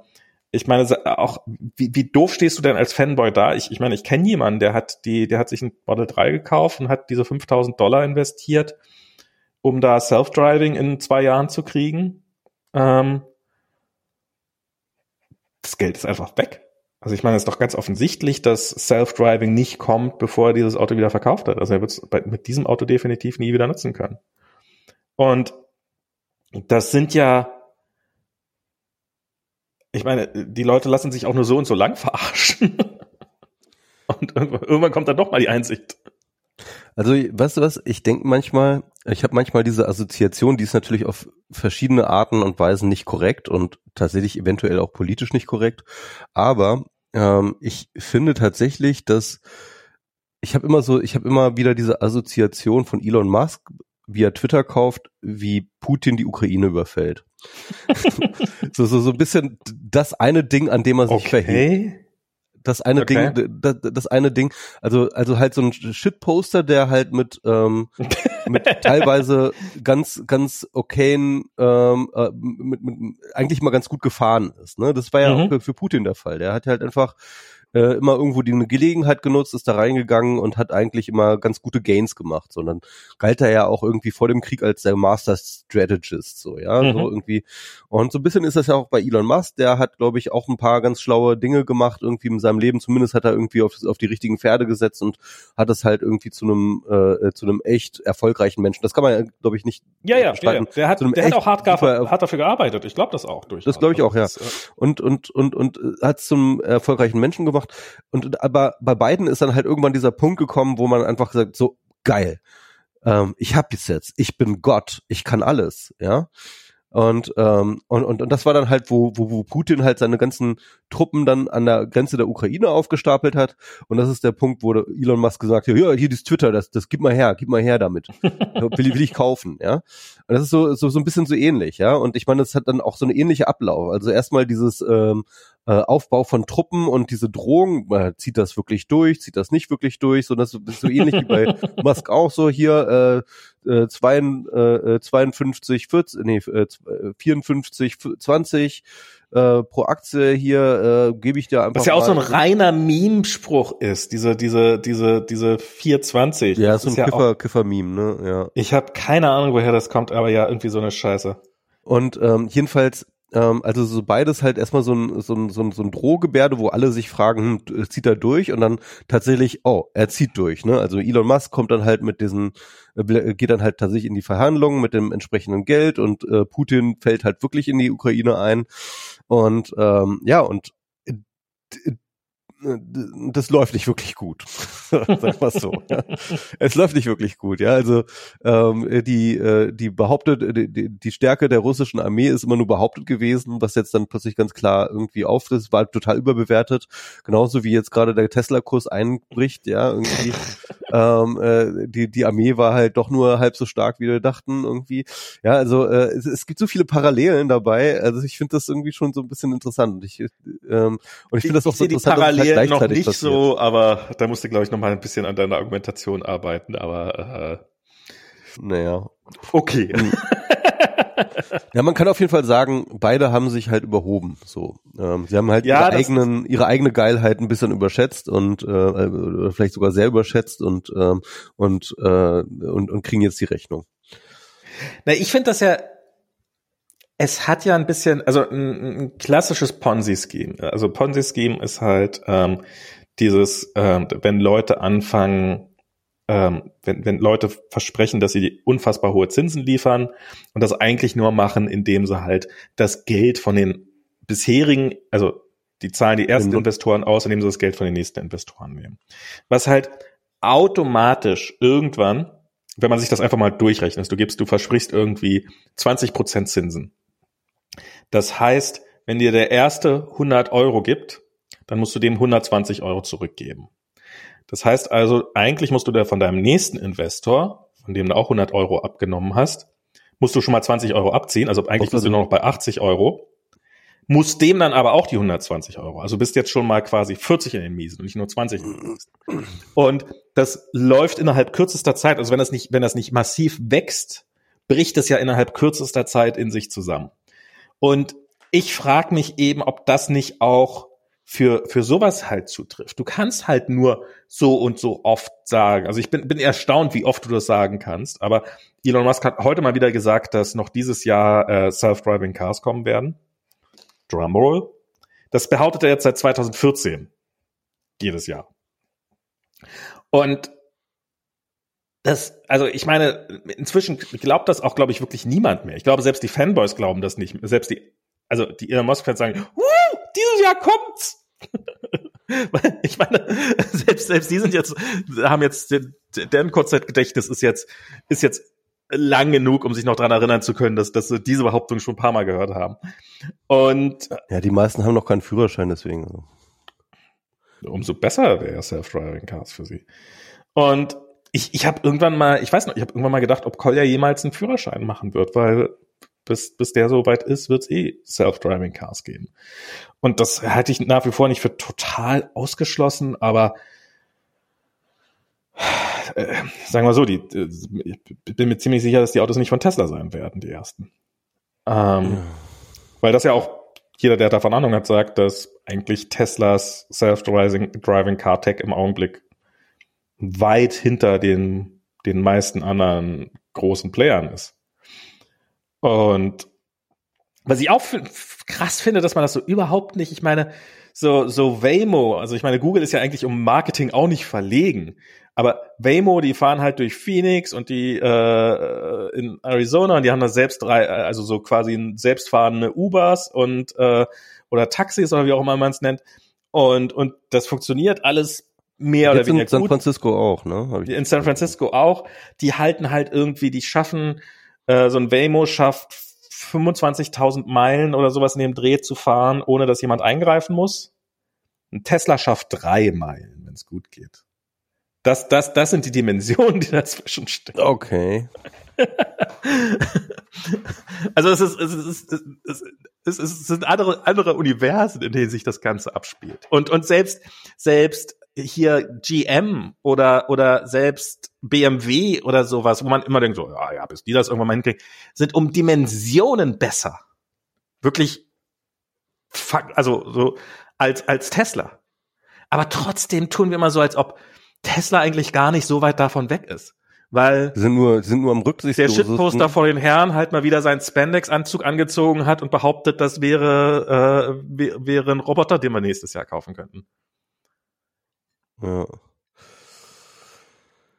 ich meine, auch, wie, wie doof stehst du denn als Fanboy da? Ich, ich meine, ich kenne jemanden, der hat die, der hat sich ein Model drei gekauft und hat diese fünftausend Dollar investiert, um da Self-Driving in zwei Jahren zu kriegen. Ähm, das Geld ist einfach weg. Also ich meine, es ist doch ganz offensichtlich, dass Self-Driving nicht kommt, bevor er dieses Auto wieder verkauft hat. Also er wird es mit diesem Auto definitiv nie wieder nutzen können. Und das sind ja, ich meine, die Leute lassen sich auch nur so und so lang verarschen. Und irgendwann kommt dann doch mal die Einsicht. Also, weißt du was, ich denke manchmal, ich habe manchmal diese Assoziation, die ist natürlich auf verschiedene Arten und Weisen nicht korrekt und tatsächlich eventuell auch politisch nicht korrekt, aber ähm, ich finde tatsächlich, dass ich habe immer so, ich habe immer wieder diese Assoziation von Elon Musk, wie er Twitter kauft, wie Putin die Ukraine überfällt. so, so, so ein bisschen das eine Ding, an dem er sich okay. verhält. Das eine okay. Ding, das, das eine Ding, also also halt so ein Shitposter, der halt mit ähm, mit teilweise ganz ganz okayen, ähm, mit, mit eigentlich mal ganz gut gefahren ist. Ne, das war ja mhm. auch für, für Putin der Fall. Der hat halt einfach äh, immer irgendwo die Gelegenheit genutzt, ist da reingegangen und hat eigentlich immer ganz gute Gains gemacht. Sondern galt er ja auch irgendwie vor dem Krieg als der Master Strategist, so ja, mhm. so irgendwie. Und so ein bisschen ist das ja auch bei Elon Musk. Der hat, glaube ich, auch ein paar ganz schlaue Dinge gemacht irgendwie in seinem Leben, zumindest hat er irgendwie auf, auf die richtigen Pferde gesetzt und hat es halt irgendwie zu einem äh, zu einem echt erfolgreichen Menschen. Das kann man, glaube ich, nicht Ja, ja, ja, ja. Der hat, der hat auch hart, super, gar, hart dafür gearbeitet. Ich glaube das auch. durch. Das glaube ich auch, ja. Und und und und hat es zum erfolgreichen Menschen gemacht. Und aber bei beiden ist dann halt irgendwann dieser Punkt gekommen, wo man einfach sagt, so geil, ähm, ich hab jetzt jetzt, ich bin Gott, ich kann alles, ja. Und, ähm, und, und, und das war dann halt, wo, wo, wo Putin halt seine ganzen Truppen dann an der Grenze der Ukraine aufgestapelt hat. Und das ist der Punkt, wo Elon Musk gesagt hat, ja, hier dieses Twitter, das, das gib mal her, gib mal her damit. Will, will ich kaufen, ja. Und das ist so, so, so ein bisschen so ähnlich, ja. Und ich meine, das hat dann auch so eine ähnliche Ablauf. Also erstmal dieses, ähm, Äh, Aufbau von Truppen und diese Drohung, äh, zieht das wirklich durch, zieht das nicht wirklich durch, so das ist so ähnlich wie bei Musk auch so hier äh, äh, zwei, äh, zweiundfünfzig, vierzig, nee, äh, vierundfünfzig, zwanzig äh, pro Aktie hier äh, gebe ich dir einfach. Was ja auch so ein reiner Meme-Spruch ist, diese diese diese diese vier zwanzig. Ja, das so ein Kiffer, ja Kiffer-Meme, ne? Ja. Ich habe keine Ahnung, woher das kommt, aber ja, irgendwie so eine Scheiße. Und ähm, jedenfalls also so beides halt erstmal so ein, so ein, so ein, so ein Drohgebärde, wo alle sich fragen, hm, zieht er durch? Und dann tatsächlich, oh, er zieht durch, ne? Also Elon Musk kommt dann halt mit diesen, geht dann halt tatsächlich in die Verhandlungen mit dem entsprechenden Geld und äh, Putin fällt halt wirklich in die Ukraine ein. Und ähm, ja, und äh, das läuft nicht wirklich gut, sag mal so. Ja. Es läuft nicht wirklich gut, ja. Also ähm, die äh, die behauptet, die, die Stärke der russischen Armee ist immer nur behauptet gewesen, was jetzt dann plötzlich ganz klar irgendwie auftritt, war total überbewertet. Genauso wie jetzt gerade der Tesla-Kurs einbricht, ja. Irgendwie ähm, äh, die die Armee war halt doch nur halb so stark, wie wir dachten, irgendwie. Ja, also äh, es, es gibt so viele Parallelen dabei. Also ich finde das irgendwie schon so ein bisschen interessant. Ich, ähm, und ich finde das auch so interessant. Noch nicht passiert. So, aber da musst du, glaube ich, noch mal ein bisschen an deiner Argumentation arbeiten, aber äh, naja. Okay. Ja, man kann auf jeden Fall sagen, beide haben sich halt überhoben. So, ähm, sie haben halt ja, ihre eigenen, ihre eigene Geilheit ein bisschen überschätzt und äh, vielleicht sogar sehr überschätzt und äh, und, äh, und und kriegen jetzt die Rechnung. Na, ich finde das ja. Es hat ja ein bisschen, also ein, ein klassisches Ponzi-Scheme. Also Ponzi-Scheme ist halt ähm, dieses, ähm, wenn Leute anfangen, ähm, wenn, wenn Leute versprechen, dass sie unfassbar hohe Zinsen liefern und das eigentlich nur machen, indem sie halt das Geld von den bisherigen, also die zahlen die ersten Investoren aus, indem sie das Geld von den nächsten Investoren nehmen. Was halt automatisch irgendwann, wenn man sich das einfach mal durchrechnet, du gibst, du versprichst irgendwie zwanzig Prozent Zinsen. Das heißt, wenn dir der erste hundert Euro gibt, dann musst du dem hundertzwanzig Euro zurückgeben. Das heißt also, eigentlich musst du da von deinem nächsten Investor, von dem du auch hundert Euro abgenommen hast, musst du schon mal zwanzig Euro abziehen, also eigentlich bist du nur noch bei achtzig Euro, musst dem dann aber auch die hundertzwanzig Euro, also bist jetzt schon mal quasi vierzig in den Miesen und nicht nur zwanzig in den Miesen. Und das läuft innerhalb kürzester Zeit, also wenn das nicht, wenn das nicht massiv wächst, bricht es ja innerhalb kürzester Zeit in sich zusammen. Und ich frage mich eben, ob das nicht auch für für sowas halt zutrifft. Du kannst halt nur so und so oft sagen. Also ich bin bin erstaunt, wie oft du das sagen kannst. Aber Elon Musk hat heute mal wieder gesagt, dass noch dieses Jahr äh, self-driving Cars kommen werden. Drumroll. Das behauptet er jetzt seit zweitausendvierzehn. Jedes Jahr. Und das, also ich meine, inzwischen glaubt das auch, glaube ich, wirklich niemand mehr. Ich glaube, selbst die Fanboys glauben das nicht. Selbst die, also die Elon Musk-Fans sagen, wuh, dieses Jahr kommt's. Ich meine, selbst, selbst die sind jetzt, haben jetzt, deren Kurzzeitgedächtnis ist jetzt, ist jetzt lang genug, um sich noch daran erinnern zu können, dass, dass sie diese Behauptung schon ein paar Mal gehört haben. Und ja, die meisten haben noch keinen Führerschein, deswegen. Umso besser wäre Self-Driving Cars für sie. Und ich, ich habe irgendwann mal, ich weiß noch, ich habe irgendwann mal gedacht, ob Kolja jemals einen Führerschein machen wird, weil bis, bis der so weit ist, wird es eh Self-Driving Cars geben. Und das halte ich nach wie vor nicht für total ausgeschlossen, aber äh, sagen wir so, die, ich bin mir ziemlich sicher, dass die Autos nicht von Tesla sein werden, die ersten. Ähm, ja. Weil das ja auch jeder, der davon Ahnung hat, sagt, dass eigentlich Teslas Self-Driving Car Tech im Augenblick weit hinter den, den meisten anderen großen Playern ist. Und was ich auch f- krass finde, dass man das so überhaupt nicht, ich meine, so, so Waymo, also ich meine, Google ist ja eigentlich um Marketing auch nicht verlegen, aber Waymo, die fahren halt durch Phoenix und die äh, in Arizona und die haben da selbst drei, also so quasi selbstfahrende Ubers und äh, oder Taxis oder wie auch immer man es nennt und und das funktioniert alles mehr oder weniger gut. In San Francisco auch, ne? Hab ich in San Francisco auch. Die halten halt irgendwie, die schaffen, äh, so ein Waymo schafft fünfundzwanzigtausend Meilen oder sowas in dem Dreh zu fahren, ohne dass jemand eingreifen muss. Ein Tesla schafft drei Meilen, wenn es gut geht. Das, das, das sind die Dimensionen, die dazwischen stehen. Okay. Also es ist, es ist, es ist, es ist, es sind andere, andere Universen, in denen sich das Ganze abspielt. Und, und selbst, selbst hier G M oder, oder selbst B M W oder sowas, wo man immer denkt, so, ja, ja, bis die das irgendwann mal hinkriegen, sind um Dimensionen besser. Wirklich, also, so, als, als Tesla. Aber trotzdem tun wir immer so, als ob Tesla eigentlich gar nicht so weit davon weg ist. Weil sind nur, sind nur am Rücksichtslos. Der Shitposter vor den Herren halt mal wieder seinen Spandex-Anzug angezogen hat und behauptet, das wäre, äh, wäre ein Roboter, den wir nächstes Jahr kaufen könnten. Ja.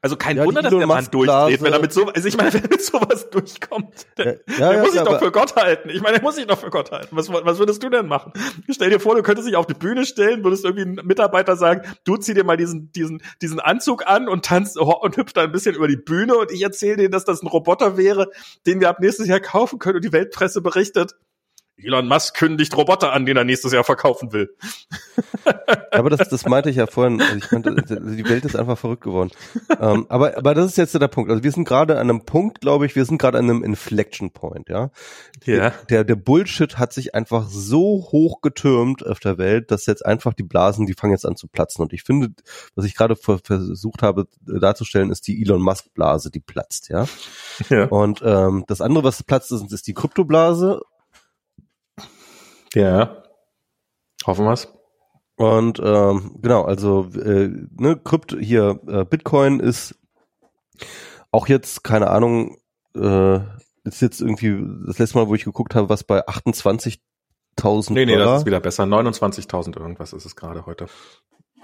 Also kein ja, Wunder, dass der Mann durchdreht, wenn er mit so, also ich meine, wenn er mit sowas durchkommt, der, ja, ja, der muss ja, sich doch für Gott halten. Ich meine, der muss sich doch für Gott halten. Was, was würdest du denn machen? Stell dir vor, du könntest dich auf die Bühne stellen, würdest irgendwie einen Mitarbeiter sagen, du zieh dir mal diesen, diesen, diesen Anzug an und tanzt und hüpft da ein bisschen über die Bühne und ich erzähle denen, dass das ein Roboter wäre, den wir ab nächstes Jahr kaufen können und die Weltpresse berichtet. Elon Musk kündigt Roboter an, den er nächstes Jahr verkaufen will. Aber das, das meinte ich ja vorhin. Also ich meinte, die Welt ist einfach verrückt geworden. Ähm, aber, aber das ist jetzt der Punkt. Also wir sind gerade an einem Punkt, glaube ich, wir sind gerade an einem Inflection Point, ja. Ja. Der, der Bullshit hat sich einfach so hoch getürmt auf der Welt, dass jetzt einfach die Blasen, die fangen jetzt an zu platzen. Und ich finde, was ich gerade versucht habe darzustellen, ist die Elon Musk Blase, die platzt, ja. Ja. Und, ähm, das andere, was platzt, ist, ist die Kryptoblase. Ja, hoffen wir's. Und ähm, genau, also äh, ne, Krypto hier, äh, Bitcoin ist auch jetzt, keine Ahnung, äh, ist jetzt irgendwie das letzte Mal, wo ich geguckt habe, was bei achtundzwanzigtausend Nee, nee, Dollar. Das ist wieder besser, neunundzwanzigtausend irgendwas ist es gerade heute.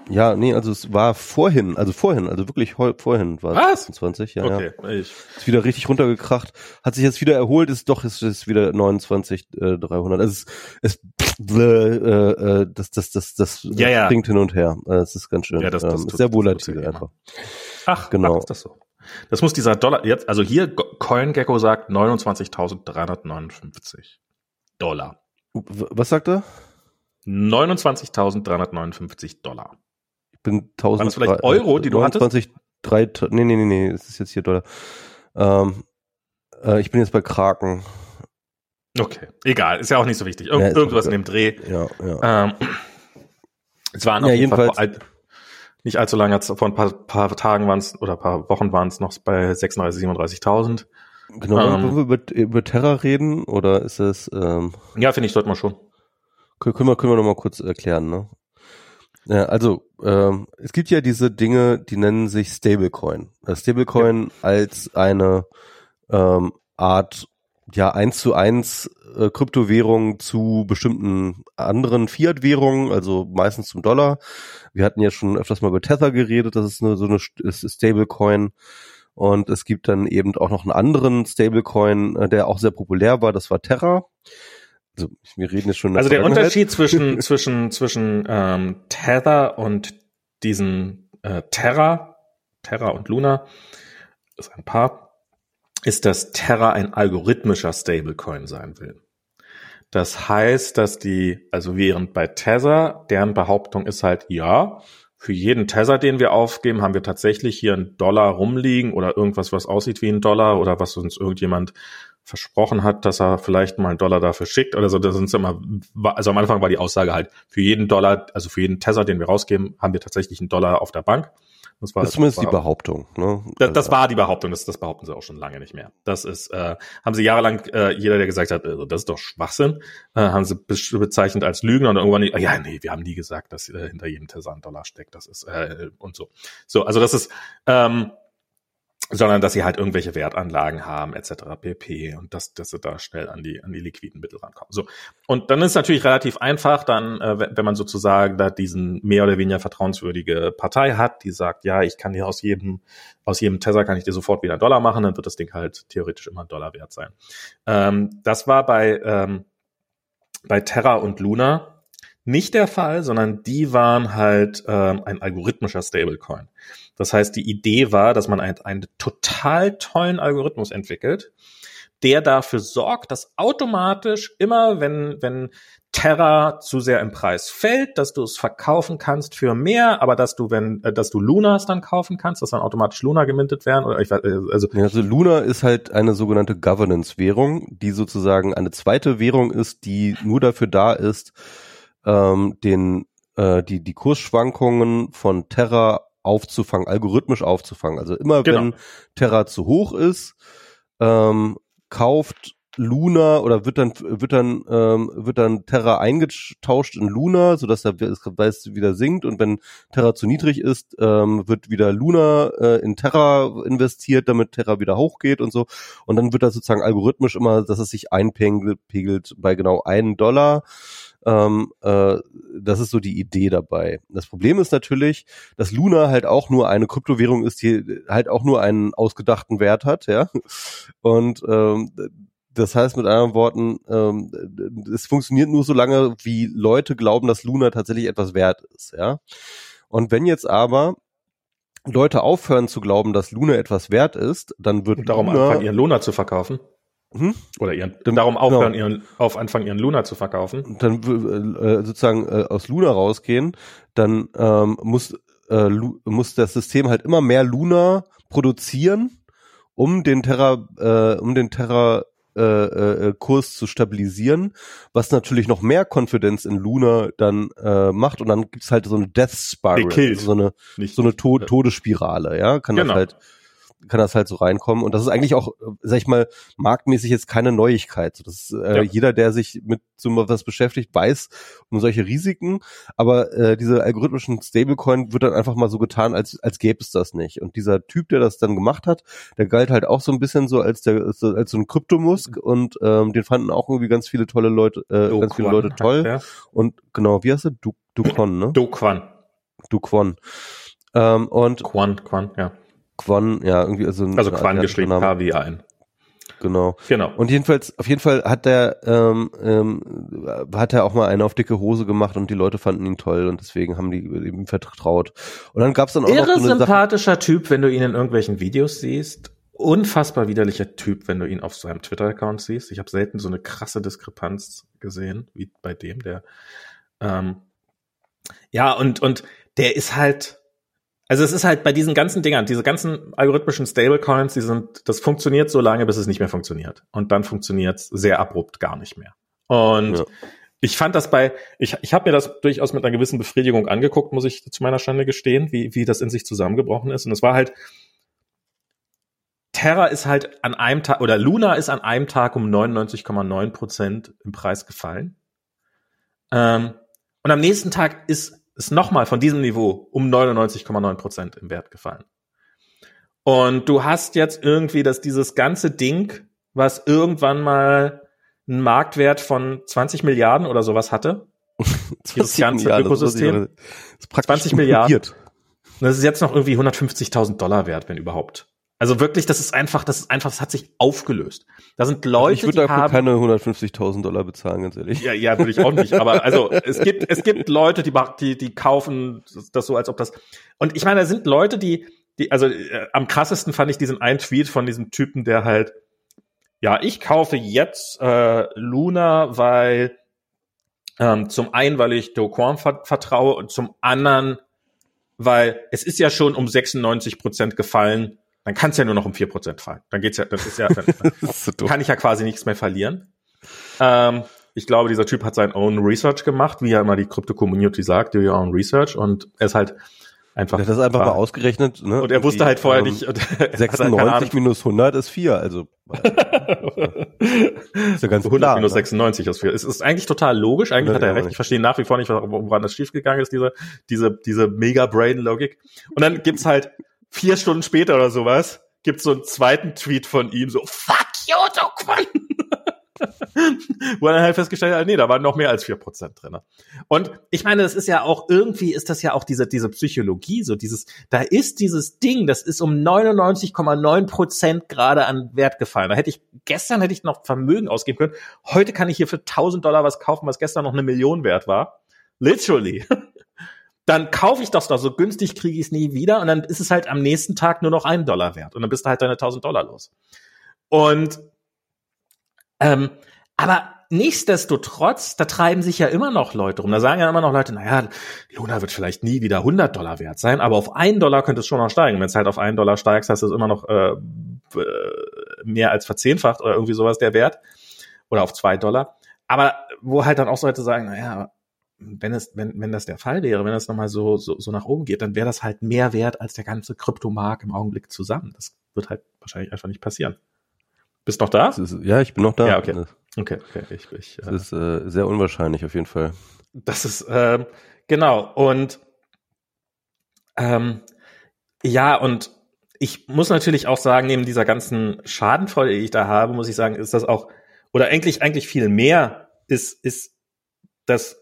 Ja, nee, also es war vorhin, also vorhin, also wirklich heu, vorhin war es achtundzwanzig, ja, okay, ja. Ich. Ist wieder richtig runtergekracht, hat sich jetzt wieder erholt, ist doch, ist, ist wieder neunundzwanzig dreihundert also es, es blö, äh, das, das, das, das ja, ja. Ding hin und her, es ist ganz schön, ja, das, das ähm, tut, ist sehr volatil ja einfach. Ach, genau. Ach, ist das so. Das muss dieser Dollar, jetzt, also hier, CoinGecko sagt neunundzwanzigtausenddreihundertneunundfünfzig Dollar Was sagt er? neunundzwanzigtausenddreihundertneunundfünfzig Dollar Bin tausend War das vielleicht Euro, die du neunundzwanzig hattest? drei, nee, nee, nee, nee, das ist jetzt hier Dollar. Ähm, äh, ich bin jetzt bei Kraken. Okay, egal, ist ja auch nicht so wichtig. Irgend, ja, irgendwas in dem Dreh. Ja, ja. Ähm, es waren auf ja, jeden Fall vor, all, nicht allzu lange, vor ein paar, paar Tagen waren es, oder ein paar Wochen waren es noch bei sechsunddreißigtausend, siebenunddreißigtausend Genau, ähm, können wir über, über Terra reden, oder ist es... Ähm, ja, finde ich, sollte man schon. Können wir, können wir noch mal kurz erklären, ne? Ja, also, ähm, es gibt ja diese Dinge, die nennen sich Stablecoin. Stablecoin ja. als eine ähm, Art, ja, eins zu eins äh, Kryptowährung zu bestimmten anderen Fiat-Währungen, also meistens zum Dollar. Wir hatten ja schon öfters mal über Tether geredet, das ist eine, so eine Stablecoin. Und es gibt dann eben auch noch einen anderen Stablecoin, der auch sehr populär war, das war Terra. Also, wir reden jetzt schon. Also der Unterschied zwischen zwischen zwischen ähm, Tether und diesen äh, Terra, Terra und Luna ist ein Paar, ist, dass Terra ein algorithmischer Stablecoin sein will. Das heißt, dass die, also während bei Tether, deren Behauptung ist halt, ja, für jeden Tether, den wir aufgeben, haben wir tatsächlich hier einen Dollar rumliegen oder irgendwas, was aussieht wie ein Dollar oder was uns irgendjemand versprochen hat, dass er vielleicht mal einen Dollar dafür schickt oder so. Das sind immer, also am Anfang war die Aussage halt, für jeden Dollar, also für jeden Tether, den wir rausgeben, haben wir tatsächlich einen Dollar auf der Bank. Das war das ist zumindest war, die Behauptung. Ne? Das, das war die Behauptung, das, das behaupten sie auch schon lange nicht mehr. Das ist, äh, haben sie jahrelang, äh, jeder, der gesagt hat, äh, das ist doch Schwachsinn, äh, haben sie be- bezeichnet als Lügner und irgendwann, äh, ja, nee, wir haben nie gesagt, dass äh, hinter jedem Tesla ein Dollar steckt, das ist, äh, und so. So, also das ist, ähm, sondern dass sie halt irgendwelche Wertanlagen haben, et cetera pp. Und dass, dass sie da schnell an die an die liquiden Mittel rankommen. So. Und dann ist es natürlich relativ einfach, dann, äh, wenn man sozusagen da diesen mehr oder weniger vertrauenswürdige Partei hat, die sagt, ja, ich kann dir aus jedem, aus jedem Tether kann ich dir sofort wieder einen Dollar machen, dann wird das Ding halt theoretisch immer einen Dollar wert sein. Ähm, das war bei, ähm, bei Terra und Luna nicht der Fall, sondern die waren halt ähm, ein algorithmischer Stablecoin. Das heißt, die Idee war, dass man einen, einen total tollen Algorithmus entwickelt, der dafür sorgt, dass automatisch immer, wenn wenn Terra zu sehr im Preis fällt, dass du es verkaufen kannst für mehr, aber dass du wenn äh, dass du Lunas dann kaufen kannst, dass dann automatisch Luna gemintet werden oder ich weiß, also ja, also Luna ist halt eine sogenannte Governance-Währung, die sozusagen eine zweite Währung ist, die nur dafür da ist, ähm, den äh, die die Kursschwankungen von Terra aufzufangen, algorithmisch aufzufangen. Also immer genau. Wenn Terra zu hoch ist, ähm, kauft Luna oder wird dann wird dann ähm, wird dann Terra eingetauscht in Luna, sodass der Preis wieder sinkt. Und wenn Terra zu niedrig ist, ähm, wird wieder Luna äh, in Terra investiert, damit Terra wieder hochgeht und so. Und dann wird das sozusagen algorithmisch immer, dass es sich einpegelt bei genau einem Dollar. Ähm, äh, das ist so die Idee dabei. Das Problem ist natürlich, dass Luna halt auch nur eine Kryptowährung ist, die halt auch nur einen ausgedachten Wert hat, ja. Und ähm, das heißt mit anderen Worten, ähm, es funktioniert nur so lange, wie Leute glauben, dass Luna tatsächlich etwas wert ist, ja. Und wenn jetzt aber Leute aufhören zu glauben, dass Luna etwas wert ist, dann wird Und darum Luna anfangen, ihren Luna zu verkaufen. Hm? Oder ihren, darum aufhören, genau. ihren, auf Anfang ihren Luna zu verkaufen. Und dann äh, sozusagen äh, aus Luna rausgehen, dann ähm, muss, äh, lu- muss das System halt immer mehr Luna produzieren, um den Terra, äh, um den Terra äh, äh, Kurs zu stabilisieren, was natürlich noch mehr Konfidenz in Luna dann äh, macht und dann gibt's halt so eine Death Spiral, also so eine, Nicht so eine to- Todesspirale, ja, kann genau. das halt kann das halt so reinkommen. Und das ist eigentlich auch, sag ich mal, marktmäßig jetzt keine Neuigkeit. So, das ist, äh, ja. Jeder, der sich mit so was beschäftigt, weiß um solche Risiken. Aber äh, diese algorithmischen Stablecoin wird dann einfach mal so getan, als als gäbe es das nicht. Und dieser Typ, der das dann gemacht hat, der galt halt auch so ein bisschen so als der als so ein Kryptomusk. Und ähm, den fanden auch irgendwie ganz viele tolle Leute, äh, Do ganz Kwon viele Leute toll. Der. Und genau, wie heißt der? Do, Do Kwon, ne? Do Kwon. Do Kwon. Ähm, und Kwon, Kwon, ja. Quan, ja, irgendwie, also, also Quan geschrieben, K wie ein. Genau. Genau. Und jedenfalls, auf jeden Fall hat der, ähm, ähm, hat er auch mal eine auf dicke Hose gemacht und die Leute fanden ihn toll und deswegen haben die ihm vertraut. Und dann gab's dann auch Irre noch so eine sympathischer Sache, Typ, wenn du ihn in irgendwelchen Videos siehst. Unfassbar widerlicher Typ, wenn du ihn auf seinem Twitter-Account siehst. Ich habe selten so eine krasse Diskrepanz gesehen, wie bei dem, der, ähm, ja, und, und der ist halt, also es ist halt bei diesen ganzen Dingern, diese ganzen algorithmischen Stablecoins, die sind, das funktioniert so lange, bis es nicht mehr funktioniert. Und dann funktioniert es sehr abrupt gar nicht mehr. Und ja. ich fand das bei, ich ich habe mir das durchaus mit einer gewissen Befriedigung angeguckt, muss ich zu meiner Schande gestehen, wie wie das in sich zusammengebrochen ist. Und es war halt, Terra ist halt an einem Tag, oder Luna ist an einem Tag um neunundneunzig Komma neun Prozent im Preis gefallen. Ähm, und am nächsten Tag ist ist nochmal von diesem Niveau um neunundneunzig Komma neun Prozent im Wert gefallen. Und du hast jetzt irgendwie, dass dieses ganze Ding, was irgendwann mal einen Marktwert von zwanzig Milliarden oder sowas hatte, dieses ganze Ökosystem, zwanzig Milliarden, das ist jetzt noch irgendwie hundertfünfzigtausend Dollar wert, wenn überhaupt. Also wirklich, das ist einfach, das ist einfach, das hat sich aufgelöst. Da sind Leute, ich würde dafür keine hundertfünfzigtausend Dollar bezahlen, ganz ehrlich. Ja, ja, würde ich auch nicht. Aber also es gibt, es gibt Leute, die die die kaufen das so, als ob das. Und ich meine, da sind Leute, die die, also äh, am krassesten fand ich diesen einen Tweet von diesem Typen, der halt, ja, ich kaufe jetzt äh, Luna, weil ähm, zum einen, weil ich Do Kwon vertraue und zum anderen, weil es ist ja schon um sechsundneunzig Prozent gefallen, dann kann es ja nur noch um vier Prozent fallen. Dann geht's ja, das ist ja, dann das ist so kann ich ja quasi nichts mehr verlieren. Ähm, ich glaube, dieser Typ hat sein Own Research gemacht, wie ja immer die Krypto-Community sagt, do your own research, und er ist halt einfach. Er hat das einfach war. mal ausgerechnet, ne? Und er wusste die, halt vorher ähm, nicht. sechsundneunzig minus hundert ist vier, also. Ist ja ganz hundert klar, minus sechsundneunzig ist vier. Es ist eigentlich total logisch, eigentlich ja, hat er ja recht. Nicht. Ich verstehe nach wie vor nicht, woran das schiefgegangen ist, diese, diese, diese Mega-Brain-Logik. Und dann gibt's halt vier Stunden später oder sowas, gibt's so einen zweiten Tweet von ihm, so, fuck you, Do Kwon! Wo er dann halt festgestellt hat, nee, da waren noch mehr als vier Prozent drin. Und ich meine, das ist ja auch, irgendwie ist das ja auch diese, diese Psychologie, so dieses, da ist dieses Ding, das ist um neunundneunzig Komma neun Prozent gerade an Wert gefallen. Da hätte ich, gestern hätte ich noch Vermögen ausgeben können. Heute kann ich hier für tausend Dollar was kaufen, was gestern noch eine Million wert war. Literally. Dann kaufe ich das doch, so günstig kriege ich es nie wieder, und dann ist es halt am nächsten Tag nur noch einen Dollar wert und dann bist du halt deine tausend Dollar los. Und ähm, aber nichtsdestotrotz, da treiben sich ja immer noch Leute rum, da sagen ja immer noch Leute, naja, Luna wird vielleicht nie wieder hundert Dollar wert sein, aber auf einen Dollar könnte es schon noch steigen. Wenn es halt auf einen Dollar steigst, hast du es immer noch äh, mehr als verzehnfacht oder irgendwie sowas, der Wert, oder auf zwei Dollar. Aber wo halt dann auch Leute sagen, naja, wenn es, wenn, wenn das der Fall wäre, wenn das nochmal so, so, so nach oben geht, dann wäre das halt mehr wert als der ganze Kryptomarkt im Augenblick zusammen. Das wird halt wahrscheinlich einfach nicht passieren. Bist du noch da? Ist, ja, ich bin noch da. Ja, okay. Okay, okay. Ich, ich, das äh, ist äh, sehr unwahrscheinlich auf jeden Fall. Das ist, äh, genau. Und, ähm, ja, und ich muss natürlich auch sagen, neben dieser ganzen Schadenfreude, die ich da habe, muss ich sagen, ist das auch, oder eigentlich, eigentlich viel mehr ist, ist das,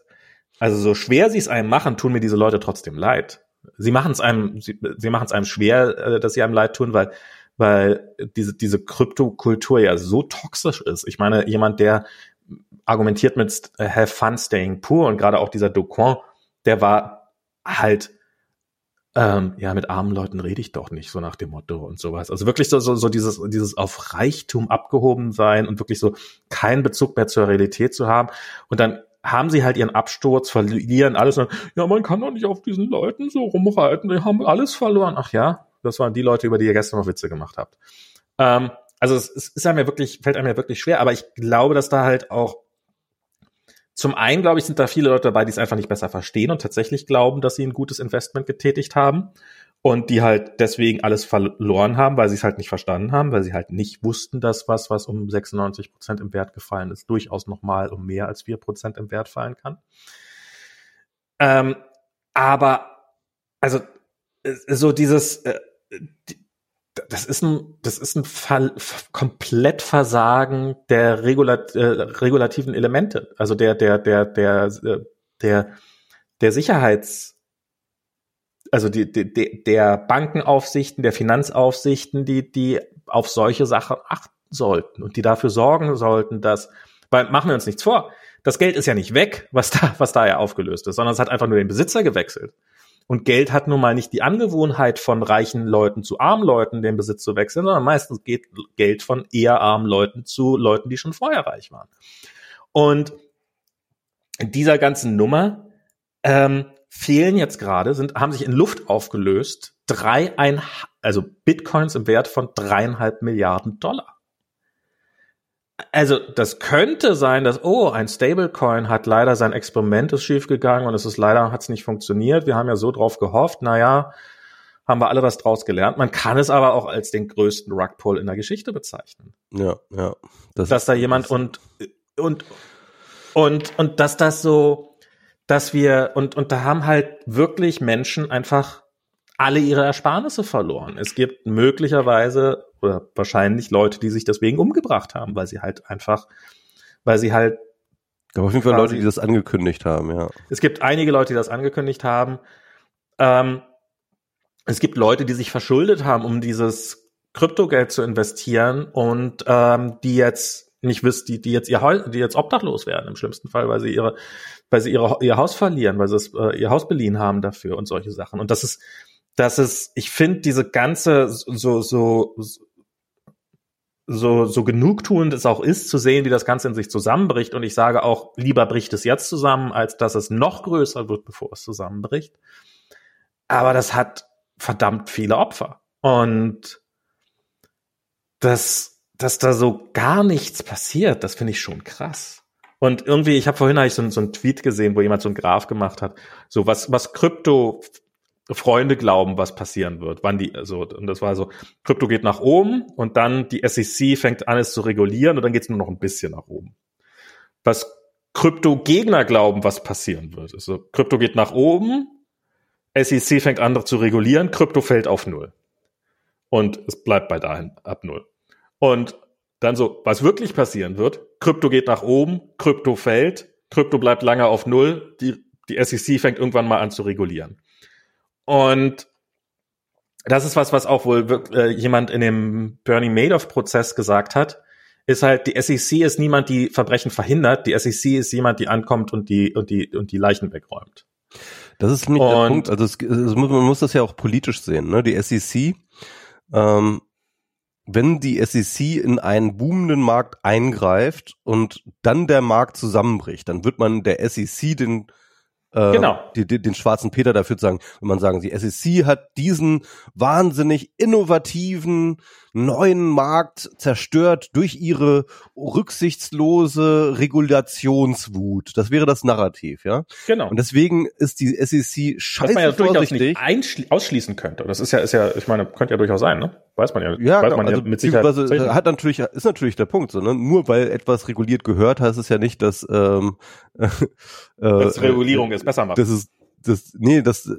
also so schwer sie es einem machen, tun mir diese Leute trotzdem leid. Sie machen es einem, sie, sie machen es einem schwer, dass sie einem leid tun, weil, weil diese, diese Kryptokultur ja so toxisch ist. Ich meine, jemand, der argumentiert mit have fun staying poor, und gerade auch dieser Do Kwon, der war halt, ähm, ja, mit armen Leuten rede ich doch nicht, so nach dem Motto und sowas. Also wirklich so, so, so dieses, dieses auf Reichtum abgehoben sein und wirklich so keinen Bezug mehr zur Realität zu haben, und dann haben sie halt ihren Absturz, verlieren alles. Und ja, man kann doch nicht auf diesen Leuten so rumreiten, die haben alles verloren. Ach ja, das waren die Leute, über die ihr gestern noch Witze gemacht habt. Ähm, also es, es ist einem ja wirklich, fällt einem ja wirklich schwer, aber ich glaube, dass da halt auch, zum einen, glaube ich, sind da viele Leute dabei, die es einfach nicht besser verstehen und tatsächlich glauben, dass sie ein gutes Investment getätigt haben und die halt deswegen alles verloren haben, weil sie es halt nicht verstanden haben, weil sie halt nicht wussten, dass was, was um sechsundneunzig Prozent im Wert gefallen ist, durchaus nochmal um mehr als vier Prozent im Wert fallen kann. Ähm, aber, also, so dieses, äh, das ist ein, das ist ein Fall, komplett Versagen der Regulat, äh, regulativen Elemente, also der, der, der, der, der, der Sicherheits, also die, die, der Bankenaufsichten, der Finanzaufsichten, die, die auf solche Sachen achten sollten und die dafür sorgen sollten, dass, weil machen wir uns nichts vor, das Geld ist ja nicht weg, was da, was da ja aufgelöst ist, sondern es hat einfach nur den Besitzer gewechselt. Und Geld hat nun mal nicht die Angewohnheit, von reichen Leuten zu armen Leuten den Besitz zu wechseln, sondern meistens geht Geld von eher armen Leuten zu Leuten, die schon vorher reich waren. Und in dieser ganzen Nummer, ähm, fehlen jetzt gerade, sind, haben sich in Luft aufgelöst, drei, ein, also Bitcoins im Wert von dreieinhalb Milliarden Dollar. Also, das könnte sein, dass, oh, ein Stablecoin hat leider, sein Experiment ist schiefgegangen und es ist leider, hat es nicht funktioniert. Wir haben ja so drauf gehofft, naja, haben wir alle was draus gelernt. Man kann es aber auch als den größten Rugpull in der Geschichte bezeichnen. Ja, ja. Das dass da jemand und, und, und, und, dass das so, dass wir, und und da haben halt wirklich Menschen einfach alle ihre Ersparnisse verloren. Es gibt möglicherweise oder wahrscheinlich Leute, die sich deswegen umgebracht haben, weil sie halt einfach, weil sie halt. Aber auf jeden Fall Leute, die das angekündigt haben, ja. Es gibt einige Leute, die das angekündigt haben. Ähm, es gibt Leute, die sich verschuldet haben, um dieses Kryptogeld zu investieren und ähm, die jetzt nicht wissen, die, die jetzt ihr die jetzt obdachlos werden im schlimmsten Fall, weil sie ihre, weil sie ihre ihr Haus verlieren, weil sie es, äh, ihr Haus beliehen haben dafür und solche Sachen. Und das ist, das ist, ich finde diese ganze so so so so genugtuend es auch ist, zu sehen, wie das Ganze in sich zusammenbricht. Und ich sage auch, lieber bricht es jetzt zusammen, als dass es noch größer wird, bevor es zusammenbricht. Aber das hat verdammt viele Opfer. Und dass, dass da so gar nichts passiert, das finde ich schon krass. Und irgendwie, ich habe vorhin hab ich so, so einen Tweet gesehen, wo jemand so einen Graph gemacht hat, so was was Krypto-Freunde glauben, was passieren wird. Wann die, also, und das war so, Krypto geht nach oben und dann die S E C fängt an, es zu regulieren und dann geht es nur noch ein bisschen nach oben. Was Krypto-Gegner glauben, was passieren wird. Also Krypto geht nach oben, S E C fängt an zu regulieren, Krypto fällt auf null. Und es bleibt bei dahin ab null. Und dann so, was wirklich passieren wird, Krypto geht nach oben, Krypto fällt, Krypto bleibt lange auf null, die, die S E C fängt irgendwann mal an zu regulieren. Und das ist was, was auch wohl wirklich, äh, jemand in dem Bernie Madoff-Prozess gesagt hat, ist halt, die S E C ist niemand, die Verbrechen verhindert, die S E C ist jemand, die ankommt und die, und die, und die Leichen wegräumt. Das ist nämlich der Punkt, also es, es, man muss das ja auch politisch sehen, ne? Die S E C, Ähm, wenn die S E C in einen boomenden Markt eingreift und dann der Markt zusammenbricht, dann wird man der S E C den äh, genau. die, die, den schwarzen Peter dafür sagen, wenn man sagen, die S E C hat diesen wahnsinnig innovativen neuen Markt zerstört durch ihre rücksichtslose Regulationswut. Das wäre das Narrativ, ja? Genau. Und deswegen ist die S E C scheiße vorsichtig. Was man ja durchaus nicht einschli- ausschließen könnte. Das ist ja, ist ja, ich meine, könnte ja durchaus sein, ne? Weiß man ja. Ja, weiß genau. man also, ja mit Sicherheit. Also, hat natürlich, ist natürlich der Punkt, so, ne? Nur weil etwas reguliert gehört, heißt es ja nicht, dass, ähm, äh, dass Regulierung äh, es besser macht. Das ist, das, nee, das,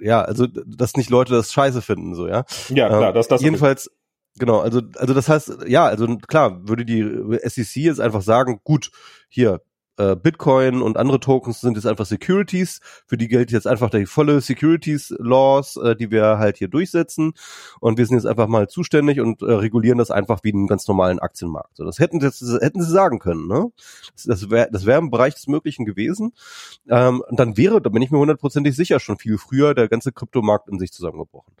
ja, also, dass nicht Leute das scheiße finden, so, ja? Ja, klar, ähm, das, das. Jedenfalls, Genau, also also das heißt, ja, also klar, würde die S E C jetzt einfach sagen, gut, hier, äh, Bitcoin und andere Tokens sind jetzt einfach Securities, für die gilt jetzt einfach die volle Securities-Laws, äh, die wir halt hier durchsetzen und wir sind jetzt einfach mal zuständig und äh, regulieren das einfach wie einen ganz normalen Aktienmarkt. So, das hätten, das hätten sie sagen können, ne? Das, das wäre das wär im Bereich des Möglichen gewesen. Ähm, und dann wäre, da bin ich mir hundertprozentig sicher, schon viel früher der ganze Kryptomarkt in sich zusammengebrochen.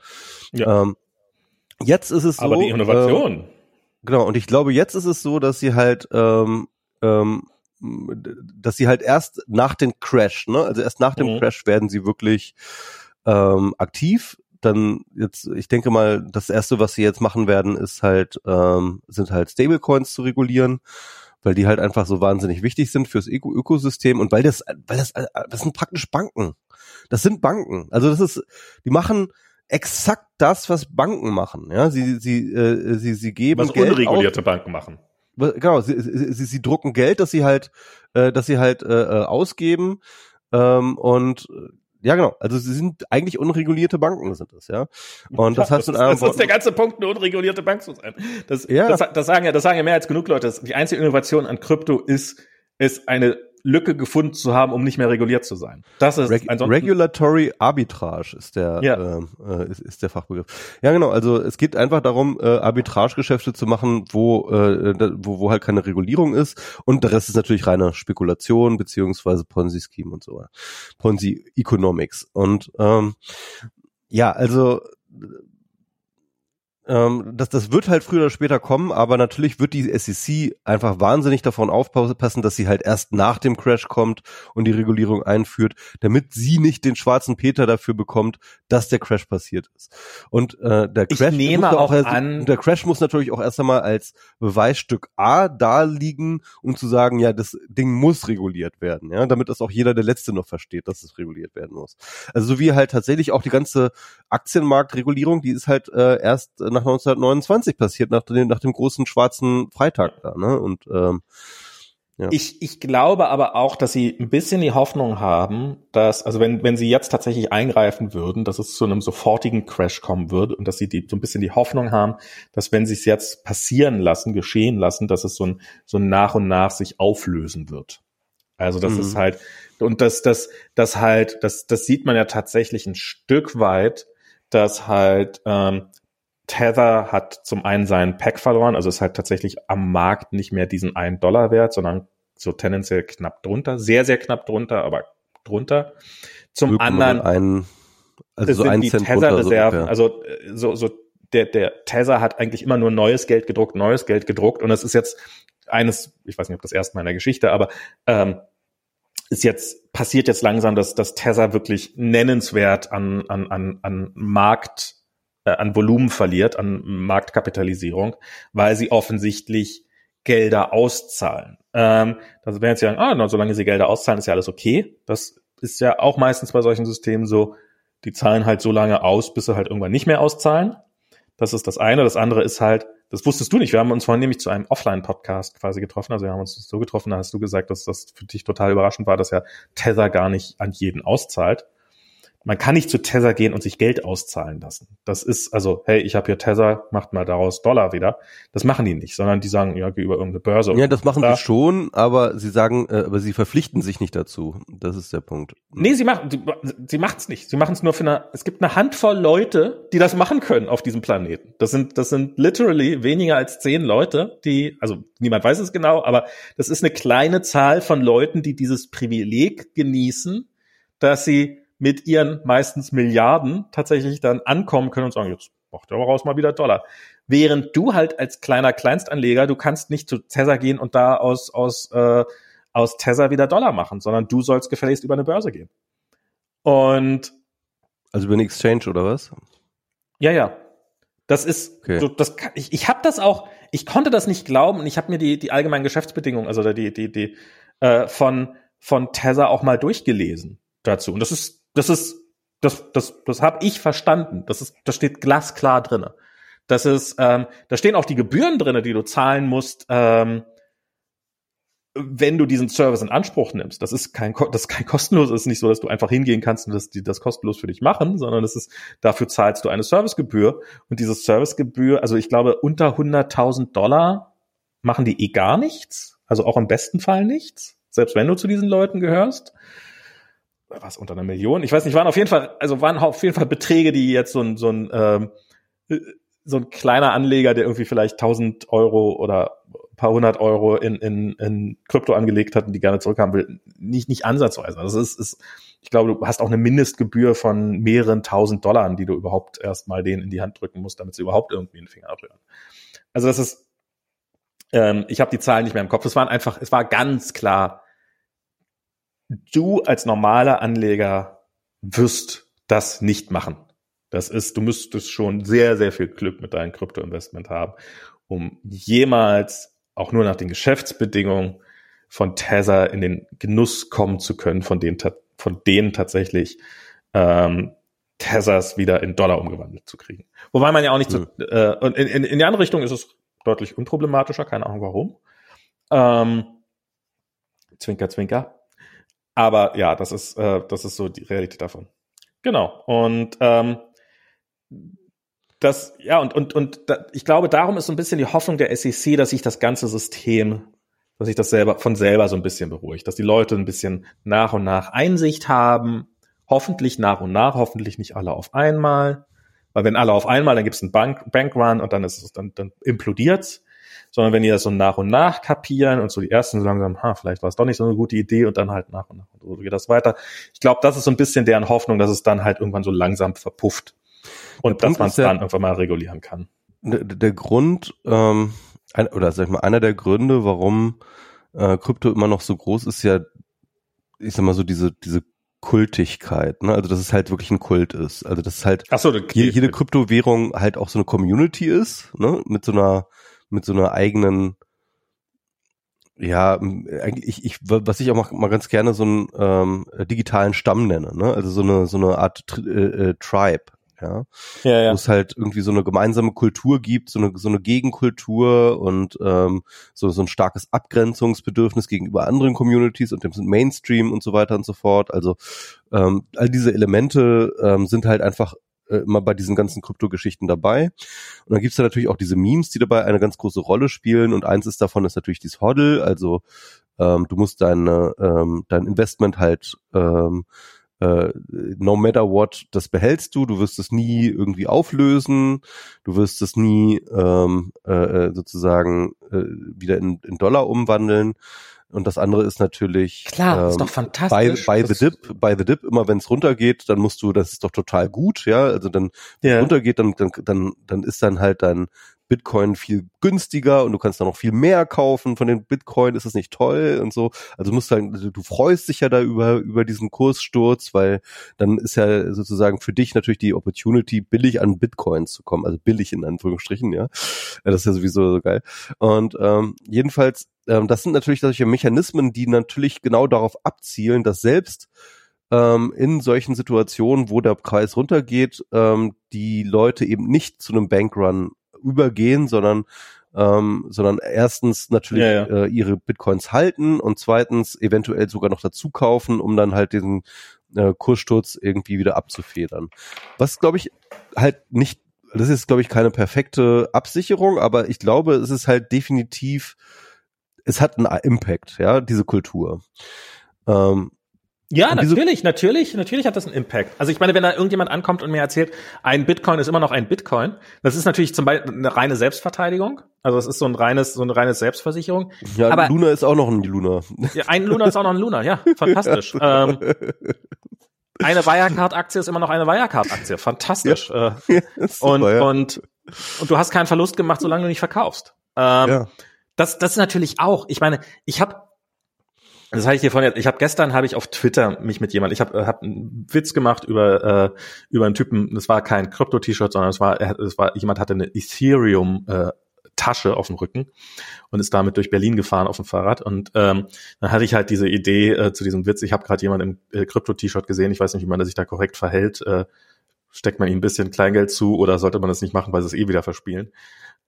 Ja. Ähm, Jetzt ist es so. Aber die Innovation. Ähm, genau, und ich glaube, jetzt ist es so, dass sie halt, ähm, ähm, dass sie halt erst nach dem Crash, ne, also erst nach dem mhm. Crash werden sie wirklich ähm, aktiv. Dann jetzt, ich denke mal, das erste, was sie jetzt machen werden, ist halt, ähm, sind halt Stablecoins zu regulieren, weil die halt einfach so wahnsinnig wichtig sind fürs Öko- Ökosystem und weil das, weil das, das sind praktisch Banken. Das sind Banken. Also das ist, die machen exakt das, was Banken machen, ja, sie sie äh, sie sie geben was Geld unregulierte auf. Banken machen. Genau, sie, sie sie drucken Geld, dass sie halt äh, dass sie halt äh, ausgeben ähm, und ja genau, also sie sind eigentlich unregulierte Banken sind das, ja. Und ja, das heißt, das, das Worten, ist der ganze Punkt, eine unregulierte Bank zu sein. Das, ja. das das sagen ja das sagen ja mehr als genug Leute, das, die einzige Innovation an Krypto ist ist eine Lücke gefunden zu haben, um nicht mehr reguliert zu sein. Das ist Reg- Regulatory Arbitrage ist der ja. äh, ist, ist der Fachbegriff. Ja genau, also es geht einfach darum, äh, Arbitragegeschäfte zu machen, wo, äh, da, wo wo halt keine Regulierung ist und der Rest ist natürlich reine Spekulation beziehungsweise Ponzi-Scheme und so. Ponzi-Economics und ähm, ja, also Ähm, das, das wird halt früher oder später kommen, aber natürlich wird die S E C einfach wahnsinnig davon aufpassen, dass sie halt erst nach dem Crash kommt und die Regulierung einführt, damit sie nicht den schwarzen Peter dafür bekommt, dass der Crash passiert ist. Und äh, der Crash muss auch erst, an, der Crash muss natürlich auch erst einmal als Beweisstück A da liegen, um zu sagen, ja, das Ding muss reguliert werden, ja, damit das auch jeder der Letzte noch versteht, dass es reguliert werden muss. Also so wie halt tatsächlich auch die ganze Aktienmarktregulierung, die ist halt äh, erst nach neunzehnhundertneunundzwanzig passiert, nach dem, nach dem großen schwarzen Freitag da, ne? Und ähm, ja. Ich, ich glaube aber auch, dass sie ein bisschen die Hoffnung haben, dass, also wenn, wenn sie jetzt tatsächlich eingreifen würden, dass es zu einem sofortigen Crash kommen würde und dass sie die, so ein bisschen die Hoffnung haben, dass wenn sie es jetzt passieren lassen, geschehen lassen, dass es so ein, so nach und nach sich auflösen wird. Also das mhm. ist halt, und das, das, das halt, das, das sieht man ja tatsächlich ein Stück weit, dass halt ähm, Tether hat zum einen seinen Pack verloren, also ist halt tatsächlich am Markt nicht mehr diesen einen Dollar wert, sondern so tendenziell knapp drunter, sehr, sehr knapp drunter, aber drunter. Zum anderen ein, also so sind die Tether-Reserven, also so, so der, der Tether hat eigentlich immer nur neues Geld gedruckt, neues Geld gedruckt und das ist jetzt eines, ich weiß nicht, ob das erste Mal in der Geschichte, aber ähm, ist jetzt, passiert jetzt langsam, dass das Tether wirklich nennenswert an, an, an, an Markt, äh, an Volumen verliert, an Marktkapitalisierung, weil sie offensichtlich Gelder auszahlen. Ähm, also wenn jetzt sagen, ah, na, solange sie Gelder auszahlen, ist ja alles okay. Das ist ja auch meistens bei solchen Systemen so, die zahlen halt so lange aus, bis sie halt irgendwann nicht mehr auszahlen. Das ist das eine. Das andere ist halt, das wusstest du nicht. Wir haben uns vorhin nämlich zu einem Offline-Podcast quasi getroffen. Also wir haben uns so getroffen, da hast du gesagt, dass das für dich total überraschend war, dass ja Tether gar nicht an jeden auszahlt. Man kann nicht zu Tether gehen und sich Geld auszahlen lassen. Das ist also, hey, ich habe hier Tether, macht mal daraus Dollar wieder. Das machen die nicht, sondern die sagen, ja, geh über irgendeine Börse. Ja, das machen da. Sie schon, aber sie sagen, äh, aber sie verpflichten sich nicht dazu. Das ist der Punkt. Nee, sie machen, sie, sie macht's nicht. Sie machen es nur für eine, es gibt eine Handvoll Leute, die das machen können auf diesem Planeten. Das sind, das sind literally weniger als zehn Leute, die, also niemand weiß es genau, aber das ist eine kleine Zahl von Leuten, die dieses Privileg genießen, dass sie mit ihren meistens Milliarden tatsächlich dann ankommen können und sagen, jetzt macht ihr aber raus mal wieder Dollar. Während du halt als kleiner Kleinstanleger, du kannst nicht zu Tether gehen und da aus aus äh, aus Tether wieder Dollar machen, sondern du sollst gefälligst über eine Börse gehen. Und also über eine Exchange oder was? Ja, ja. Das ist, okay. so, das kann, ich, ich habe das auch, ich konnte das nicht glauben und ich habe mir die die allgemeinen Geschäftsbedingungen, also die die die äh, von von Tether auch mal durchgelesen dazu. Und das ist Das ist, das, das, das habe ich verstanden. Das ist, das steht glasklar drinne. Das ist, ähm, da stehen auch die Gebühren drinne, die du zahlen musst, ähm, wenn du diesen Service in Anspruch nimmst. Das ist kein, das ist kein kostenlos. Es ist nicht so, dass du einfach hingehen kannst und dass die das kostenlos für dich machen, sondern es ist, dafür zahlst du eine Servicegebühr. Und diese Servicegebühr, also ich glaube, unter hunderttausend Dollar machen die eh gar nichts. Also auch im besten Fall nichts. Selbst wenn du zu diesen Leuten gehörst. Was, unter einer Million? Ich weiß nicht, waren auf jeden Fall, also waren auf jeden Fall Beträge, die jetzt so ein, so ein, ähm, so ein kleiner Anleger, der irgendwie vielleicht tausend Euro oder ein paar hundert Euro in, in, in Krypto angelegt hat und die gerne zurückhaben will, nicht, nicht ansatzweise. Also es ist, ist, ich glaube, du hast auch eine Mindestgebühr von mehreren tausend Dollar, die du überhaupt erstmal denen in die Hand drücken musst, damit sie überhaupt irgendwie einen Finger abrühren. Also das ist, ähm, ich habe die Zahlen nicht mehr im Kopf. Es waren einfach, es war ganz klar, du als normaler Anleger wirst das nicht machen. Das ist, du müsstest schon sehr, sehr viel Glück mit deinem Krypto-Investment haben, um jemals auch nur nach den Geschäftsbedingungen von Tether in den Genuss kommen zu können, von denen, von denen tatsächlich ähm, Tethers wieder in Dollar umgewandelt zu kriegen. Wobei man ja auch nicht hm. zu, äh, und in, in, in die andere Richtung ist es deutlich unproblematischer, keine Ahnung warum. Ähm, zwinker, zwinker. Aber ja, das ist äh, das ist so die Realität davon. Genau. Und ähm, das ja und und und da, ich glaube, darum ist so ein bisschen die Hoffnung der S E C, dass sich das ganze System, dass sich das selber von selber so ein bisschen beruhigt, dass die Leute ein bisschen nach und nach Einsicht haben, hoffentlich nach und nach, hoffentlich nicht alle auf einmal, weil wenn alle auf einmal, dann gibt's einen Bank Bankrun und dann ist es dann dann implodiert's. Sondern wenn die das so nach und nach kapieren und so die ersten so langsam, ha, vielleicht war es doch nicht so eine gute Idee und dann halt nach und nach und so geht das weiter. Ich glaube, das ist so ein bisschen deren Hoffnung, dass es dann halt irgendwann so langsam verpufft und dass man es dann irgendwann mal regulieren kann. Der, der Grund, ähm, ein, oder sag ich mal, einer der Gründe, warum äh, Krypto immer noch so groß ist, ja, ich sag mal so diese, diese Kultigkeit, ne? Also dass es halt wirklich ein Kult ist. Also dass es halt Ach so, jede, jede Kryptowährung halt auch so eine Community ist, ne? Mit so einer mit so einer eigenen, ja, eigentlich, ich, was ich auch mal ganz gerne so einen ähm, digitalen Stamm nenne, ne? Also so eine so eine Art tri- äh, Tribe, ja, ja, ja. Wo es halt irgendwie so eine gemeinsame Kultur gibt, so eine so eine Gegenkultur und ähm, so so ein starkes Abgrenzungsbedürfnis gegenüber anderen Communities und dem Mainstream und so weiter und so fort. Also ähm, all diese Elemente ähm, sind halt einfach immer bei diesen ganzen Kryptogeschichten dabei. Und dann gibt's da natürlich auch diese Memes, die dabei eine ganz große Rolle spielen. Und eins ist davon ist natürlich dieses Hodl. Also ähm, du musst deine, ähm, dein Investment halt ähm, äh, no matter what, das behältst du, du wirst es nie irgendwie auflösen, du wirst es nie ähm, äh, sozusagen äh, wieder in, in Dollar umwandeln. Und das andere ist natürlich, klar, ähm, ist doch fantastisch. By, by the dip, by the dip, immer wenn es runtergeht, dann musst du, das ist doch total gut, ja, also dann, yeah. runtergeht, dann, dann, dann, dann ist dann halt dein Bitcoin viel günstiger und du kannst dann noch viel mehr kaufen von den Bitcoin, ist das nicht toll und so. Also musst du, du freust dich ja da über, über diesen Kurssturz, weil dann ist ja sozusagen für dich natürlich die Opportunity, billig an Bitcoins zu kommen, also billig in Anführungsstrichen, ja. Das ist ja sowieso so geil. Und, ähm, jedenfalls, das sind natürlich solche Mechanismen, die natürlich genau darauf abzielen, dass selbst ähm, in solchen Situationen, wo der Preis runtergeht, ähm, die Leute eben nicht zu einem Bankrun übergehen, sondern ähm, sondern erstens natürlich ja, ja. Äh, ihre Bitcoins halten und zweitens eventuell sogar noch dazu kaufen, um dann halt diesen äh, Kurssturz irgendwie wieder abzufedern. Was, glaube ich, halt nicht, das ist, glaube ich, keine perfekte Absicherung, aber ich glaube, es ist halt definitiv, es hat einen Impact, ja, diese Kultur. Ähm, ja, natürlich, natürlich, natürlich hat das einen Impact. Also ich meine, wenn da irgendjemand ankommt und mir erzählt, ein Bitcoin ist immer noch ein Bitcoin, das ist natürlich zum Beispiel eine reine Selbstverteidigung. Also das ist so ein reines, so eine reine Selbstversicherung. Ja, aber Luna ist auch noch ein Luna. Ja, ein Luna ist auch noch ein Luna, ja, fantastisch. Ja, ähm, eine Wirecard-Aktie ist immer noch eine Wirecard-Aktie, fantastisch. Ja. Äh, ja, super, und, ja. und und du hast keinen Verlust gemacht, solange du nicht verkaufst. Ähm, ja. Das, das ist natürlich auch. Ich meine, ich habe, das habe ich hier vorhin. Ich habe gestern habe ich auf Twitter mich mit jemand. Ich habe hab einen Witz gemacht über äh, über einen Typen. Das war kein Krypto-T-Shirt, sondern es war, es war jemand hatte eine Ethereum äh, Tasche auf dem Rücken und ist damit durch Berlin gefahren auf dem Fahrrad. Und ähm, dann hatte ich halt diese Idee äh, zu diesem Witz. Ich habe gerade jemanden im äh, Krypto-T-Shirt gesehen. Ich weiß nicht, wie man sich da korrekt verhält. Äh, steckt man ihm ein bisschen Kleingeld zu oder sollte man das nicht machen, weil sie es eh wieder verspielen?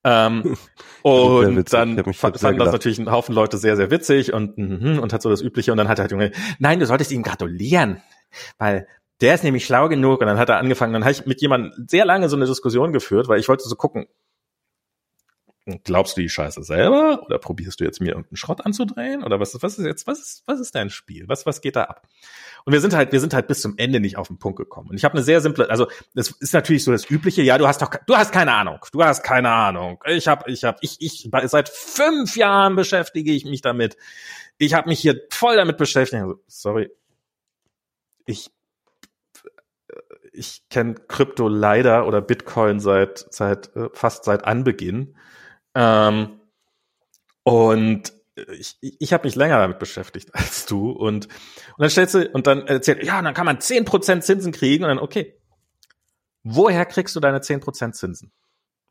Ähm, und dann fanden das natürlich ein Haufen Leute sehr, sehr witzig und und hat so das Übliche und dann hat er halt Junge, nein, du solltest ihm gratulieren, weil der ist nämlich schlau genug und dann hat er angefangen, dann habe ich mit jemandem sehr lange so eine Diskussion geführt, weil ich wollte so gucken, glaubst du die Scheiße selber oder probierst du jetzt mir irgendeinen Schrott anzudrehen oder was, was ist jetzt, was ist, was ist dein Spiel, was, was geht da ab? Und wir sind halt, wir sind halt bis zum Ende nicht auf den Punkt gekommen. Und ich habe eine sehr simple, also das ist natürlich so das Übliche. Ja, du hast doch, du hast keine Ahnung, du hast keine Ahnung. Ich habe, ich habe, ich, ich seit fünf Jahren beschäftige ich mich damit. Ich habe mich hier voll damit beschäftigt. Also, sorry, ich, ich kenne Krypto leider oder Bitcoin seit, seit fast seit Anbeginn. Ähm, und Ich, ich habe mich länger damit beschäftigt als du und, und dann stellst du und dann erzählt, ja, dann kann man zehn Prozent Zinsen kriegen und dann, okay, woher kriegst du deine zehn Prozent Zinsen?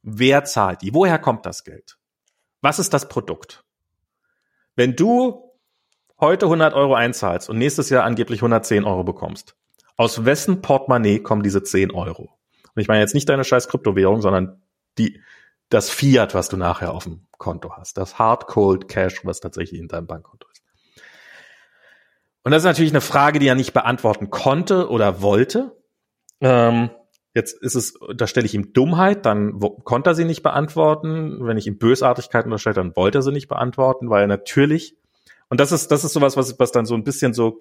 Wer zahlt die? Woher kommt das Geld? Was ist das Produkt? Wenn du heute hundert Euro einzahlst und nächstes Jahr angeblich hundertzehn Euro bekommst, aus wessen Portemonnaie kommen diese zehn Euro? Und ich meine jetzt nicht deine scheiß Kryptowährung, sondern die... das Fiat, was du nachher auf dem Konto hast, das Hard Cold Cash, was tatsächlich in deinem Bankkonto ist. Und das ist natürlich eine Frage, die er nicht beantworten konnte oder wollte. Ähm, jetzt ist es, da stelle ich ihm Dummheit, dann wo, konnte er sie nicht beantworten. Wenn ich ihm Bösartigkeiten unterstelle, dann wollte er sie nicht beantworten, weil er natürlich, und das ist, das ist sowas, was, was dann so ein bisschen so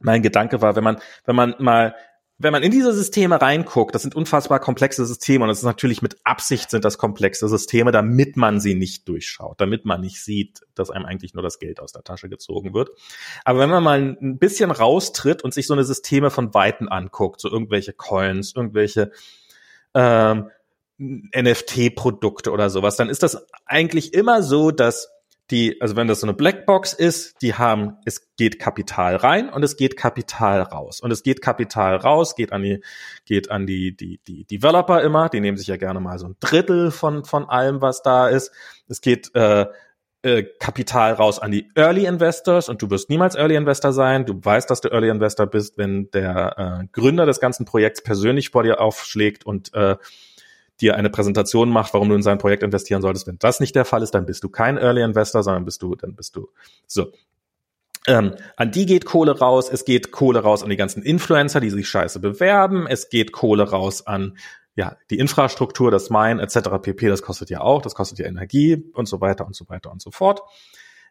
mein Gedanke war, wenn man, wenn man mal Wenn man in diese Systeme reinguckt, das sind unfassbar komplexe Systeme und das ist natürlich mit Absicht sind das komplexe Systeme, damit man sie nicht durchschaut, damit man nicht sieht, dass einem eigentlich nur das Geld aus der Tasche gezogen wird. Aber wenn man mal ein bisschen raustritt und sich so eine Systeme von Weitem anguckt, so irgendwelche Coins, irgendwelche ähm, N F T-Produkte oder sowas, dann ist das eigentlich immer so, dass die, also wenn das so eine Blackbox ist, die haben, es geht Kapital rein und es geht Kapital raus. Und es geht Kapital raus, geht an die, geht an die, die, die Developer immer, die nehmen sich ja gerne mal so ein Drittel von, von allem, was da ist. Es geht, äh, äh, Kapital raus an die Early Investors und du wirst niemals Early Investor sein. Du weißt, dass du Early Investor bist, wenn der, äh, Gründer des ganzen Projekts persönlich vor dir aufschlägt und, äh, dir eine Präsentation macht, warum du in sein Projekt investieren solltest. Wenn das nicht der Fall ist, dann bist du kein Early Investor, sondern bist du, dann bist du so. Ähm, an die geht Kohle raus, es geht Kohle raus an die ganzen Influencer, die sich scheiße bewerben, es geht Kohle raus an ja die Infrastruktur, das Mine et cetera pp. Das kostet ja auch, das kostet ja Energie und so weiter und so weiter und so fort.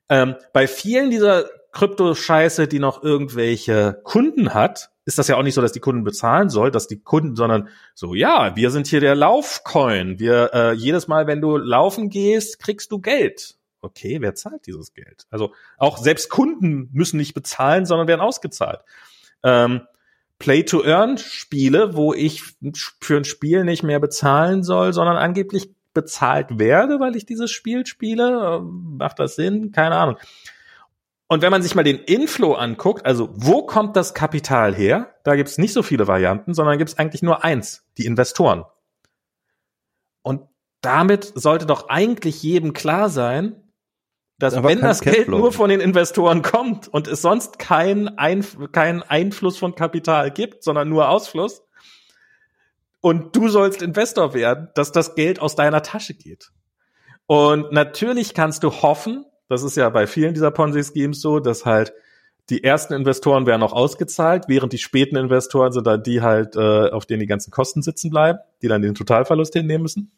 Ähm, bei vielen dieser Krypto-Scheiße, die noch irgendwelche Kunden hat, ist das ja auch nicht so, dass die Kunden bezahlen soll, dass die Kunden, sondern so, ja, wir sind hier der Laufcoin. Wir äh, jedes Mal, wenn du laufen gehst, kriegst du Geld. Okay, wer zahlt dieses Geld? Also auch selbst Kunden müssen nicht bezahlen, sondern werden ausgezahlt. Ähm, Play-to-Earn-Spiele, wo ich für ein Spiel nicht mehr bezahlen soll, sondern angeblich bezahlt werde, weil ich dieses Spiel spiele. Ähm, macht das Sinn? Keine Ahnung. Und wenn man sich mal den Inflow anguckt, also wo kommt das Kapital her? Da gibt es nicht so viele Varianten, sondern gibt es eigentlich nur eins, die Investoren. Und damit sollte doch eigentlich jedem klar sein, dass aber wenn das Geld nur von den Investoren kommt und es sonst keinen Einf- kein Einfluss von Kapital gibt, sondern nur Ausfluss, und du sollst Investor werden, dass das Geld aus deiner Tasche geht. Und natürlich kannst du hoffen, das ist ja bei vielen dieser Ponzi-Schemes so, dass halt die ersten Investoren werden auch ausgezahlt, während die späten Investoren sind dann die halt, äh, auf denen die ganzen Kosten sitzen bleiben, die dann den Totalverlust hinnehmen müssen.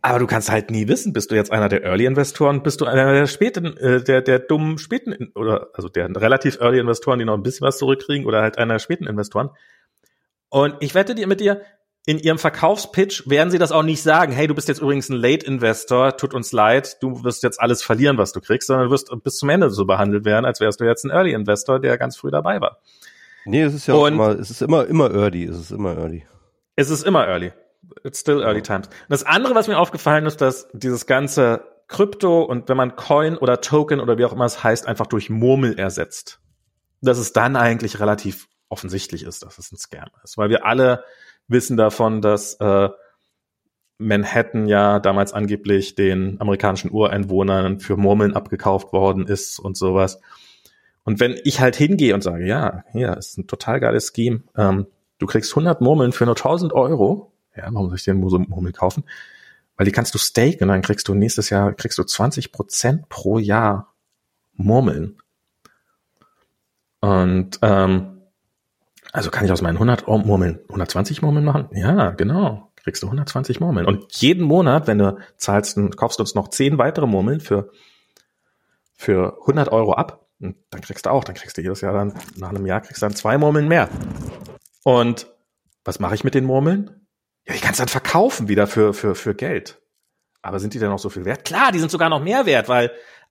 Aber du kannst halt nie wissen, bist du jetzt einer der Early-Investoren, bist du einer der späten, äh, der der dummen späten, oder also der relativ Early-Investoren, die noch ein bisschen was zurückkriegen, oder halt einer der späten Investoren. Und ich wette dir mit dir, in ihrem Verkaufspitch werden sie das auch nicht sagen, hey, du bist jetzt übrigens ein Late-Investor, tut uns leid, du wirst jetzt alles verlieren, was du kriegst, sondern du wirst bis zum Ende so behandelt werden, als wärst du jetzt ein Early-Investor, der ganz früh dabei war. Nee, es ist ja Und, immer, es ist immer, immer early, es ist immer early. Es ist immer early. It's still early times. Und das andere, was mir aufgefallen ist, dass dieses ganze Krypto und wenn man Coin oder Token oder wie auch immer es heißt, einfach durch Murmel ersetzt, dass es dann eigentlich relativ offensichtlich ist, dass es ein Scam ist. Weil wir alle wissen davon, dass äh, Manhattan ja damals angeblich den amerikanischen Ureinwohnern für Murmeln abgekauft worden ist und sowas. Und wenn ich halt hingehe und sage, ja, hier ist ein total geiles Scheme, ähm, du kriegst hundert Murmeln für nur tausend Euro, ja, warum soll ich denn so Murmel kaufen? Weil die kannst du staken und dann kriegst du nächstes Jahr, kriegst du zwanzig Prozent pro Jahr Murmeln. Und, ähm, also kann ich aus meinen hundert Murmeln hundertzwanzig Murmeln machen? Ja, genau. Kriegst du hundertzwanzig Murmeln. Und jeden Monat, wenn du zahlst, kaufst du uns noch zehn weitere Murmeln für, für hundert Euro ab. Und dann kriegst du auch, dann kriegst du jedes Jahr dann, nach einem Jahr kriegst du dann zwei Murmeln mehr. Und was mache ich mit den Murmeln? Ja, ich kann es dann verkaufen wieder für, für, für Geld. Aber sind die denn noch so viel wert? Klar, die sind sogar noch mehr wert, weil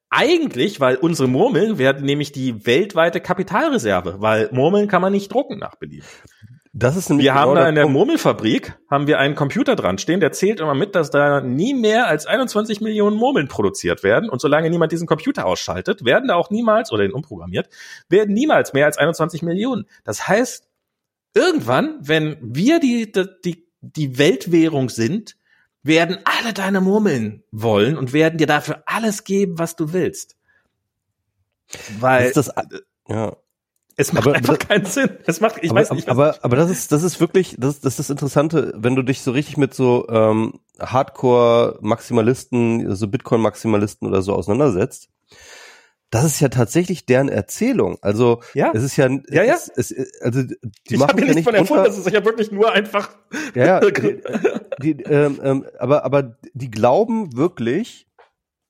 eigentlich, weil unsere Murmeln werden nämlich die weltweite Kapitalreserve, weil Murmeln kann man nicht drucken nach Belieben. Das ist nämlich wir genau haben da in der Punkt. Murmelfabrik haben wir einen Computer dran stehen, der zählt immer mit, dass da nie mehr als einundzwanzig Millionen Murmeln produziert werden. Und solange niemand diesen Computer ausschaltet, werden da auch niemals, oder den umprogrammiert, werden niemals mehr als einundzwanzig Millionen. Das heißt, irgendwann, wenn wir die die die Weltwährung sind, werden alle deine Murmeln wollen und werden dir dafür alles geben, was du willst. Weil ist das, ja. Es macht aber, einfach das, keinen Sinn. Es macht, ich aber, weiß nicht. Aber, aber das ist, das ist wirklich, das, das ist das Interessante, wenn du dich so richtig mit so ähm, Hardcore-Maximalisten, so Bitcoin-Maximalisten oder so auseinandersetzt. Das ist ja tatsächlich deren Erzählung. Also ja. es ist ja, ja, ja. Es, es, also die ich machen hab ja nicht von erfunden. Das ist ja wirklich nur einfach. Ja, ja. die, die, ähm, ähm, aber aber die glauben wirklich.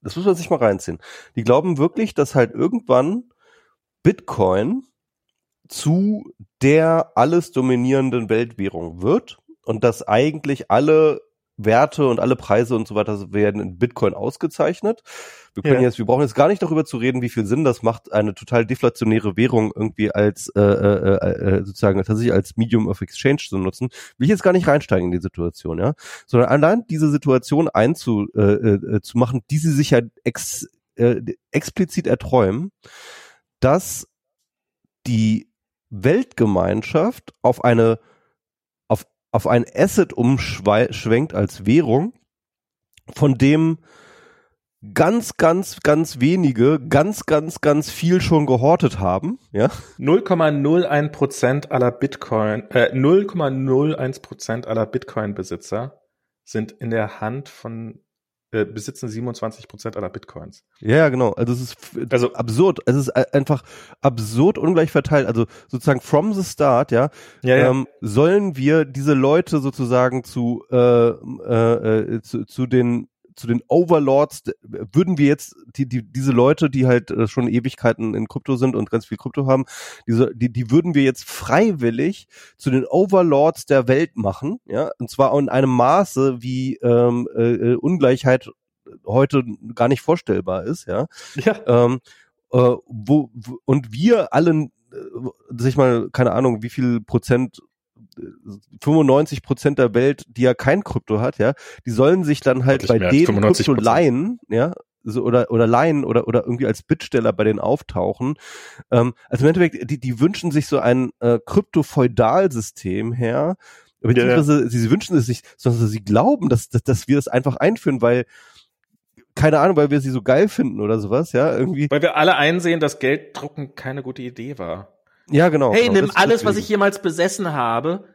Das muss man sich mal reinziehen. Die glauben wirklich, dass halt irgendwann Bitcoin zu der alles dominierenden Weltwährung wird und dass eigentlich alle Werte und alle Preise und so weiter werden in Bitcoin ausgezeichnet. Wir können ja. jetzt, wir brauchen jetzt gar nicht darüber zu reden, wie viel Sinn das macht, eine total deflationäre Währung irgendwie als äh, äh, äh, sozusagen tatsächlich als Medium of Exchange zu nutzen. Will ich jetzt gar nicht reinsteigen in die Situation, ja, sondern allein diese Situation einzu äh, äh, zu machen, die sie sich ja ex, äh, explizit erträumen, dass die Weltgemeinschaft auf eine auf ein Asset umschwenkt als Währung, von dem ganz, ganz, ganz wenige, ganz, ganz, ganz viel schon gehortet haben. Ja? null Komma null eins Prozent aller Bitcoin, äh, null Komma null eins Prozent aller Bitcoin-Besitzer sind in der Hand von äh, besitzen siebenundzwanzig Prozent aller Bitcoins. Ja, genau. Also es ist f- also, absurd. Es ist a- einfach absurd ungleich verteilt. Also sozusagen from the start, ja, ja, ja. Ähm, sollen wir diese Leute sozusagen zu, äh, äh, zu, zu den zu den Overlords, würden wir jetzt die, die, diese Leute, die halt schon Ewigkeiten in Krypto sind und ganz viel Krypto haben, diese, die, die würden wir jetzt freiwillig zu den Overlords der Welt machen, ja, und zwar in einem Maße, wie ähm, äh, Ungleichheit heute gar nicht vorstellbar ist, ja. Ja. Ähm, äh, wo, wo, und wir alle, äh, sag ich mal, keine Ahnung, wie viel Prozent, fünfundneunzig Prozent der Welt, die ja kein Krypto hat, ja, die sollen sich dann halt bei denen Krypto leihen, ja, so, oder, oder leihen oder, oder irgendwie als Bittsteller bei denen auftauchen. Ähm, also im Endeffekt, die, die wünschen sich so ein äh, Krypto-Feudalsystem her, beziehungsweise ja. sie, sie wünschen es sich, sondern sie glauben, dass, dass, dass wir das einfach einführen, weil keine Ahnung, weil wir sie so geil finden oder sowas, ja, irgendwie. Weil wir alle einsehen, dass Gelddrucken keine gute Idee war. Ja, genau. Hey, genau, nimm alles, was ich jemals besessen habe.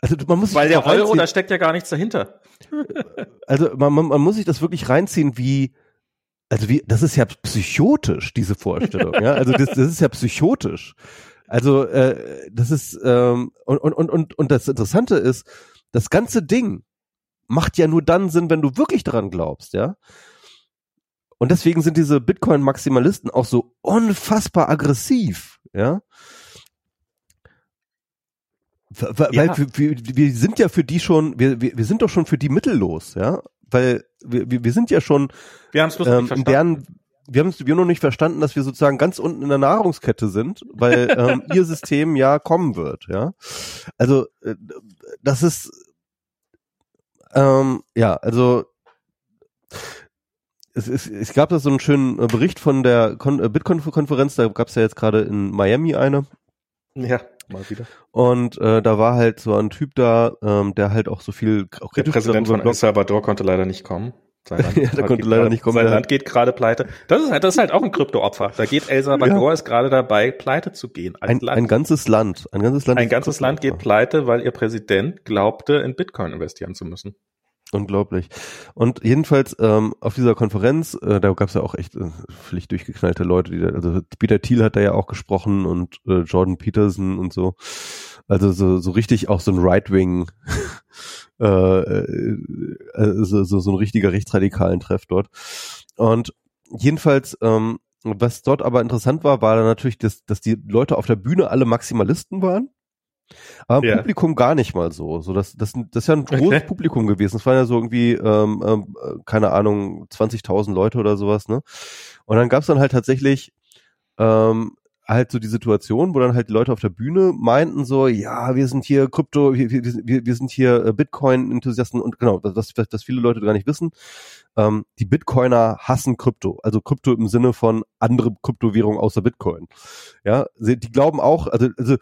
Also man muss weil der Euro, da steckt ja gar nichts dahinter. Also man, man, man muss sich das wirklich reinziehen, wie, also wie, das ist ja psychotisch, diese Vorstellung. Ja, also das, das ist ja psychotisch. Also äh, das ist ähm, und und und und das Interessante ist, das ganze Ding macht ja nur dann Sinn, wenn du wirklich daran glaubst, ja. Und deswegen sind diese Bitcoin-Maximalisten auch so unfassbar aggressiv, ja. Weil ja. Wir, wir sind ja für die schon, wir, wir sind doch schon für die mittellos, ja. Weil wir, wir sind ja schon, wir haben es bloß ähm, nicht verstanden. Deren, wir haben es wir noch nicht verstanden, dass wir sozusagen ganz unten in der Nahrungskette sind, weil ähm, ihr System ja kommen wird, ja. Also das ist, ähm, ja, also Es, es, es gab da so einen schönen Bericht von der Kon- Bitcoin-Konferenz, da gab es ja jetzt gerade in Miami eine. Ja, mal wieder. Und äh, da war halt so ein Typ da, ähm, der halt auch so viel... Auch der Präsident von El Salvador konnte leider nicht kommen. Sein Land, ja, der konnte leider grad, nicht kommen. Sein Land geht gerade pleite. Das ist, halt, das ist halt auch ein Krypto-Opfer. Da geht El Salvador, ja. ist gerade dabei, pleite zu gehen. Ein, ein ganzes Land. Ein ganzes Land, ein ganzes Land geht pleite, weil ihr Präsident glaubte, in Bitcoin investieren zu müssen. Unglaublich. Und jedenfalls ähm, auf dieser Konferenz, äh, da gab es ja auch echt äh, völlig durchgeknallte Leute, die da, also Peter Thiel hat da ja auch gesprochen und äh, Jordan Peterson und so. Also so, so richtig auch so ein Right-Wing, äh, äh, so, so, so ein richtiger rechtsradikalen Treff dort. Und jedenfalls, ähm, was dort aber interessant war, war dann natürlich, dass, dass die Leute auf der Bühne alle Maximalisten waren. Aber im yeah. Publikum gar nicht mal so. so das, das, das ist ja ein großes okay. Publikum gewesen. Es waren ja so irgendwie, ähm, äh, keine Ahnung, zwanzigtausend Leute oder sowas, ne? Und dann gab's dann halt tatsächlich ähm, halt so die Situation, wo dann halt die Leute auf der Bühne meinten so, ja, wir sind hier Krypto, wir, wir, wir sind hier Bitcoin-Enthusiasten und genau, was, was, was viele Leute gar nicht wissen, ähm, die Bitcoiner hassen Krypto, also Krypto im Sinne von andere Kryptowährungen außer Bitcoin. Ja, sie, die glauben auch, also, also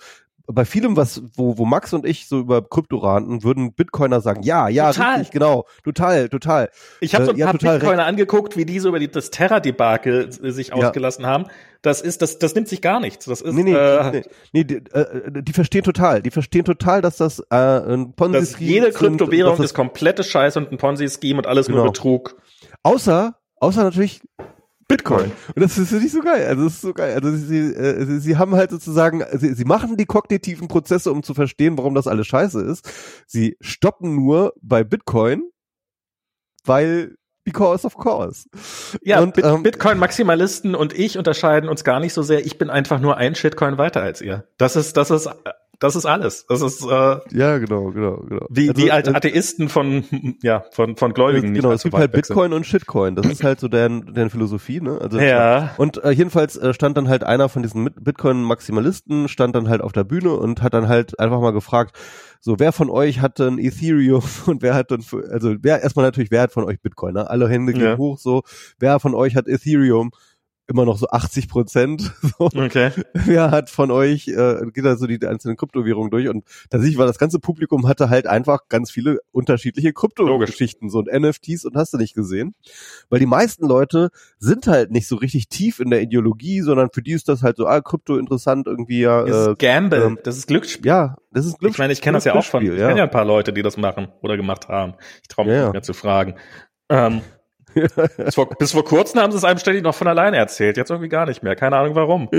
bei vielem, was, wo, wo Max und ich so über Krypto raten, würden Bitcoiner sagen, ja, ja, total. Richtig, genau, total, total. Ich habe so ein äh, paar ja, Bitcoiner recht. Angeguckt, wie die so über die, das Terra-Debakel sich ausgelassen ja. haben. Das ist, das, das nimmt sich gar nichts. Das ist, nee, nee, äh, nee, nee die, äh, die verstehen total, die verstehen total, dass das äh, ein Ponzi-Scheme ist. Dass jede Kryptowährung ist das komplette Scheiß und ein Ponzi-Scheme und alles genau. nur Betrug. Außer, außer natürlich... Bitcoin. Und das ist nicht so geil. Also das ist so geil. Also sie, äh, sie, sie haben halt sozusagen, sie, sie machen die kognitiven Prozesse, um zu verstehen, warum das alles scheiße ist. Sie stoppen nur bei Bitcoin, weil because of course. Ja, und, Bit- ähm, Bitcoin-Maximalisten und ich unterscheiden uns gar nicht so sehr. Ich bin einfach nur ein Shitcoin weiter als ihr. Das ist, das ist, das ist alles. Das ist äh, ja genau, genau, genau. Die, also, die also, Atheisten von ja von von Gläubigen. Genau, nicht es gibt halt Bitcoin und Shitcoin. Das ist halt so deren deren Philosophie, ne? Also ja. Und äh, jedenfalls äh, stand dann halt einer von diesen Bitcoin-Maximalisten stand dann halt auf der Bühne und hat dann halt einfach mal gefragt. So, wer von euch hat denn Ethereum und wer hat denn, also wer erstmal natürlich, wer hat von euch Bitcoin, ne? Alle Hände gehen ja. hoch, so, wer von euch hat Ethereum? Immer noch so achtzig Prozent. So. Okay. Wer hat von euch, äh, geht da so die einzelnen Kryptowährungen durch und tatsächlich war das ganze Publikum hatte halt einfach ganz viele unterschiedliche Krypto-Geschichten, so und N F Ts und hast du nicht gesehen. Weil die meisten Leute sind halt nicht so richtig tief in der Ideologie, sondern für die ist das halt so, ah, Krypto interessant irgendwie, ja. Das äh, ist Gamble, ähm, das ist Glücksspiel. Ja, das ist Glücksspiel. Ich meine, ich kenne das ja auch von, ich ja. kenne ja ein paar Leute, die das machen oder gemacht haben. Ich traue mich ja, nicht mehr ja. zu fragen. Ähm, Bis vor, bis vor kurzem haben sie es einem ständig noch von alleine erzählt, jetzt irgendwie gar nicht mehr. Keine Ahnung warum.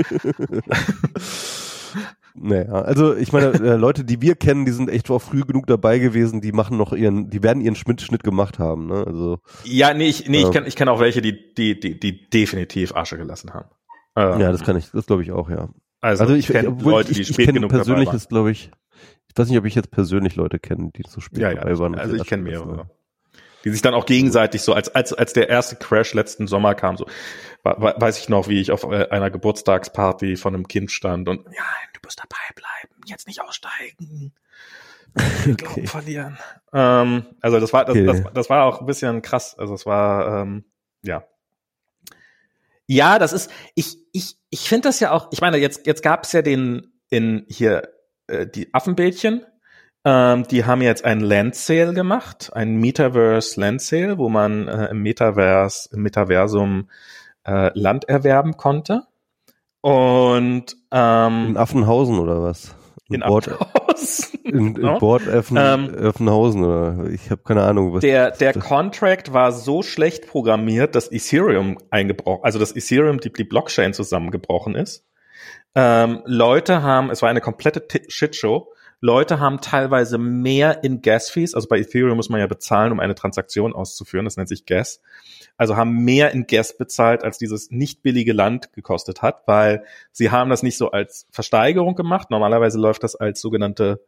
Nee, also ich meine, äh, Leute, die wir kennen, die sind echt auch früh genug dabei gewesen, die machen noch ihren, die werden ihren Schnitt, Schnitt gemacht haben, ne? Also ja, nee, ich nee, ähm, ich kann ich kann auch welche, die die die die definitiv Asche gelassen haben. Ähm, ja, das kann ich, das glaube ich auch, ja. Also, also ich, ich kenne Leute, die ich, ich spät genug persönlich ist, glaube ich, ich weiß nicht, ob ich jetzt persönlich Leute kenne, die zu spät ja, dabei ja, waren. Also ich kenne mehrere, ne? Die sich dann auch gegenseitig so, als als als der erste Crash letzten Sommer kam, so weiß ich noch, wie ich auf einer Geburtstagsparty von einem Kind stand und ja, du musst dabei bleiben, jetzt nicht aussteigen, okay. Glauben verlieren. Ähm, also das war das, okay. das das war auch ein bisschen krass. Also es war ähm, ja ja, das ist ich ich ich finde das ja auch. Ich meine jetzt jetzt gab es ja den in hier äh, die Affenbällchen. Ähm, die haben jetzt ein Land Sale gemacht, ein Metaverse Land Sale, wo man äh, im Metaverse, im Metaversum äh, Land erwerben konnte. Und ähm, in Affenhausen oder was? In, in Bord, Affenhausen. In, in no? Bord Effen, ähm, Effenhausen oder ich habe keine Ahnung was. Der der das Contract war so schlecht programmiert, dass Ethereum eingebrochen, also dass Ethereum die, die Blockchain zusammengebrochen ist. Ähm, Leute haben, es war eine komplette T- Shitshow. Leute haben teilweise mehr in Gas-Fees, also bei Ethereum muss man ja bezahlen, um eine Transaktion auszuführen, das nennt sich Gas, also haben mehr in Gas bezahlt, als dieses nicht billige Land gekostet hat, weil sie haben das nicht so als Versteigerung gemacht, normalerweise läuft das als sogenannte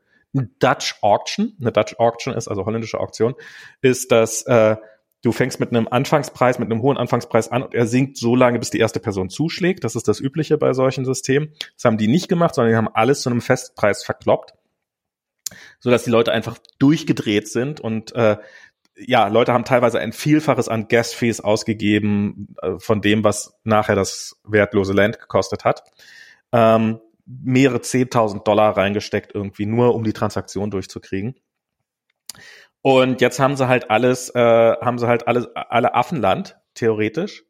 Dutch Auction, eine Dutch Auction ist, also holländische Auktion, ist, dass äh, du fängst mit einem Anfangspreis, mit einem hohen Anfangspreis an und er sinkt so lange, bis die erste Person zuschlägt, das ist das Übliche bei solchen Systemen, das haben die nicht gemacht, sondern die haben alles zu einem Festpreis verkloppt, so dass die Leute einfach durchgedreht sind und äh, ja, Leute haben teilweise ein Vielfaches an Gas-Fees ausgegeben äh, von dem, was nachher das wertlose Land gekostet hat. Ähm, mehrere zehntausend Dollar reingesteckt irgendwie, nur um die Transaktion durchzukriegen. Und jetzt haben sie halt alles, äh, haben sie halt alles, alle Affenland, theoretisch.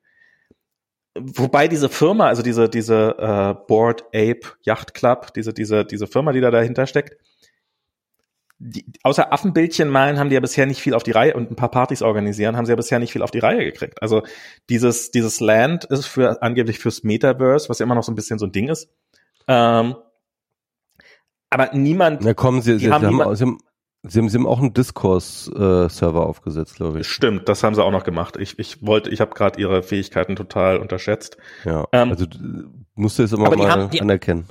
Wobei diese Firma, also diese, diese äh, Bored Ape Yacht Club, diese, diese, diese Firma, die da dahinter steckt, die, außer Affenbildchen malen haben die ja bisher nicht viel auf die Reihe und ein paar Partys organisieren, haben sie ja bisher nicht viel auf die Reihe gekriegt. Also dieses dieses Land ist für angeblich fürs Metaverse, was ja immer noch so ein bisschen so ein Ding ist. Ähm, aber niemand... Na komm, sie, sie, haben, haben, niemand, sie, haben, sie, haben, sie haben auch einen Discourse-Server äh, aufgesetzt, glaube ich. Stimmt, das haben sie auch noch gemacht. Ich ich wollte, ich habe gerade ihre Fähigkeiten total unterschätzt. Ja, ähm, also musst du es immer mal haben, die, anerkennen.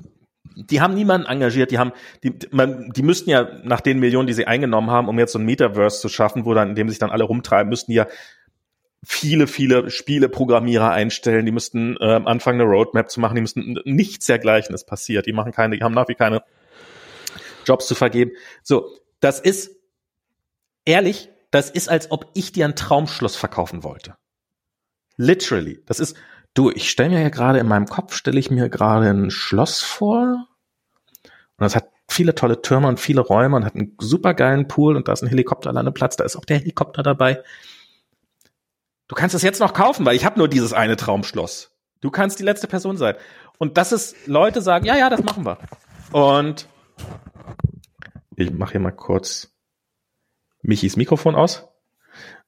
Die haben niemanden engagiert, die haben, die, man, die müssten ja nach den Millionen, die sie eingenommen haben, um jetzt so ein Metaverse zu schaffen, wo dann, in dem sich dann alle rumtreiben, müssten ja viele, viele Spieleprogrammierer einstellen, die müssten äh, anfangen, eine Roadmap zu machen, die müssten nichts dergleichen ist passiert, die machen keine, die haben nach wie keine Jobs zu vergeben. So, das ist, ehrlich, das ist, als ob ich dir einen Traumschloss verkaufen wollte. Literally. Das ist, du, ich stelle mir ja gerade in meinem Kopf, stelle ich mir gerade ein Schloss vor und das hat viele tolle Türme und viele Räume und hat einen supergeilen Pool und da ist ein Helikopterlandeplatz, da ist auch der Helikopter dabei. Du kannst das jetzt noch kaufen, weil ich habe nur dieses eine Traumschloss. Du kannst die letzte Person sein. Und das ist, Leute sagen, ja, ja, das machen wir. Und ich mache hier mal kurz Michis Mikrofon aus.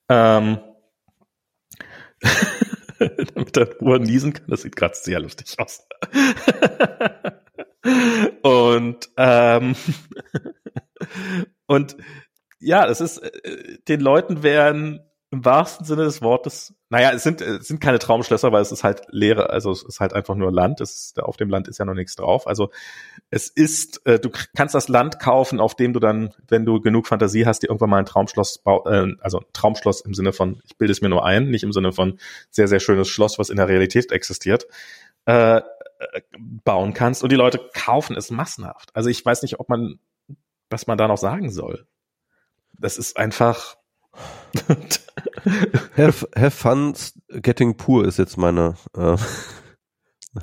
Ähm... damit er Ruhe niesen kann. Das sieht gerade sehr lustig aus. und ähm, und ja, das ist, den Leuten werden im wahrsten Sinne des Wortes, naja, es sind es sind keine Traumschlösser, weil es ist halt leere, also es ist halt einfach nur Land. Es ist, auf dem Land ist ja noch nichts drauf. Also es ist, äh, du kannst das Land kaufen, auf dem du dann, wenn du genug Fantasie hast, dir irgendwann mal ein Traumschloss baust, äh, also Traumschloss im Sinne von, ich bilde es mir nur ein, nicht im Sinne von sehr, sehr schönes Schloss, was in der Realität existiert, äh, bauen kannst. Und die Leute kaufen es massenhaft. Also ich weiß nicht, ob man, was man da noch sagen soll. Das ist einfach... have, have fun getting poor ist jetzt meine äh,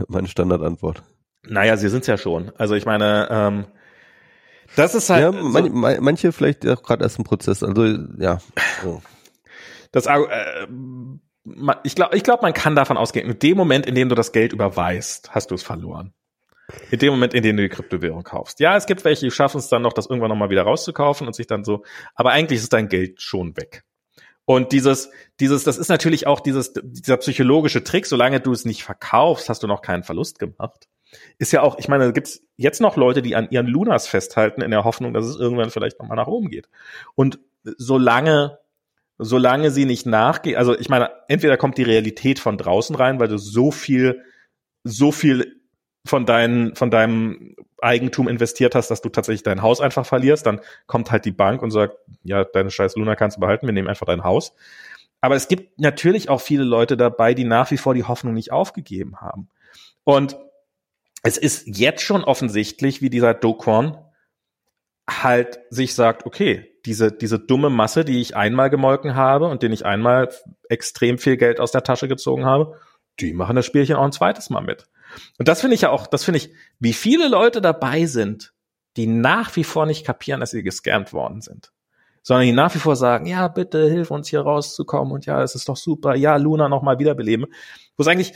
meine Standardantwort. Naja, sie sind's ja schon. Also ich meine, ähm, das ist halt... Ja, so, man, man, manche vielleicht auch gerade erst im Prozess. Also ja. So. Das, äh, man, ich glaube, ich glaub, man kann davon ausgehen, in dem Moment, in dem du das Geld überweist, hast du es verloren. In dem Moment, in dem du die Kryptowährung kaufst. Ja, es gibt welche, die schaffen es dann noch, das irgendwann nochmal wieder rauszukaufen und sich dann so, aber eigentlich ist dein Geld schon weg. Und dieses, dieses, das ist natürlich auch dieses, dieser psychologische Trick, solange du es nicht verkaufst, hast du noch keinen Verlust gemacht. Ist ja auch, ich meine, da gibt es jetzt noch Leute, die an ihren Lunas festhalten, in der Hoffnung, dass es irgendwann vielleicht nochmal nach oben geht. Und solange, solange sie nicht nachgeht, also ich meine, entweder kommt die Realität von draußen rein, weil du so viel, so viel von deinem, von deinem Eigentum investiert hast, dass du tatsächlich dein Haus einfach verlierst, dann kommt halt die Bank und sagt, ja, deine scheiß Luna kannst du behalten, wir nehmen einfach dein Haus. Aber es gibt natürlich auch viele Leute dabei, die nach wie vor die Hoffnung nicht aufgegeben haben. Und es ist jetzt schon offensichtlich, wie dieser Do Kwon halt sich sagt, okay, diese diese dumme Masse, die ich einmal gemolken habe und den ich einmal extrem viel Geld aus der Tasche gezogen habe, die machen das Spielchen auch ein zweites Mal mit. Und das finde ich ja auch, das finde ich, wie viele Leute dabei sind, die nach wie vor nicht kapieren, dass sie gescammt worden sind, sondern die nach wie vor sagen, ja, bitte hilf uns hier rauszukommen und ja, es ist doch super, ja, Luna nochmal wiederbeleben. Wo es eigentlich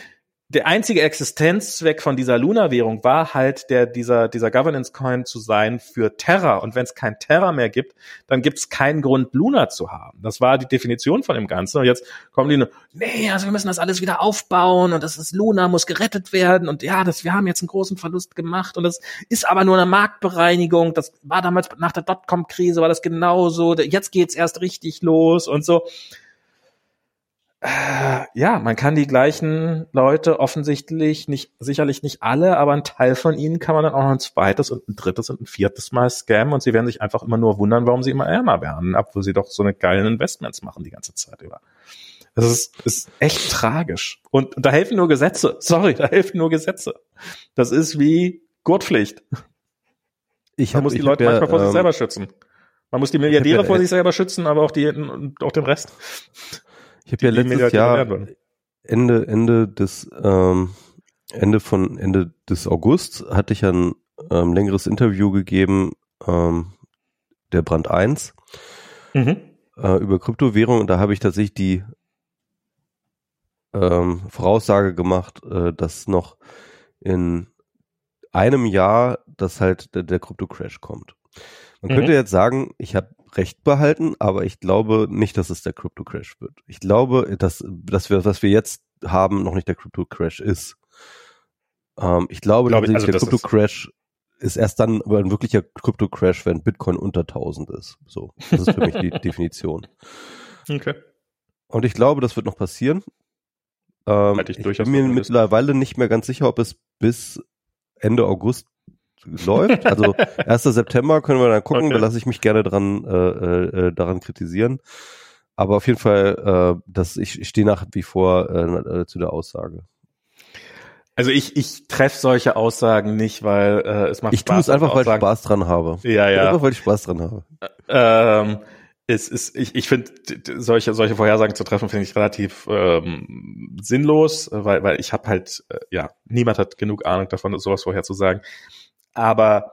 der einzige Existenzzweck von dieser Luna-Währung war halt, der dieser dieser Governance-Coin zu sein für Terra. Und wenn es kein Terra mehr gibt, dann gibt es keinen Grund, Luna zu haben. Das war die Definition von dem Ganzen. Und jetzt kommen die nur, nee, also wir müssen das alles wieder aufbauen und das ist Luna, muss gerettet werden. Und ja, das, wir haben jetzt einen großen Verlust gemacht und das ist aber nur eine Marktbereinigung. Das war damals nach der Dotcom-Krise, war das genauso. Jetzt geht's erst richtig los und so. Ja, man kann die gleichen Leute offensichtlich nicht, sicherlich nicht alle, aber einen Teil von ihnen kann man dann auch noch ein zweites und ein drittes und ein viertes Mal scammen und sie werden sich einfach immer nur wundern, warum sie immer ärmer werden, obwohl sie doch so eine geilen Investments machen die ganze Zeit über. Das ist, ist echt tragisch. Und, und da helfen nur Gesetze. Sorry, da helfen nur Gesetze. Das ist wie Gurtpflicht. Ich hab, man muss die ich Leute hab, manchmal ja, vor ähm, sich selber schützen. Man muss die Milliardäre ja, vor sich selber schützen, aber auch die, auch den Rest. Ich habe ja letztes Jahr Ende Ende des ähm, Ende von Ende des August hatte ich ein ähm, längeres Interview gegeben, ähm, der Brand eins, mhm. äh, über Kryptowährungen, und da habe ich tatsächlich die ähm, Voraussage gemacht, äh, dass noch in einem Jahr das halt der, der Krypto-Crash kommt. Man mhm. könnte jetzt sagen, ich habe Recht behalten, aber ich glaube nicht, dass es der Crypto-Crash wird. Ich glaube, dass, dass wir, was wir jetzt haben, noch nicht der Crypto-Crash ist. Ähm, ich glaube, glaube ich, also der Crypto-Crash ist, ist erst dann aber ein wirklicher Crypto-Crash, wenn Bitcoin unter tausend ist. So, das ist für mich die Definition. Okay. Und ich glaube, das wird noch passieren. Ähm, ich, ich bin mir mittlerweile nicht mehr ganz sicher, ob es bis Ende August läuft. Also ersten September können wir dann gucken, okay. Da lasse ich mich gerne dran äh, äh, daran kritisieren. Aber auf jeden Fall, äh, dass ich, ich stehe nach wie vor äh, zu der Aussage. Also ich ich treffe solche Aussagen nicht, weil äh, es macht ich Spaß. Ich tue es einfach, weil ich Spaß dran habe. Ja, ja. Einfach, weil ich Spaß dran habe. Ähm, es ist ich ich finde solche solche Vorhersagen zu treffen finde ich relativ ähm, sinnlos, weil weil ich habe halt äh, ja niemand hat genug Ahnung davon, sowas vorherzusagen. Aber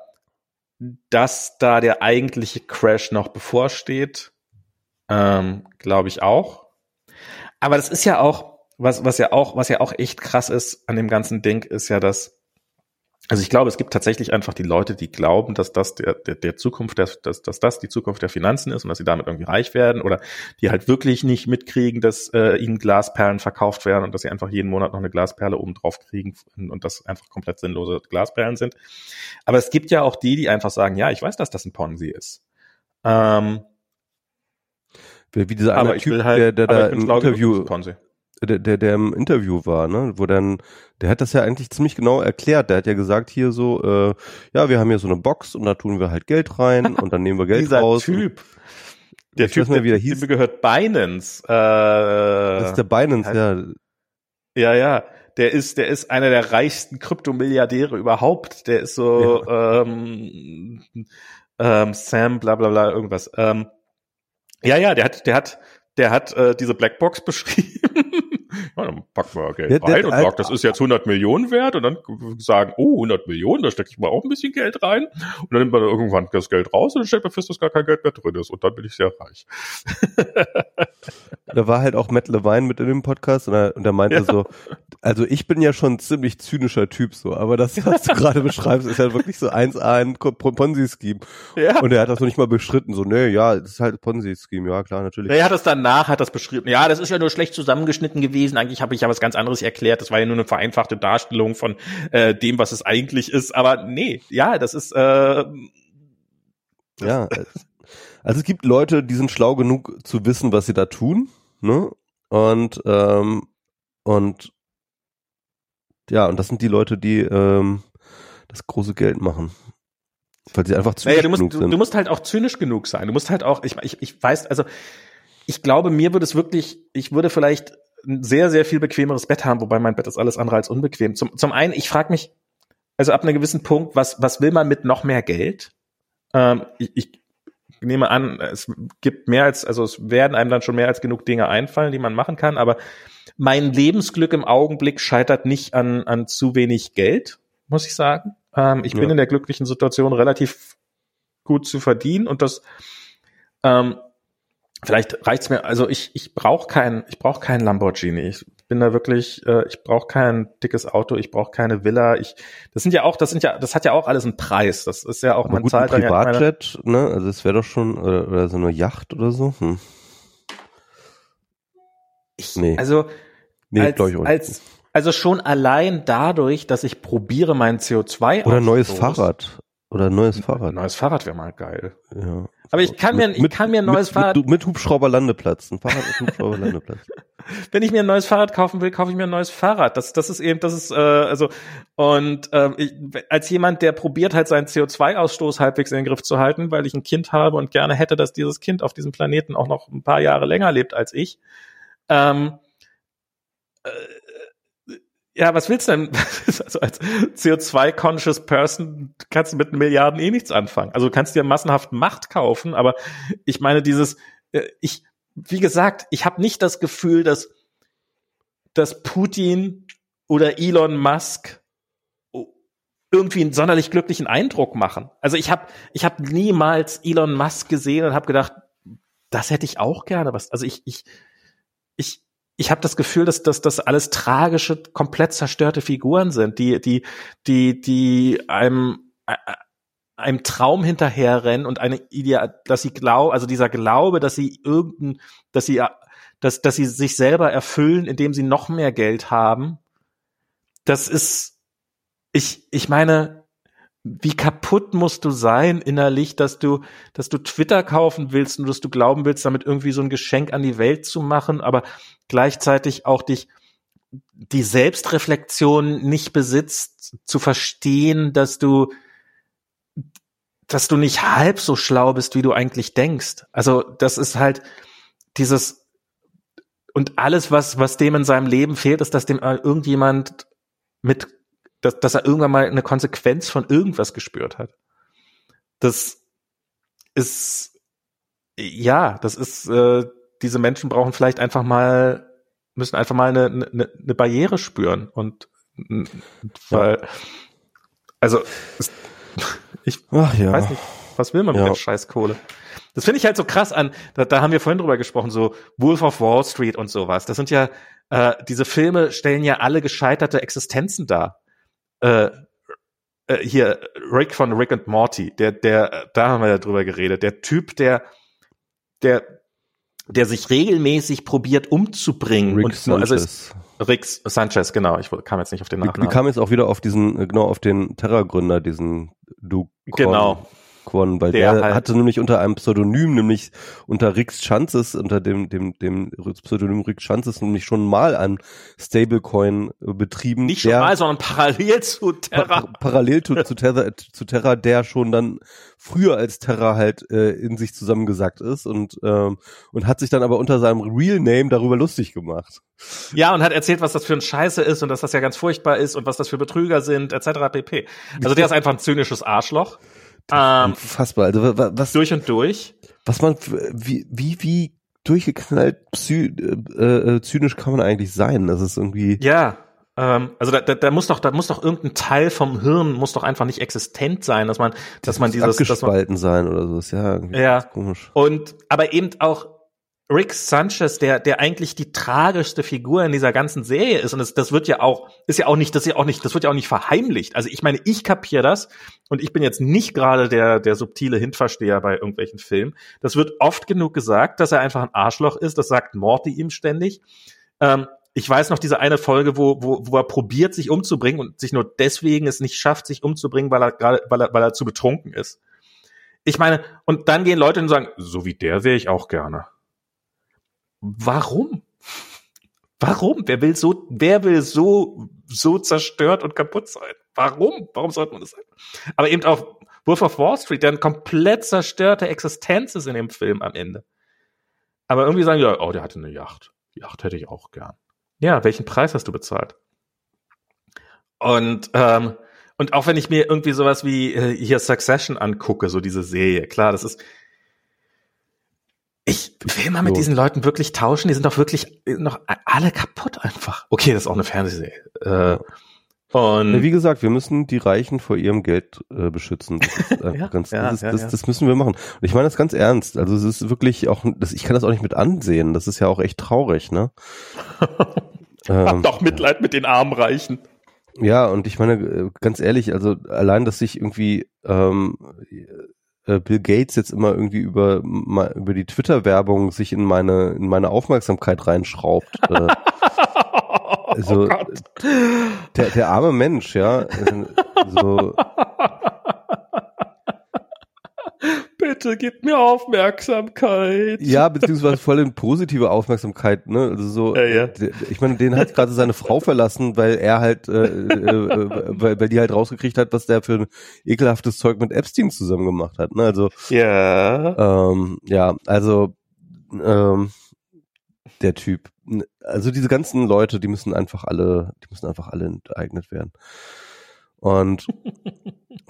dass da der eigentliche Crash noch bevorsteht, ähm, glaube ich auch. Aber das ist ja auch, was, was ja auch, was ja auch echt krass ist an dem ganzen Ding, ist ja, dass, also ich glaube, es gibt tatsächlich einfach die Leute, die glauben, dass das der, der, der Zukunft, dass, dass, dass das die Zukunft der Finanzen ist und dass sie damit irgendwie reich werden oder die halt wirklich nicht mitkriegen, dass äh, ihnen Glasperlen verkauft werden und dass sie einfach jeden Monat noch eine Glasperle oben drauf kriegen und, und das einfach komplett sinnlose Glasperlen sind. Aber es gibt ja auch die, die einfach sagen, ja, ich weiß, dass das ein Ponzi ist. Ähm, wie dieser eine Typ, halt, der, der da im Interview... Der, der, der im Interview war, ne, wo dann, der hat das ja eigentlich ziemlich genau erklärt. Der hat ja gesagt hier so, äh, ja, wir haben hier so eine Box und da tun wir halt Geld rein und dann nehmen wir Geld dieser raus. Dieser Typ, der ich Typ, weiß nicht, wie der, der hieß. Dem gehört Binance. Äh, das ist der Binance, ja. Ja, ja. Der ist, der ist einer der reichsten Kryptomilliardäre überhaupt. Der ist so ja. ähm, ähm, Sam, bla bla bla, irgendwas. Ähm, ja, ja, der hat, der hat, der hat äh, diese Blackbox beschrieben. Ja, dann packen wir Geld der, der rein und sagen, das ist jetzt hundert Millionen wert und dann sagen, oh, hundert Millionen, da stecke ich mal auch ein bisschen Geld rein und dann nimmt man irgendwann das Geld raus und dann stellt man fest, dass gar kein Geld mehr drin ist und dann bin ich sehr reich. Da war halt auch Matt Levine mit in dem Podcast und er, und er meinte ja. so, also ich bin ja schon ein ziemlich zynischer Typ so, aber das, was du gerade beschreibst, ist halt wirklich so eins A ein Ponzi-Scheme. Ja. Und er hat das noch nicht mal beschritten, so, nee, ja, das ist halt Ponzi-Scheme, ja klar, natürlich. Er hat das danach, hat das beschrieben, ja, das ist ja nur schlecht zusammengeschnitten gewesen. gelesen, eigentlich habe ich ja was ganz anderes erklärt, das war ja nur eine vereinfachte Darstellung von äh, dem, was es eigentlich ist, aber nee, ja, das ist äh, ja, also es gibt Leute, die sind schlau genug zu wissen, was sie da tun, ne? Und ähm, und ja, und das sind die Leute, die ähm, das große Geld machen. Weil sie einfach zynisch naja, du musst, genug sind. Du, du musst halt auch zynisch genug sein. Du musst halt auch, ich, ich, ich weiß, also ich glaube, mir würde es wirklich, ich würde vielleicht ein sehr, sehr viel bequemeres Bett haben, wobei mein Bett ist alles andere als unbequem. Zum, zum einen, ich frage mich, also ab einem gewissen Punkt, was, was will man mit noch mehr Geld? Ähm, ich, ich nehme an, es gibt mehr als, also es werden einem dann schon mehr als genug Dinge einfallen, die man machen kann, aber mein Lebensglück im Augenblick scheitert nicht an, an zu wenig Geld, muss ich sagen. Ähm, ich ja. bin in der glücklichen Situation, relativ gut zu verdienen und das, ähm, vielleicht reicht's mir, also ich, ich brauche keinen, ich brauche keinen Lamborghini. Ich bin da wirklich, äh, ich brauche kein dickes Auto, ich brauche keine Villa. Ich, das sind ja auch, das sind ja, das hat ja auch alles einen Preis. Das ist ja auch, aber man gut, zahlt ein Privatjet, dann ja keine, ne? Also es wäre doch schon, oder, oder so eine Yacht oder so. Hm. Ich, nee. Also, nee, als, ich als, also schon allein dadurch, dass ich probiere, meinen C O zwei Oder ein neues Fahrrad. Oder ein neues Fahrrad. Neues Fahrrad wäre mal geil. Ja. Aber ich kann mir, ich kann mir ein neues mit, Fahrrad. Mit, mit Hubschrauberlandeplatz. Ein Fahrrad mit Hubschrauberlandeplatz. Wenn ich mir ein neues Fahrrad kaufen will, kaufe ich mir ein neues Fahrrad. Das, das ist eben, das ist, äh, also, und, äh, ich, als jemand, der probiert halt seinen C O zwei Ausstoß halbwegs in den Griff zu halten, weil ich ein Kind habe und gerne hätte, dass dieses Kind auf diesem Planeten auch noch ein paar Jahre länger lebt als ich, ähm, äh, ja, was willst du denn? Also als C O zwei conscious Person kannst du mit Milliarden eh nichts anfangen. Also du kannst dir massenhaft Macht kaufen, aber ich meine dieses, ich, wie gesagt, ich habe nicht das Gefühl, dass, dass Putin oder Elon Musk irgendwie einen sonderlich glücklichen Eindruck machen. Also ich habe ich habe niemals Elon Musk gesehen und habe gedacht, das hätte ich auch gerne. Was, also ich ich ich Ich habe das Gefühl, dass das dass alles tragische, komplett zerstörte Figuren sind, die die die die einem einem Traum hinterherrennen und eine Idee, dass sie glauben, also dieser Glaube, dass sie irgendein, dass sie dass dass sie sich selber erfüllen, indem sie noch mehr Geld haben. Das ist ich ich meine, wie kaputt musst du sein innerlich, dass du, dass du Twitter kaufen willst und dass du glauben willst, damit irgendwie so ein Geschenk an die Welt zu machen, aber gleichzeitig auch dich, die Selbstreflexion nicht besitzt, zu verstehen, dass du, dass du nicht halb so schlau bist, wie du eigentlich denkst. Also, das ist halt dieses, und alles, was, was dem in seinem Leben fehlt, ist, dass dem irgendjemand mit Dass, dass er irgendwann mal eine Konsequenz von irgendwas gespürt hat. Das ist, ja, das ist, äh, diese Menschen brauchen vielleicht einfach mal, müssen einfach mal eine, eine, eine Barriere spüren. Und weil, ja. also, es, ich Ach ja. weiß nicht, was will man ja. mit der Scheißkohle? Das finde ich halt so krass an, da, da haben wir vorhin drüber gesprochen, so Wolf of Wall Street und sowas. Das sind ja, äh, diese Filme stellen ja alle gescheiterte Existenzen dar. Äh, äh, hier, Rick von Rick and Morty, der, der, da haben wir ja drüber geredet, der Typ, der, der, der sich regelmäßig probiert umzubringen. Rick und, Sanchez. Also ist, Rick Sanchez, genau, ich kam jetzt nicht auf den Nachnamen. Wir kamen jetzt auch wieder auf diesen, genau, auf den Terra-Gründer, diesen Do Kwon. Genau. Kwon, weil der, der halt hatte nämlich unter einem Pseudonym, nämlich unter Rick Sanchez, unter dem, dem, dem Pseudonym Rick Sanchez, nämlich schon mal an Stablecoin betrieben. Nicht der, schon mal, sondern parallel zu Terra. Par- parallel zu, zu, Terra, zu Terra, der schon dann früher als Terra halt äh, in sich zusammengesackt ist und, ähm, und hat sich dann aber unter seinem Real Name darüber lustig gemacht. Ja, und hat erzählt, was das für ein Scheiße ist und dass das ja ganz furchtbar ist und was das für Betrüger sind, et cetera pp. Also der ist einfach ein zynisches Arschloch. Um, unfassbar. Also was durch und durch, was man wie wie wie durchgeknallt psy, äh, zynisch kann man eigentlich sein? Das ist irgendwie ja. Ähm, also da, da, da muss doch da muss doch irgendein Teil vom Hirn muss doch einfach nicht existent sein, dass man dass das man dieses abgespalten dass man, sein oder so ist ja ja komisch. Und aber eben auch Rick Sanchez, der der eigentlich die tragischste Figur in dieser ganzen Serie ist und das, das wird ja auch ist ja auch nicht das ist ja auch nicht das wird ja auch nicht verheimlicht. Also ich meine, ich kapiere das und ich bin jetzt nicht gerade der der subtile Hintersteher bei irgendwelchen Filmen. Das wird oft genug gesagt, dass er einfach ein Arschloch ist. Das sagt Morty ihm ständig. Ähm, ich weiß noch diese eine Folge, wo, wo, wo er probiert, sich umzubringen und sich nur deswegen es nicht schafft, sich umzubringen, weil er gerade, weil er, weil er zu betrunken ist. Ich meine, und dann gehen Leute und sagen, so wie der wäre ich auch gerne. Warum? Warum? Wer will so, wer will so, so zerstört und kaputt sein? Warum? Warum sollte man das sein? Aber eben auch Wolf of Wall Street, der eine komplett zerstörte Existenz ist in dem Film am Ende. Aber irgendwie sagen die Leute, oh, der hatte eine Yacht. Die Yacht hätte ich auch gern. Ja, welchen Preis hast du bezahlt? Und, ähm, und auch wenn ich mir irgendwie sowas wie äh, hier Succession angucke, so diese Serie, klar, das ist, ich will mal mit diesen Leuten wirklich tauschen. Die sind doch wirklich noch alle kaputt einfach. Okay, das ist auch eine Fernsehserie. Äh, und wie gesagt, wir müssen die Reichen vor ihrem Geld äh, beschützen. Das, ist, äh, ja, ganz, ja, das, ist, ja, das, ja. das müssen wir machen. Und ich meine das ganz ernst. Also es ist wirklich auch, das, ich kann das auch nicht mit ansehen. Das ist ja auch echt traurig, ne? ähm, Hab doch Mitleid ja. mit den armen Reichen. Ja, und ich meine, ganz ehrlich, also allein, dass sich irgendwie ähm, Bill Gates jetzt immer irgendwie über über die Twitter-Werbung sich in meine in meine Aufmerksamkeit reinschraubt. äh, also oh Gott. der der arme Mensch, ja. So. Bitte gib mir Aufmerksamkeit. Ja, beziehungsweise voll in positive Aufmerksamkeit, ne? Also so, ja, ja. Ich meine, den hat gerade seine Frau verlassen, weil er halt, äh, äh, weil, weil die halt rausgekriegt hat, was der für ein ekelhaftes Zeug mit Epstein zusammen gemacht hat, ne? Also ja, ähm, ja, also ähm, der Typ, also diese ganzen Leute, die müssen einfach alle, die müssen einfach alle enteignet werden. Und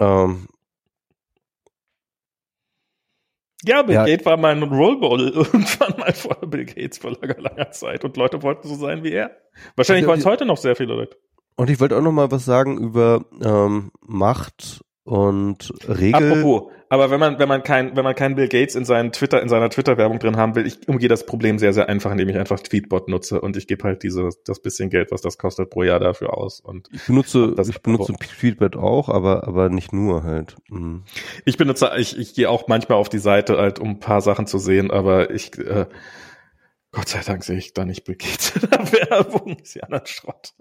ähm, ja, Bill ja. Gates war mein Role Model irgendwann mal vor Bill Gates vor langer, langer Zeit und Leute wollten so sein wie er. Wahrscheinlich wollen es heute noch sehr viele Leute. Und ich wollte auch noch mal was sagen über ähm, Macht und Regeln. Apropos, aber wenn man wenn man kein wenn man keinen Bill Gates in seinen Twitter in seiner Twitter Werbung drin haben will, ich umgehe das Problem sehr sehr einfach, indem ich einfach Tweetbot nutze und ich gebe halt diese das bisschen Geld, was das kostet pro Jahr dafür aus und ich benutze das, ich benutze Tweetbot auch, aber aber nicht nur halt. Mhm. Ich benutze ich ich gehe auch manchmal auf die Seite halt, um ein paar Sachen zu sehen, aber ich äh, Gott sei Dank sehe ich da nicht Bill Gates in der Werbung, ist ja ein Schrott.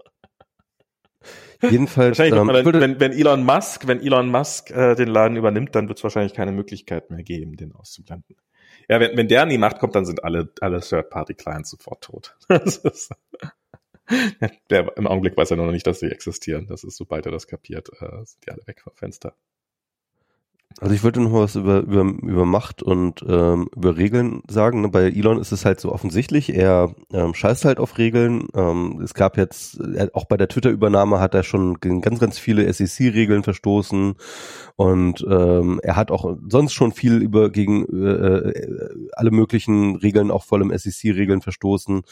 Jedenfalls, wahrscheinlich ähm, man dann, wenn, wenn Elon Musk, wenn Elon Musk äh, den Laden übernimmt, dann wird es wahrscheinlich keine Möglichkeit mehr geben, den auszublenden. Ja, wenn, wenn der an die Macht kommt, dann sind alle, alle Third-Party-Clients sofort tot. Das ist, der, im Augenblick weiß er noch nicht, dass sie existieren. Das ist, sobald er das kapiert, äh, sind die alle weg vom Fenster. Also ich wollte noch was über, über, über Macht und ähm, über Regeln sagen. Bei Elon ist es halt so offensichtlich, er ähm, scheißt halt auf Regeln. Ähm, es gab jetzt, äh, auch bei der Twitter-Übernahme hat er schon ganz, ganz viele S E C-Regeln verstoßen und ähm, er hat auch sonst schon viel über gegen äh, alle möglichen Regeln, auch vor allem S E C-Regeln verstoßen.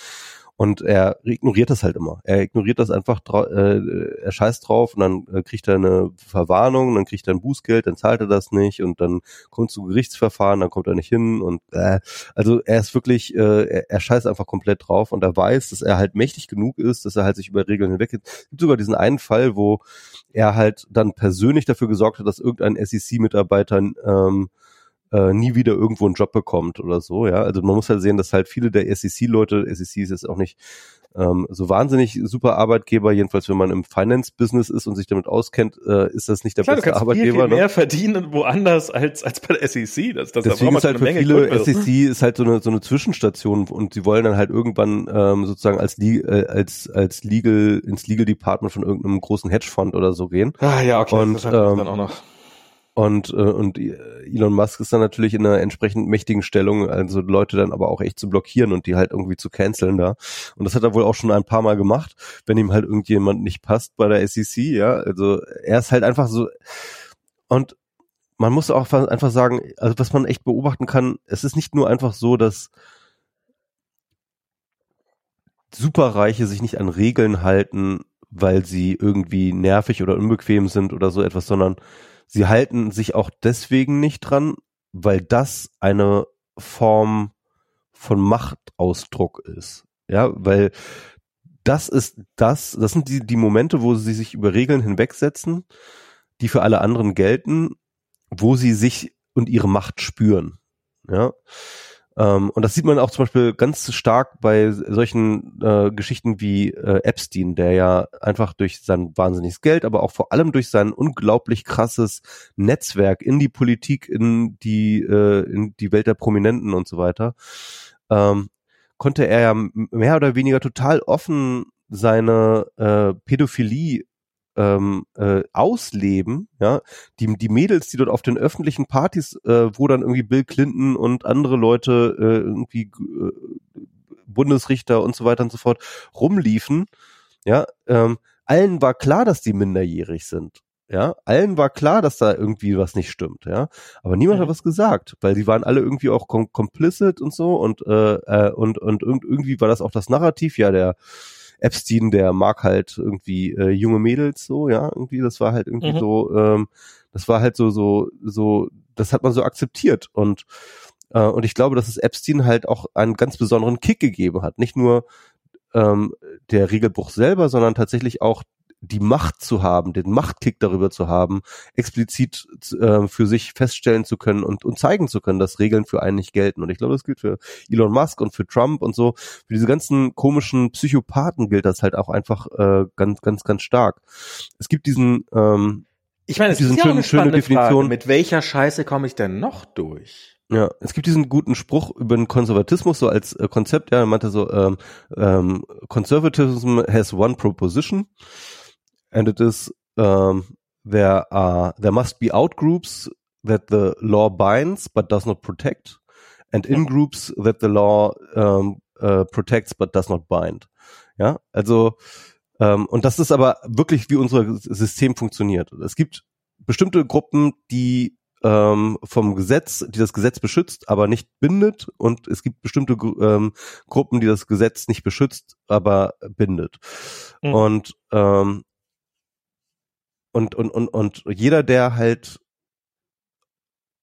Und er ignoriert das halt immer. Er ignoriert das einfach, äh, er scheißt drauf und dann äh, kriegt er eine Verwarnung, dann kriegt er ein Bußgeld, dann zahlt er das nicht und dann kommt zu Gerichtsverfahren, dann kommt er nicht hin und äh, also er ist wirklich, äh, er, er scheißt einfach komplett drauf und er weiß, dass er halt mächtig genug ist, dass er halt sich über Regeln hinweg. Es gibt sogar diesen einen Fall, wo er halt dann persönlich dafür gesorgt hat, dass irgendein S E C-Mitarbeiter ähm, Äh, nie wieder irgendwo einen Job bekommt oder so, ja. Also man muss halt sehen, dass halt viele der S E C-Leute, S E C ist jetzt auch nicht ähm, so wahnsinnig super Arbeitgeber, jedenfalls wenn man im Finance-Business ist und sich damit auskennt, äh, ist das nicht der Klar, beste Arbeitgeber. Du kannst viel, viel mehr verdienen woanders als als bei der S E C. Das, das Deswegen ist halt für Menge viele Grund, S E C ist halt so eine so eine Zwischenstation und sie wollen dann halt irgendwann ähm, sozusagen als äh, als als Legal ins Legal Department von irgendeinem großen Hedgefonds oder so gehen. Ah ja, okay. Und, das ähm, dann auch noch. Und, und Elon Musk ist dann natürlich in einer entsprechend mächtigen Stellung, also Leute dann aber auch echt zu blockieren und die halt irgendwie zu canceln da. Und das hat er wohl auch schon ein paar Mal gemacht, wenn ihm halt irgendjemand nicht passt bei der S E C, ja. Also er ist halt einfach so, und man muss auch einfach sagen, also was man echt beobachten kann, es ist nicht nur einfach so, dass Superreiche sich nicht an Regeln halten, weil sie irgendwie nervig oder unbequem sind oder so etwas, sondern sie halten sich auch deswegen nicht dran, weil das eine Form von Machtausdruck ist. Ja, weil das ist das, das sind die, die Momente, wo sie sich über Regeln hinwegsetzen, die für alle anderen gelten, wo sie sich und ihre Macht spüren. Ja, Ähm, und das sieht man auch zum Beispiel ganz stark bei solchen äh, Geschichten wie äh, Epstein, der ja einfach durch sein wahnsinniges Geld, aber auch vor allem durch sein unglaublich krasses Netzwerk in die Politik, in die äh, in die Welt der Prominenten und so weiter, ähm, konnte er ja mehr oder weniger total offen seine äh, Pädophilie Ähm, äh, ausleben, ja, die die Mädels, die dort auf den öffentlichen Partys, äh, wo dann irgendwie Bill Clinton und andere Leute, äh, irgendwie äh, Bundesrichter und so weiter und so fort rumliefen, ja, ähm, allen war klar, dass die minderjährig sind, ja, allen war klar, dass da irgendwie was nicht stimmt, ja, aber niemand mhm. hat was gesagt, weil sie waren alle irgendwie auch kom- complicit und so und äh, äh, und und irgendwie war das auch das Narrativ, ja, der Epstein, der mag halt irgendwie äh, junge Mädels so, ja, irgendwie, das war halt irgendwie mhm. so, ähm, das war halt so, so, so, das hat man so akzeptiert und äh, und ich glaube, dass es Epstein halt auch einen ganz besonderen Kick gegeben hat, nicht nur ähm, der Regelbruch selber, sondern tatsächlich auch die Macht zu haben, den Machtkick darüber zu haben, explizit äh, für sich feststellen zu können und, und zeigen zu können, dass Regeln für einen nicht gelten. Und ich glaube, das gilt für Elon Musk und für Trump und so. Für diese ganzen komischen Psychopathen gilt das halt auch einfach äh, ganz, ganz, ganz stark. Es gibt diesen, ähm, ich meine, es gibt diesen schönen, schöne Definition. Frage, mit welcher Scheiße komme ich denn noch durch? Ja, es gibt diesen guten Spruch über den Konservatismus, so als äh, Konzept. Ja, er meinte so, ähm, ähm, Conservatism has one proposition. And it is, um, there are, there must be out groups that the law binds but does not protect, and in groups that the law um, uh, protects but does not bind. Ja, also, um, und das ist aber wirklich, wie unser System funktioniert. Es gibt bestimmte Gruppen, die ähm, vom Gesetz, die das Gesetz beschützt, aber nicht bindet, und es gibt bestimmte ähm, Gruppen, die das Gesetz nicht beschützt, aber bindet. Mhm. Und, ähm, Und, und, und, und jeder, der halt,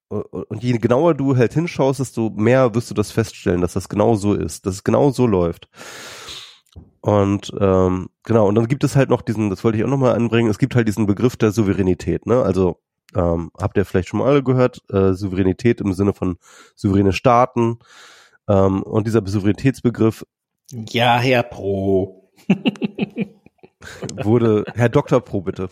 und je genauer du halt hinschaust, desto mehr wirst du das feststellen, dass das genau so ist, dass es genau so läuft. Und ähm, genau, und dann gibt es halt noch diesen, das wollte ich auch nochmal anbringen, es gibt halt diesen Begriff der Souveränität, ne? Also ähm, habt ihr vielleicht schon mal alle gehört, äh, Souveränität im Sinne von souveräne Staaten, ähm, und dieser Souveränitätsbegriff. Ja, Herr Pro. Wurde, Herr Doktor Pro, bitte.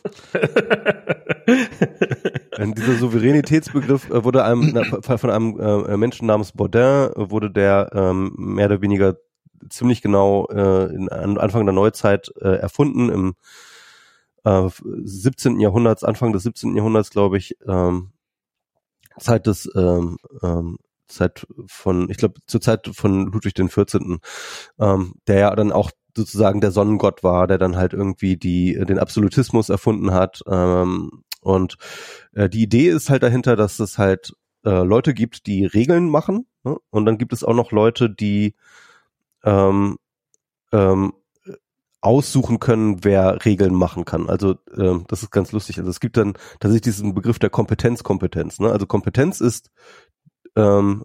Dieser Souveränitätsbegriff wurde einem, von einem äh, Menschen namens Baudin, wurde der ähm, mehr oder weniger ziemlich genau äh, in, an Anfang der Neuzeit äh, erfunden, im äh, siebzehnten. Jahrhunderts, Anfang des siebzehnten. Jahrhunderts, glaube ich, ähm, Zeit des, ähm, ähm, Zeit von, ich glaube, zur Zeit von Ludwig den vierzehnten., ähm, der ja dann auch sozusagen der Sonnengott war, der dann halt irgendwie die den Absolutismus erfunden hat. Ähm, und äh, die Idee ist halt dahinter, dass es halt äh, Leute gibt, die Regeln machen, ne? Und dann gibt es auch noch Leute, die ähm, ähm, aussuchen können, wer Regeln machen kann. Also äh, das ist ganz lustig. Also es gibt dann tatsächlich diesen Begriff der Kompetenzkompetenz. Ne? Also Kompetenz ist ähm,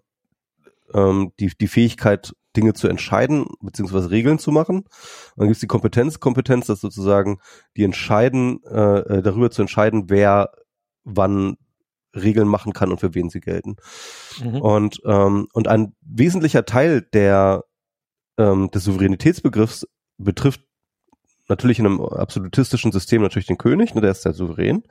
ähm, die die Fähigkeit, Dinge zu entscheiden, beziehungsweise Regeln zu machen. Und dann gibt es die Kompetenz, Kompetenz, dass sozusagen die entscheiden, äh, darüber zu entscheiden, wer wann Regeln machen kann und für wen sie gelten. Mhm. Und ähm, und ein wesentlicher Teil der ähm, des Souveränitätsbegriffs betrifft natürlich in einem absolutistischen System natürlich den König, ne, der ist der Souverän.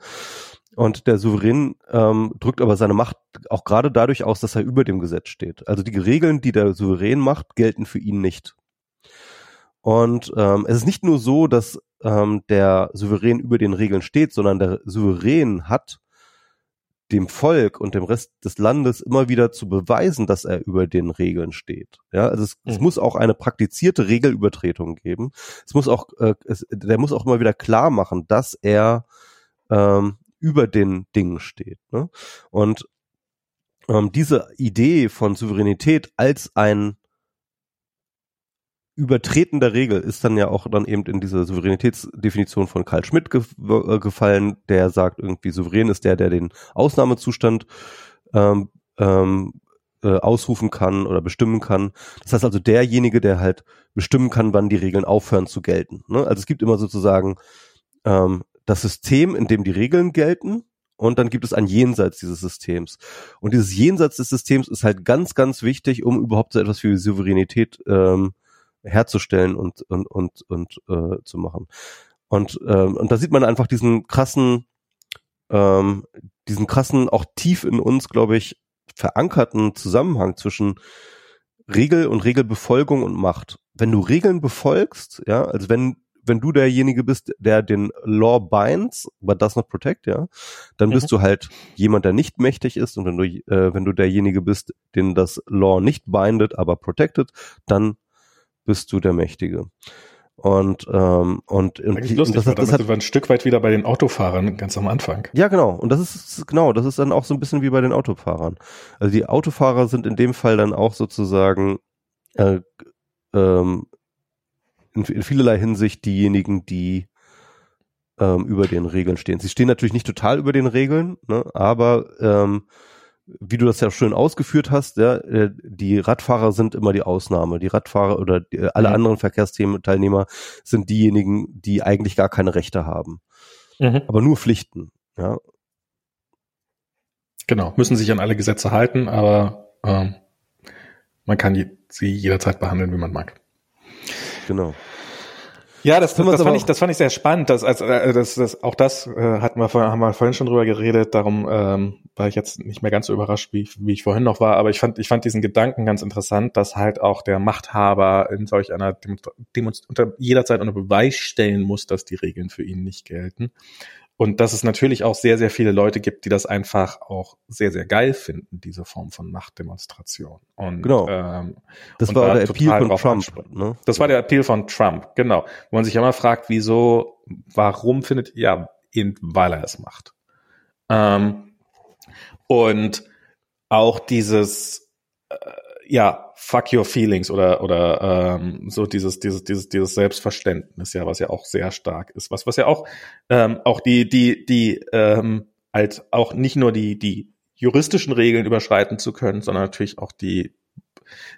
Und der Souverän ähm, drückt aber seine Macht auch gerade dadurch aus, dass er über dem Gesetz steht. Also die Regeln, die der Souverän macht, gelten für ihn nicht. Und ähm, es ist nicht nur so, dass ähm, der Souverän über den Regeln steht, sondern der Souverän hat dem Volk und dem Rest des Landes immer wieder zu beweisen, dass er über den Regeln steht. Ja, also es, mhm. es muss auch eine praktizierte Regelübertretung geben. Es muss auch, äh, es, der muss auch immer wieder klar machen, dass er ähm, über den Dingen steht. Ne? Und ähm, diese Idee von Souveränität als ein Übertreten der Regel ist dann ja auch dann eben in diese Souveränitätsdefinition von Carl Schmitt ge- äh, gefallen, der sagt irgendwie, souverän ist der, der den Ausnahmezustand ähm, ähm, äh, ausrufen kann oder bestimmen kann. Das heißt also derjenige, der halt bestimmen kann, wann die Regeln aufhören zu gelten. Ne? Also es gibt immer sozusagen ähm, das System, in dem die Regeln gelten, und dann gibt es ein Jenseits dieses Systems. Und dieses Jenseits des Systems ist halt ganz, ganz wichtig, um überhaupt so etwas wie Souveränität ähm, herzustellen und und und und äh, zu machen. Und ähm, und da sieht man einfach diesen krassen, ähm, diesen krassen, auch tief in uns, glaube ich, verankerten Zusammenhang zwischen Regel und Regelbefolgung und Macht. Wenn du Regeln befolgst, ja, also wenn wenn du derjenige bist, der den Law binds, but does not protect, ja, dann bist mhm. du halt jemand, der nicht mächtig ist. Und wenn du, äh, wenn du derjenige bist, den das Law nicht bindet, aber protected, dann bist du der Mächtige. Und, ähm, und, und, lustig, und das, das, das hat, war ein Stück weit wieder bei den Autofahrern ganz am Anfang. Ja, genau. Und das ist, genau, das ist dann auch so ein bisschen wie bei den Autofahrern. Also die Autofahrer sind in dem Fall dann auch sozusagen, äh, ähm, in vielerlei Hinsicht diejenigen, die ähm, über den Regeln stehen. Sie stehen natürlich nicht total über den Regeln, ne, aber ähm, wie du das ja schön ausgeführt hast, ja, die Radfahrer sind immer die Ausnahme. Die Radfahrer oder die, alle mhm. anderen Verkehrsteilnehmer sind diejenigen, die eigentlich gar keine Rechte haben, mhm. aber nur Pflichten. Ja. Genau, müssen sich an alle Gesetze halten, aber ähm, man kann je, sie jederzeit behandeln, wie man mag. Genau. Ja, das, das, das, fand ich, das fand ich sehr spannend. Das, also, das, das, auch das äh, hatten wir, haben wir vorhin schon drüber geredet. Darum ähm, war ich jetzt nicht mehr ganz so überrascht, wie, wie ich vorhin noch war. Aber ich fand, ich fand diesen Gedanken ganz interessant, dass halt auch der Machthaber in solch einer Demonstration Demonst- unter, jederzeit unter Beweis stellen muss, dass die Regeln für ihn nicht gelten. Und dass es natürlich auch sehr, sehr viele Leute gibt, die das einfach auch sehr, sehr geil finden, diese Form von Machtdemonstration. Und, genau. Ähm, das und war da der Appeal von Trump. Ne? Das war der Appeal von Trump, genau. Wo man sich immer fragt, wieso, warum findet, ja, eben weil er es macht. Ähm, und auch dieses, äh, ja, fuck your feelings oder oder ähm, so dieses dieses dieses dieses Selbstverständnis, ja, was ja auch sehr stark ist, was was ja auch ähm, auch die die die ähm, halt auch nicht nur die die juristischen Regeln überschreiten zu können, sondern natürlich auch die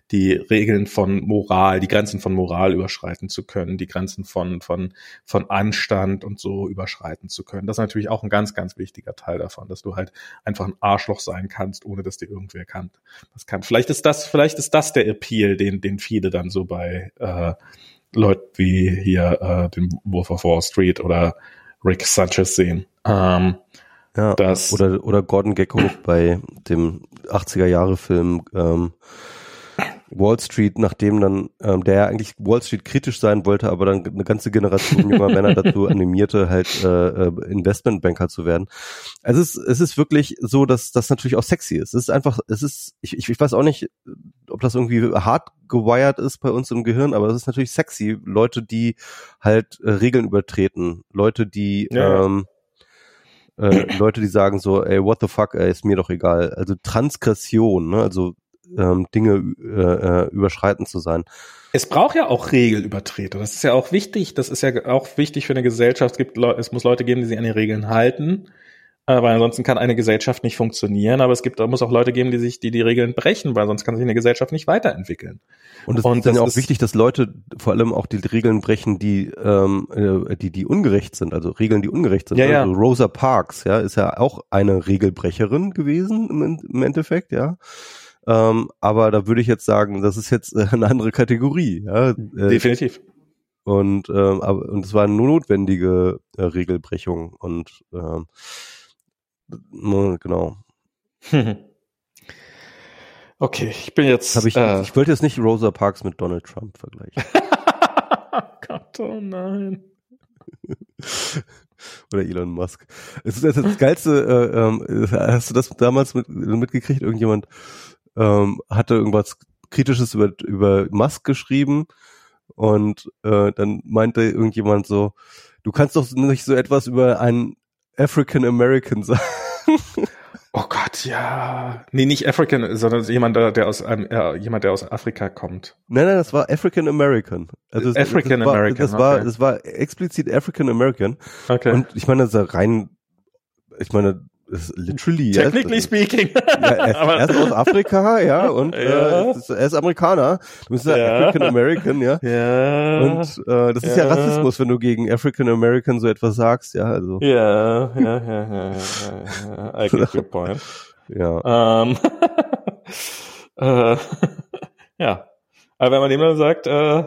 die Regeln von Moral, die Grenzen von Moral überschreiten zu können, die Grenzen von von von Anstand und so überschreiten zu können. Das ist natürlich auch ein ganz, ganz wichtiger Teil davon, dass du halt einfach ein Arschloch sein kannst, ohne dass dir irgendwer kann. Das kann. Vielleicht ist das, vielleicht ist das der Appeal, den den viele dann so bei äh, Leuten wie hier äh, dem Wolf of Wall Street oder Rick Sanchez sehen. Ähm, ja, dass, oder oder Gordon Gekko bei dem achtziger-Jahre-Film. Ähm, Wall Street, nachdem dann, ähm, der ja eigentlich Wall Street kritisch sein wollte, aber dann eine ganze Generation junger Männer dazu animierte, halt äh, Investmentbanker zu werden. Also es ist, es ist wirklich so, dass das natürlich auch sexy ist. Es ist einfach, es ist, ich, ich weiß auch nicht, ob das irgendwie hart gewired ist bei uns im Gehirn, aber es ist natürlich sexy. Leute, die halt äh, Regeln übertreten, Leute, die ja. ähm, äh, Leute, die sagen so, ey, what the fuck, ey, ist mir doch egal. Also Transgression, ne, also Dinge äh, überschreiten zu sein. Es braucht ja auch Regelübertreter. Das ist ja auch wichtig. Das ist ja auch wichtig für eine Gesellschaft. Es gibt Le- es muss Leute geben, die sich an die Regeln halten, äh, weil ansonsten kann eine Gesellschaft nicht funktionieren. Aber es gibt, muss auch Leute geben, die sich, die die Regeln brechen, weil sonst kann sich eine Gesellschaft nicht weiterentwickeln. Und es Und ist dann ja auch wichtig, dass Leute vor allem auch die Regeln brechen, die ähm, die die ungerecht sind. Also Regeln, die ungerecht sind. Ja, also ja. Rosa Parks, ja, ist ja auch eine Regelbrecherin gewesen im, im Endeffekt, ja. Ähm, aber da würde ich jetzt sagen, das ist jetzt äh, eine andere Kategorie. Ja? Äh, Definitiv. Und ähm, aber, und es war eine notwendige äh, Regelbrechung und ähm, genau. Okay, ich bin jetzt. Hab ich, äh, ich wollte jetzt nicht Rosa Parks mit Donald Trump vergleichen. Oh Gott, oh nein. Oder Elon Musk. Es ist das, das Geilste. Äh, äh, hast du das damals mit, mitgekriegt? Irgendjemand hatte irgendwas Kritisches über, über Musk geschrieben und äh, dann meinte irgendjemand so, du kannst doch nicht so etwas über einen African American sagen. Oh Gott, ja. Nee, nicht African, sondern jemand, der aus ähm, ja, jemand, der aus Afrika kommt. Nein, nein, das war African American. Also das, African das war, American. Das war, okay. Das war explizit African American. Okay. Und ich meine, das ist ja rein, ich meine, ist literally technically erst, speaking. Ja, er, er ist aus Afrika, ja, und ja. Äh, ist, er ist Amerikaner. Du bist ja African American, ja. ja. Und äh, das ist ja. ja Rassismus, wenn du gegen African American so etwas sagst, ja, also. Ja, ja, ja, ja, ja, ja. I get your point. Ja. Ähm, äh, ja. Aber wenn man dem dann sagt, äh,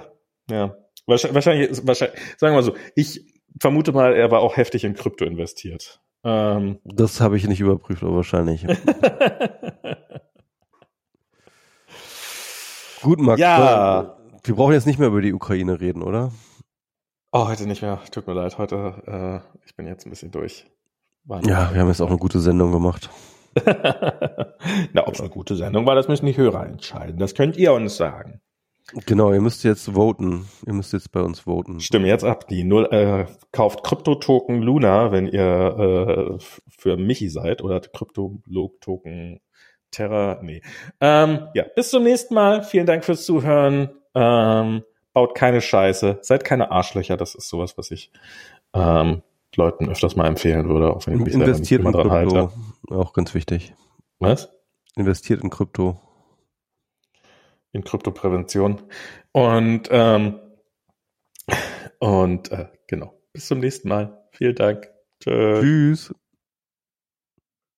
ja, wahrscheinlich, wahrscheinlich, wahrscheinlich, sagen wir mal so, ich vermute mal, er war auch heftig in Krypto investiert. Ähm, das habe ich nicht überprüft, aber wahrscheinlich. Gut, Max. Ja. Wir brauchen jetzt nicht mehr über die Ukraine reden, oder? Oh, heute nicht mehr. Tut mir leid. Heute, äh, ich bin jetzt ein bisschen durch. War ja, wir haben jetzt auch eine gute Sendung gemacht. Na, ob es eine gute Sendung war, das müssen die Hörer entscheiden. Das könnt ihr uns sagen. Genau, ihr müsst jetzt voten. Ihr müsst jetzt bei uns voten. Stimmt, jetzt ab. Die Null, äh, kauft Kryptotoken Luna, wenn ihr äh, für Michi seid, oder Kryptolog-Token Terra. Nee. Ähm, ja, bis zum nächsten Mal. Vielen Dank fürs Zuhören. Ähm, baut keine Scheiße. Seid keine Arschlöcher. Das ist sowas, was ich ähm, Leuten öfters mal empfehlen würde. Auch wenn ich investiert in Krypto. Halte. Auch ganz wichtig. Was? Investiert in Krypto. In Kryptoprävention. Und, ähm, und äh, genau. Bis zum nächsten Mal. Vielen Dank. Tschö. Tschüss.